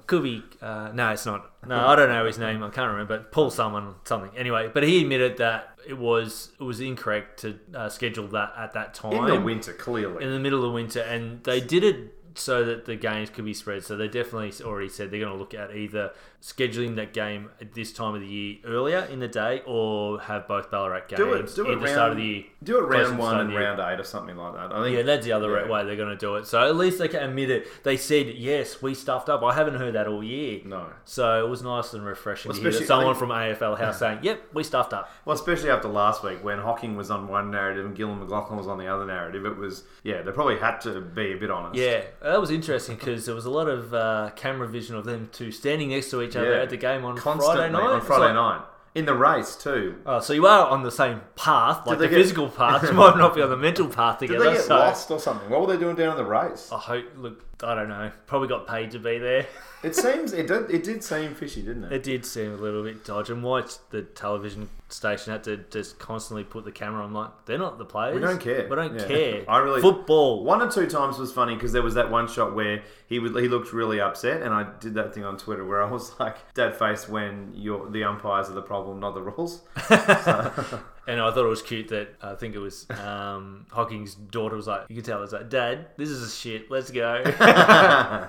Could be... Uh, no, it's not. No, I don't know his name. I can't remember. But Paul someone, something. Anyway, but he admitted that it was it was incorrect to uh, schedule that at that time. In the winter, clearly. In the middle of winter, and they did it so that the games could be spread. So they definitely already said they're going to look at either scheduling that game at this time of the year earlier in the day, or have both Ballarat games do it, do it at the round, start of the year. Do it round one and round eight or something like that. I think, yeah, that's the other yeah. way they're going to do it. So at least they can admit it. They said, yes, we stuffed up. I haven't heard that all year. No. So it was nice and refreshing well, to hear that someone think, from A F L House saying, yep, we stuffed up. Well, especially after last week when Hocking was on one narrative and Gillan McLaughlin was on the other narrative. It was, yeah, they probably had to be a bit honest. Yeah, that was interesting because there was a lot of uh, camera vision of them two standing next to each other yeah. at the game on Constantly Friday night. On Friday like, night. In the race too. Oh, so you are on the same path, like the get... physical path. You might not be on the mental path together. Did they get so... lost or something? What were they doing down in the race? I hope. Look, I don't know. Probably got paid to be there. It seems it did. It did seem fishy, didn't it? It did seem a little bit dodgy. And why the television station had to just constantly put the camera on? Like they're not the players. We don't care. We don't yeah. care. I really football. One or two times was funny because there was that one shot where he would he looked really upset, and I did that thing on Twitter where I was like, "Dad face when you're the umpires are the problem." Well, not the rules. So. And I thought it was cute that I think it was um, Hocking's daughter was like, you can tell it was like, Dad, this is a shit. Let's go. I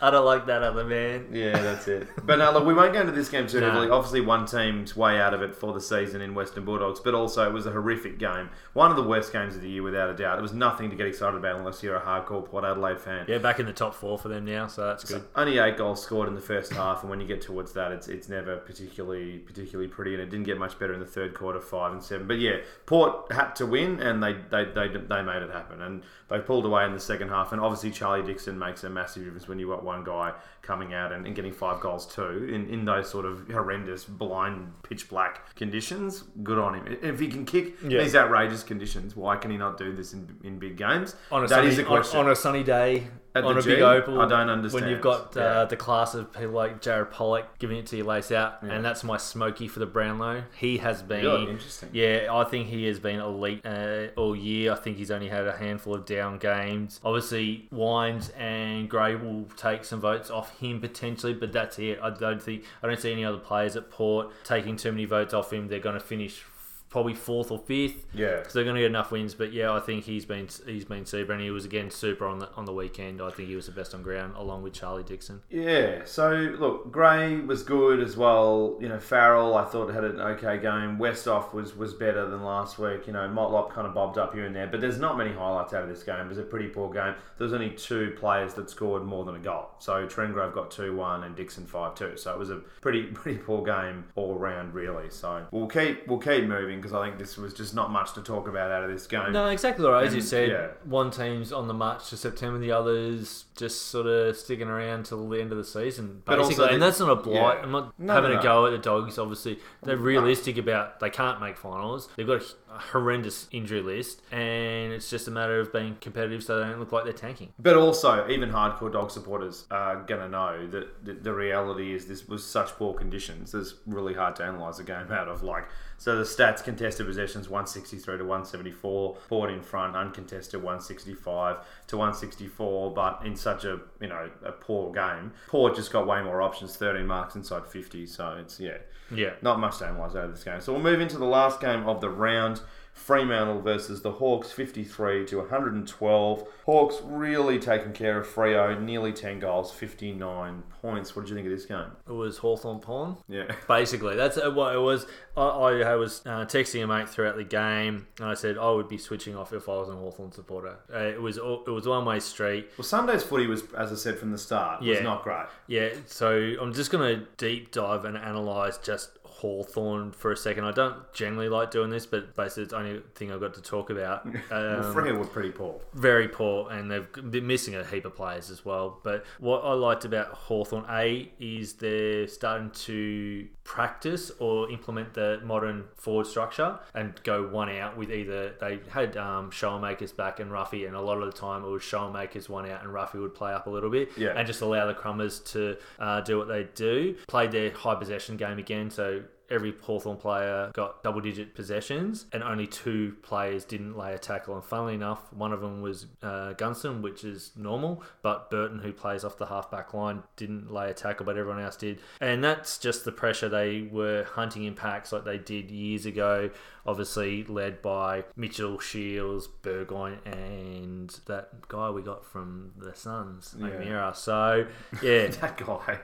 don't like that other man. Yeah, that's it. But no, look, we won't go into this game too no. heavily. Obviously, one team's way out of it for the season in Western Bulldogs, but also it was a horrific game. One of the worst games of the year, without a doubt. There was nothing to get excited about unless you're a hardcore Port Adelaide fan. Yeah, back in the top four for them now, so that's good. So only eight goals scored in the first half, and when you get towards that, it's it's never particularly particularly pretty, and it didn't get much better in the third quarter, five and six. But yeah, Port had to win, and they, they they they made it happen, and they pulled away in the second half. And obviously, Charlie Dixon makes a massive difference when you got one guy coming out and, and getting five goals too in, in those sort of horrendous, blind, pitch black conditions. Good on him. If he can kick yeah. these outrageous conditions, why can he not do this in in big games? On a that sunny, is a question. On a sunny day. At on a G, big opal, I don't understand. When you've got yeah. uh, the class of people like Jared Pollock giving it to you lace out, yeah. and that's my Smokey for the Brownlow. He has been, really interesting. yeah, I think he has been elite uh, all year. I think he's only had a handful of down games. Obviously, Wines and Gray will take some votes off him potentially, but that's it. I don't think I don't see any other players at Port taking too many votes off him. They're going to finish probably fourth or fifth. Yeah. Because they're going to get enough wins. But yeah, I think he's been he's been super, and he was again super on the on the weekend. I think he was the best on ground, along with Charlie Dixon. Yeah. So look, Gray was good as well. You know, Farrell I thought had an okay game. Westhoff was was better than last week. You know, Motlop kind of bobbed up here and there, but there's not many highlights out of this game. It was a pretty poor game. There was only two players that scored more than a goal. So Trengrove got two one and Dixon five two. So it was a pretty pretty poor game all round, really. So we'll keep we'll keep moving, because I think this was just not much to talk about out of this game. No, exactly right. And, as you said, yeah. one team's on the march to September, the other's just sort of sticking around till the end of the season, basically. But also and the, that's not a blight. Yeah. I'm not no, having no, a go no. at the Dogs, obviously. They're realistic no. about they can't make finals. They've got a horrendous injury list, and it's just a matter of being competitive so they don't look like they're tanking. But also, even hardcore Dog supporters are going to know that the, the reality is this was such poor conditions. It's really hard to analyse a game out of, like... So the stats, contested possessions one sixty-three to one seventy-four, Port in front, uncontested one sixty-five to one sixty-four, but in such a, you know, a poor game. Port just got way more options, thirteen marks inside fifty, so it's, yeah, yeah, not much to analyse out of this game. So we'll move into the last game of the round. Fremantle versus the Hawks, fifty-three to one twelve. Hawks really taking care of Freo, nearly ten goals, fifty-nine points. What did you think of this game? It was Hawthorn Pawn. Yeah. Basically, that's what it was. I, I was uh, texting a mate throughout the game, and I said I would be switching off if I was a Hawthorn supporter. Uh, it was it was one-way street. Well, Sunday's footy was, as I said from the start, yeah. was not great. Yeah, so I'm just going to deep dive and analyse just Hawthorn for a second. I don't generally like doing this, but basically it's the only thing I've got to talk about. Um, well, Freo were pretty poor. Very poor, and they've been missing a heap of players as well. But what I liked about Hawthorn, A, is they're starting to practice or implement the modern forward structure and go one out with either... They had um, Shoalmakers back and Ruffy, and a lot of the time it was Shoalmakers one out and Ruffy would play up a little bit yeah. and just allow the Crummers to uh, do what they do. Played their high possession game again, so... Every Hawthorn player got double-digit possessions, and only two players didn't lay a tackle. And funnily enough, one of them was uh, Gunston, which is normal, but Burton, who plays off the half-back line, didn't lay a tackle, but everyone else did. And that's just the pressure. They were hunting in packs like they did years ago, obviously led by Mitchell, Shields, Burgoyne, and that guy we got from the Suns, yeah. O'Meara. So, yeah. That guy.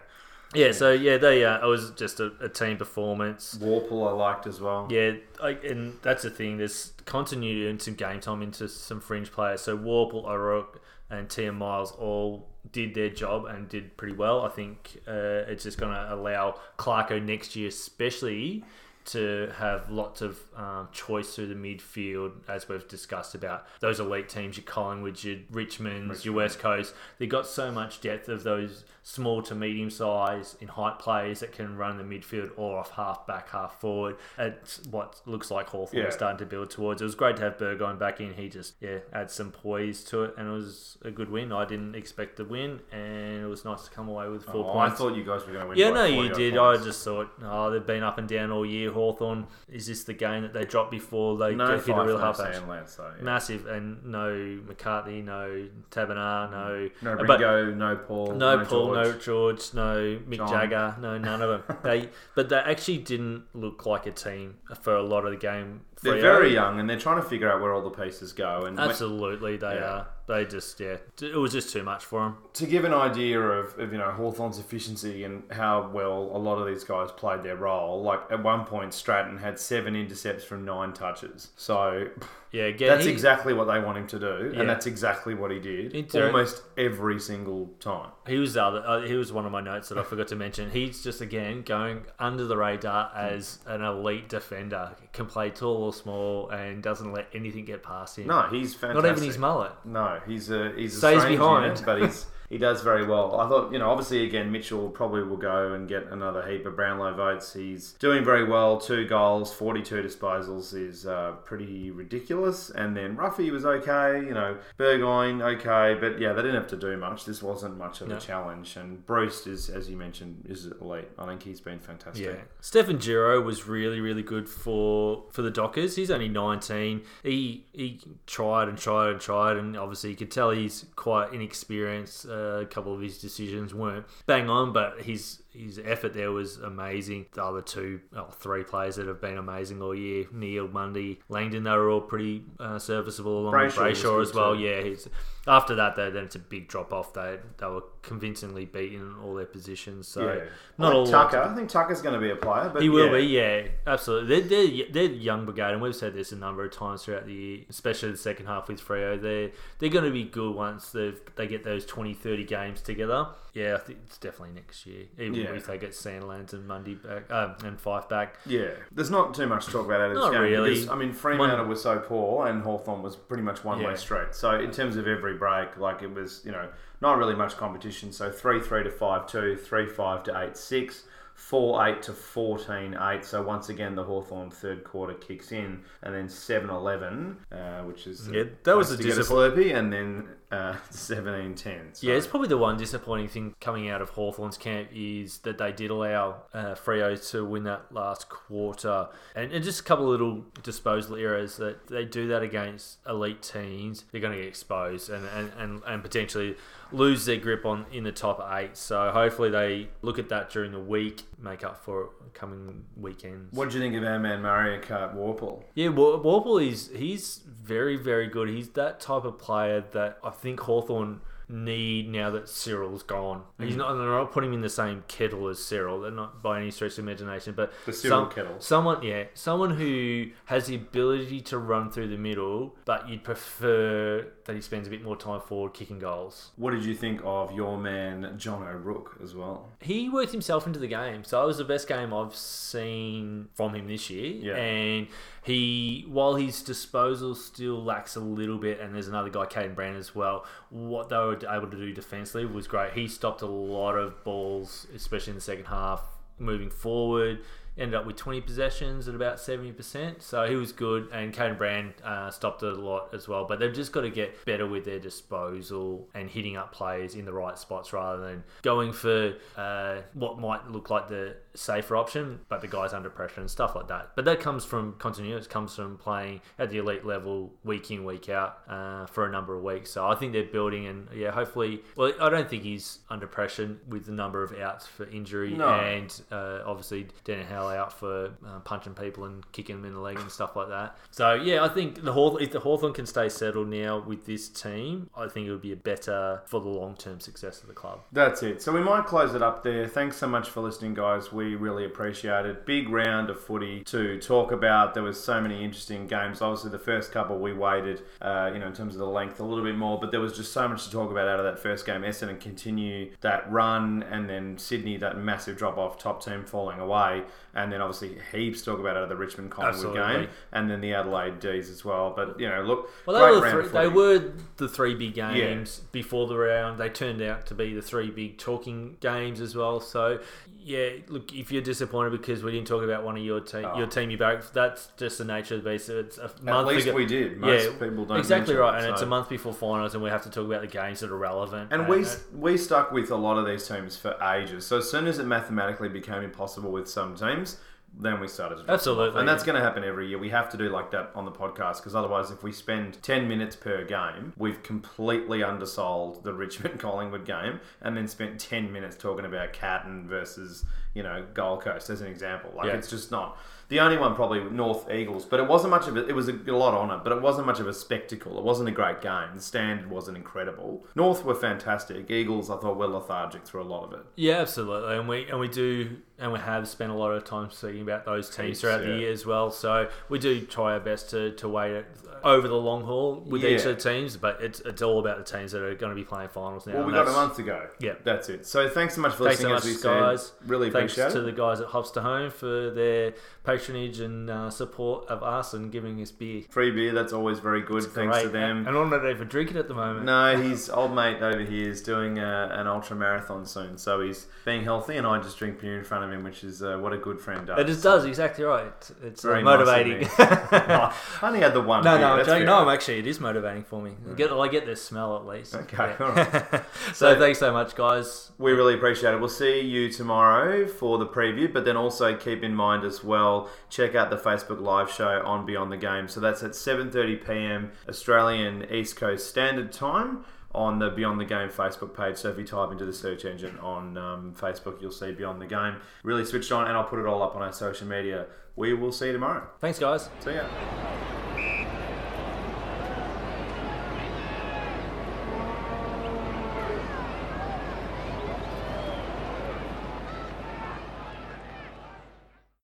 Yeah, so yeah, they. Uh, it was just a, a team performance. Warple I liked as well. Yeah, I, and that's the thing. There's continuity and some game time into some fringe players. So Warple, O'Rourke, and Tia Miles all did their job and did pretty well. I think uh, it's just going to allow Clarko next year, especially, to have lots of um, choice through the midfield, as we've discussed about those elite teams, your Collingwood, your Richmond, Richmond. your West Coast. They've got so much depth of those small to medium size in height players that can run the midfield or off half back, half forward. It's what looks like Hawthorn yeah. is starting to build towards. It was great to have Burgoyne back in. He just yeah adds some poise to it, and it was a good win. I didn't expect the win, and it was nice to come away with four oh, points. I thought you guys were going to win. Yeah, no, you did. Points. I just thought, oh, they've been up and down all year. Hawthorn, is this the game that they drop before they no get hit a real half action? Yeah. Massive, and no McCarthy, no Tabernar, no no Ringo, but, no Paul, no, no Paul, George. no George, no Mick John. Jagger, no none of them. They but they actually didn't look like a team for a lot of the game. They're Freo. very young, and they're trying to figure out where all the pieces go. And absolutely, they yeah. are. They just, yeah, it was just too much for them. To give an idea of, of, you know, Hawthorn's efficiency and how well a lot of these guys played their role, like at one point Stratton had seven intercepts from nine touches. So yeah, again, that's he, exactly what they want him to do, yeah. and that's exactly what he did Inter- almost every single time. He was the other, uh, he was one of my notes that I forgot to mention. He's just, again, going under the radar as an elite defender. Can play tall or small and doesn't let anything get past him. No, he's fantastic. Not even his mullet. No. He's a he's a stays behind, man, but he's he does very well. I thought, you know, obviously again Mitchell probably will go and get another heap of Brownlow votes. He's doing very well. Two goals, forty-two disposals is uh, pretty ridiculous. And then Ruffy was okay, you know, Burgoyne okay, but yeah, they didn't have to do much. This wasn't much of no. a challenge. And Bruce is, as you mentioned, is elite. I think he's been fantastic. Yeah, Stefan Giro was really really good for for the Dockers. He's only nineteen. He he tried and tried and tried, and obviously you could tell he's quite inexperienced. Uh, a couple of his decisions weren't bang on, but his his effort there was amazing. The other two or three players that have been amazing all year, Neil, Mundy, Langdon, they were all pretty uh, serviceable along Brayshaw with Brayshaw as well. Too. Yeah, he's, after that though, then it's a big drop off. They they were convincingly beaten in all their positions. So yeah. not all Tucker. I think Tucker's going to be a player, but he will yeah. be. Yeah, absolutely. They're, they're they're young brigade, and we've said this a number of times throughout the year, especially the second half with Freo. They're they're going to be good once they they get those twenty, thirty games together. Yeah, I think it's definitely next year. Even yeah. if they get Sandlands and Mundy back um, and Fife back. Yeah, there's not too much to talk about out of this not game. Not really. Because, I mean, Fremantle Mon- was so poor, and Hawthorn was pretty much one yeah. way straight. So in terms of every break, like it was, you know, not really much competition. So three three to five two, three five to eight six. four eight to fourteen eight. So once again, the Hawthorn third quarter kicks in, and then seven eleven, uh, which is yeah, that was a disappointing. And then uh, seventeen ten. So. Yeah, it's probably the one disappointing thing coming out of Hawthorn's camp is that they did allow uh, Freo to win that last quarter, and, and just a couple of little disposal errors that they do that against elite teams. They're going to get exposed and and, and, and potentially lose their grip on in the top eight. So hopefully they look at that during the week, make up for it coming weekends. What do you think of our man Mario Kart Warple? Yeah, Warple is he's very very good. He's that type of player that I think Hawthorn need now that Cyril's gone. He's not. They're not putting him in the same kettle as Cyril. They're not by any stretch of imagination. But the Cyril some, kettle. Someone, yeah, someone who has the ability to run through the middle, but you'd prefer that he spends a bit more time forward kicking goals. What did you think of your man John O'Rourke as well? He worked himself into the game, so it was the best game I've seen from him this year. Yeah. And he, while his disposal still lacks a little bit, and there's another guy, Caden Brand, as well. What they were able to do defensively was great. He stopped a lot of balls, especially in the second half, moving forward. Ended up with twenty possessions at about seventy percent. So he was good. And Caden Brand uh, stopped it a lot as well. But they've just got to get better with their disposal and hitting up players in the right spots rather than going for uh, what might look like the safer option, but the guy's under pressure and stuff like that. But that comes from continuity. It comes from playing at the elite level week in, week out uh, for a number of weeks. So I think they're building, and yeah, hopefully... Well, I don't think he's under pressure with the number of outs for injury. No. And uh, obviously, Dan Howell out for uh, punching people and kicking them in the leg and stuff like that. So yeah, I think the Hawth- if the Hawthorn can stay settled now with this team, I think it would be a better for the long-term success of the club. That's it. So we might close it up there. Thanks so much for listening, guys. We really appreciate it. Big round of footy to talk about. There was so many interesting games. Obviously the first couple we waited uh, you know, in terms of the length a little bit more, but there was just so much to talk about out of that first game. Essendon continue that run, and then Sydney, that massive drop off, top team falling away. and then obviously heaps to talk about out of the Richmond Collingwood game, and then the Adelaide D's as well. But you know, look, well, they, were the, three, they were the three big games yeah. before the round. They turned out to be the three big talking games as well. So yeah, look, if you're disappointed because we didn't talk about one of your team, oh. your team you backed, that's just the nature of the beast. It's a month. At least ago. we did. Most yeah, people don't. Exactly right, it, and so. it's a month before finals, and we have to talk about the games that are relevant. And, and we it. we stuck with a lot of these teams for ages. So as soon as it mathematically became impossible with some teams, then we started to absolutely, and that's yeah. going to happen every year. We have to do like that on the podcast, because otherwise, if we spend ten minutes per game, we've completely undersold the Richmond Collingwood game, and then spent ten minutes talking about Carlton versus you know Gold Coast as an example. Like yeah. it's just not the only one. Probably North Eagles, but it wasn't much of it. It was a, a lot on it, but it wasn't much of a spectacle. It wasn't a great game. The standard wasn't incredible. North were fantastic. Eagles, I thought, were lethargic through a lot of it. Yeah, absolutely, and we and we do. And we have spent a lot of time speaking about those teams throughout yeah. the year as well. So we do try our best to, to wait it over the long haul with yeah. each of the teams. But it's it's all about the teams that are going to be playing finals now. Well, we've got a month to go. Yeah. That's it. So thanks so much for thanks listening. Thanks so much, as we guys. Said. Really thanks appreciate it. Thanks to the guys at Hopster Home for their patronage and uh, support of us and giving us beer. Free beer, that's always very good. It's thanks great. to them. And I'm not even drinking at the moment. No, his old mate over here is doing a, an ultra marathon soon. So he's being healthy, and I just drink beer in front of him, which is uh, what a good friend does. It just does, so. Exactly right. It's very uh, motivating. Nice. I only had the one. No, beer. no, That's I'm no. I'm actually, it is motivating for me. Mm. I get, I get the smell at least. Okay, yeah. all right. so, so thanks so much, guys. We really appreciate it. We'll see you tomorrow for the preview, but then also keep in mind as well, check out the Facebook live show on Beyond the Game. So that's at seven thirty p.m. Australian East Coast Standard Time on the Beyond the Game Facebook page. So if you type into the search engine on um, Facebook, you'll see Beyond the Game. Really switched on, and I'll put it all up on our social media. We will see you tomorrow. Thanks, guys. See ya.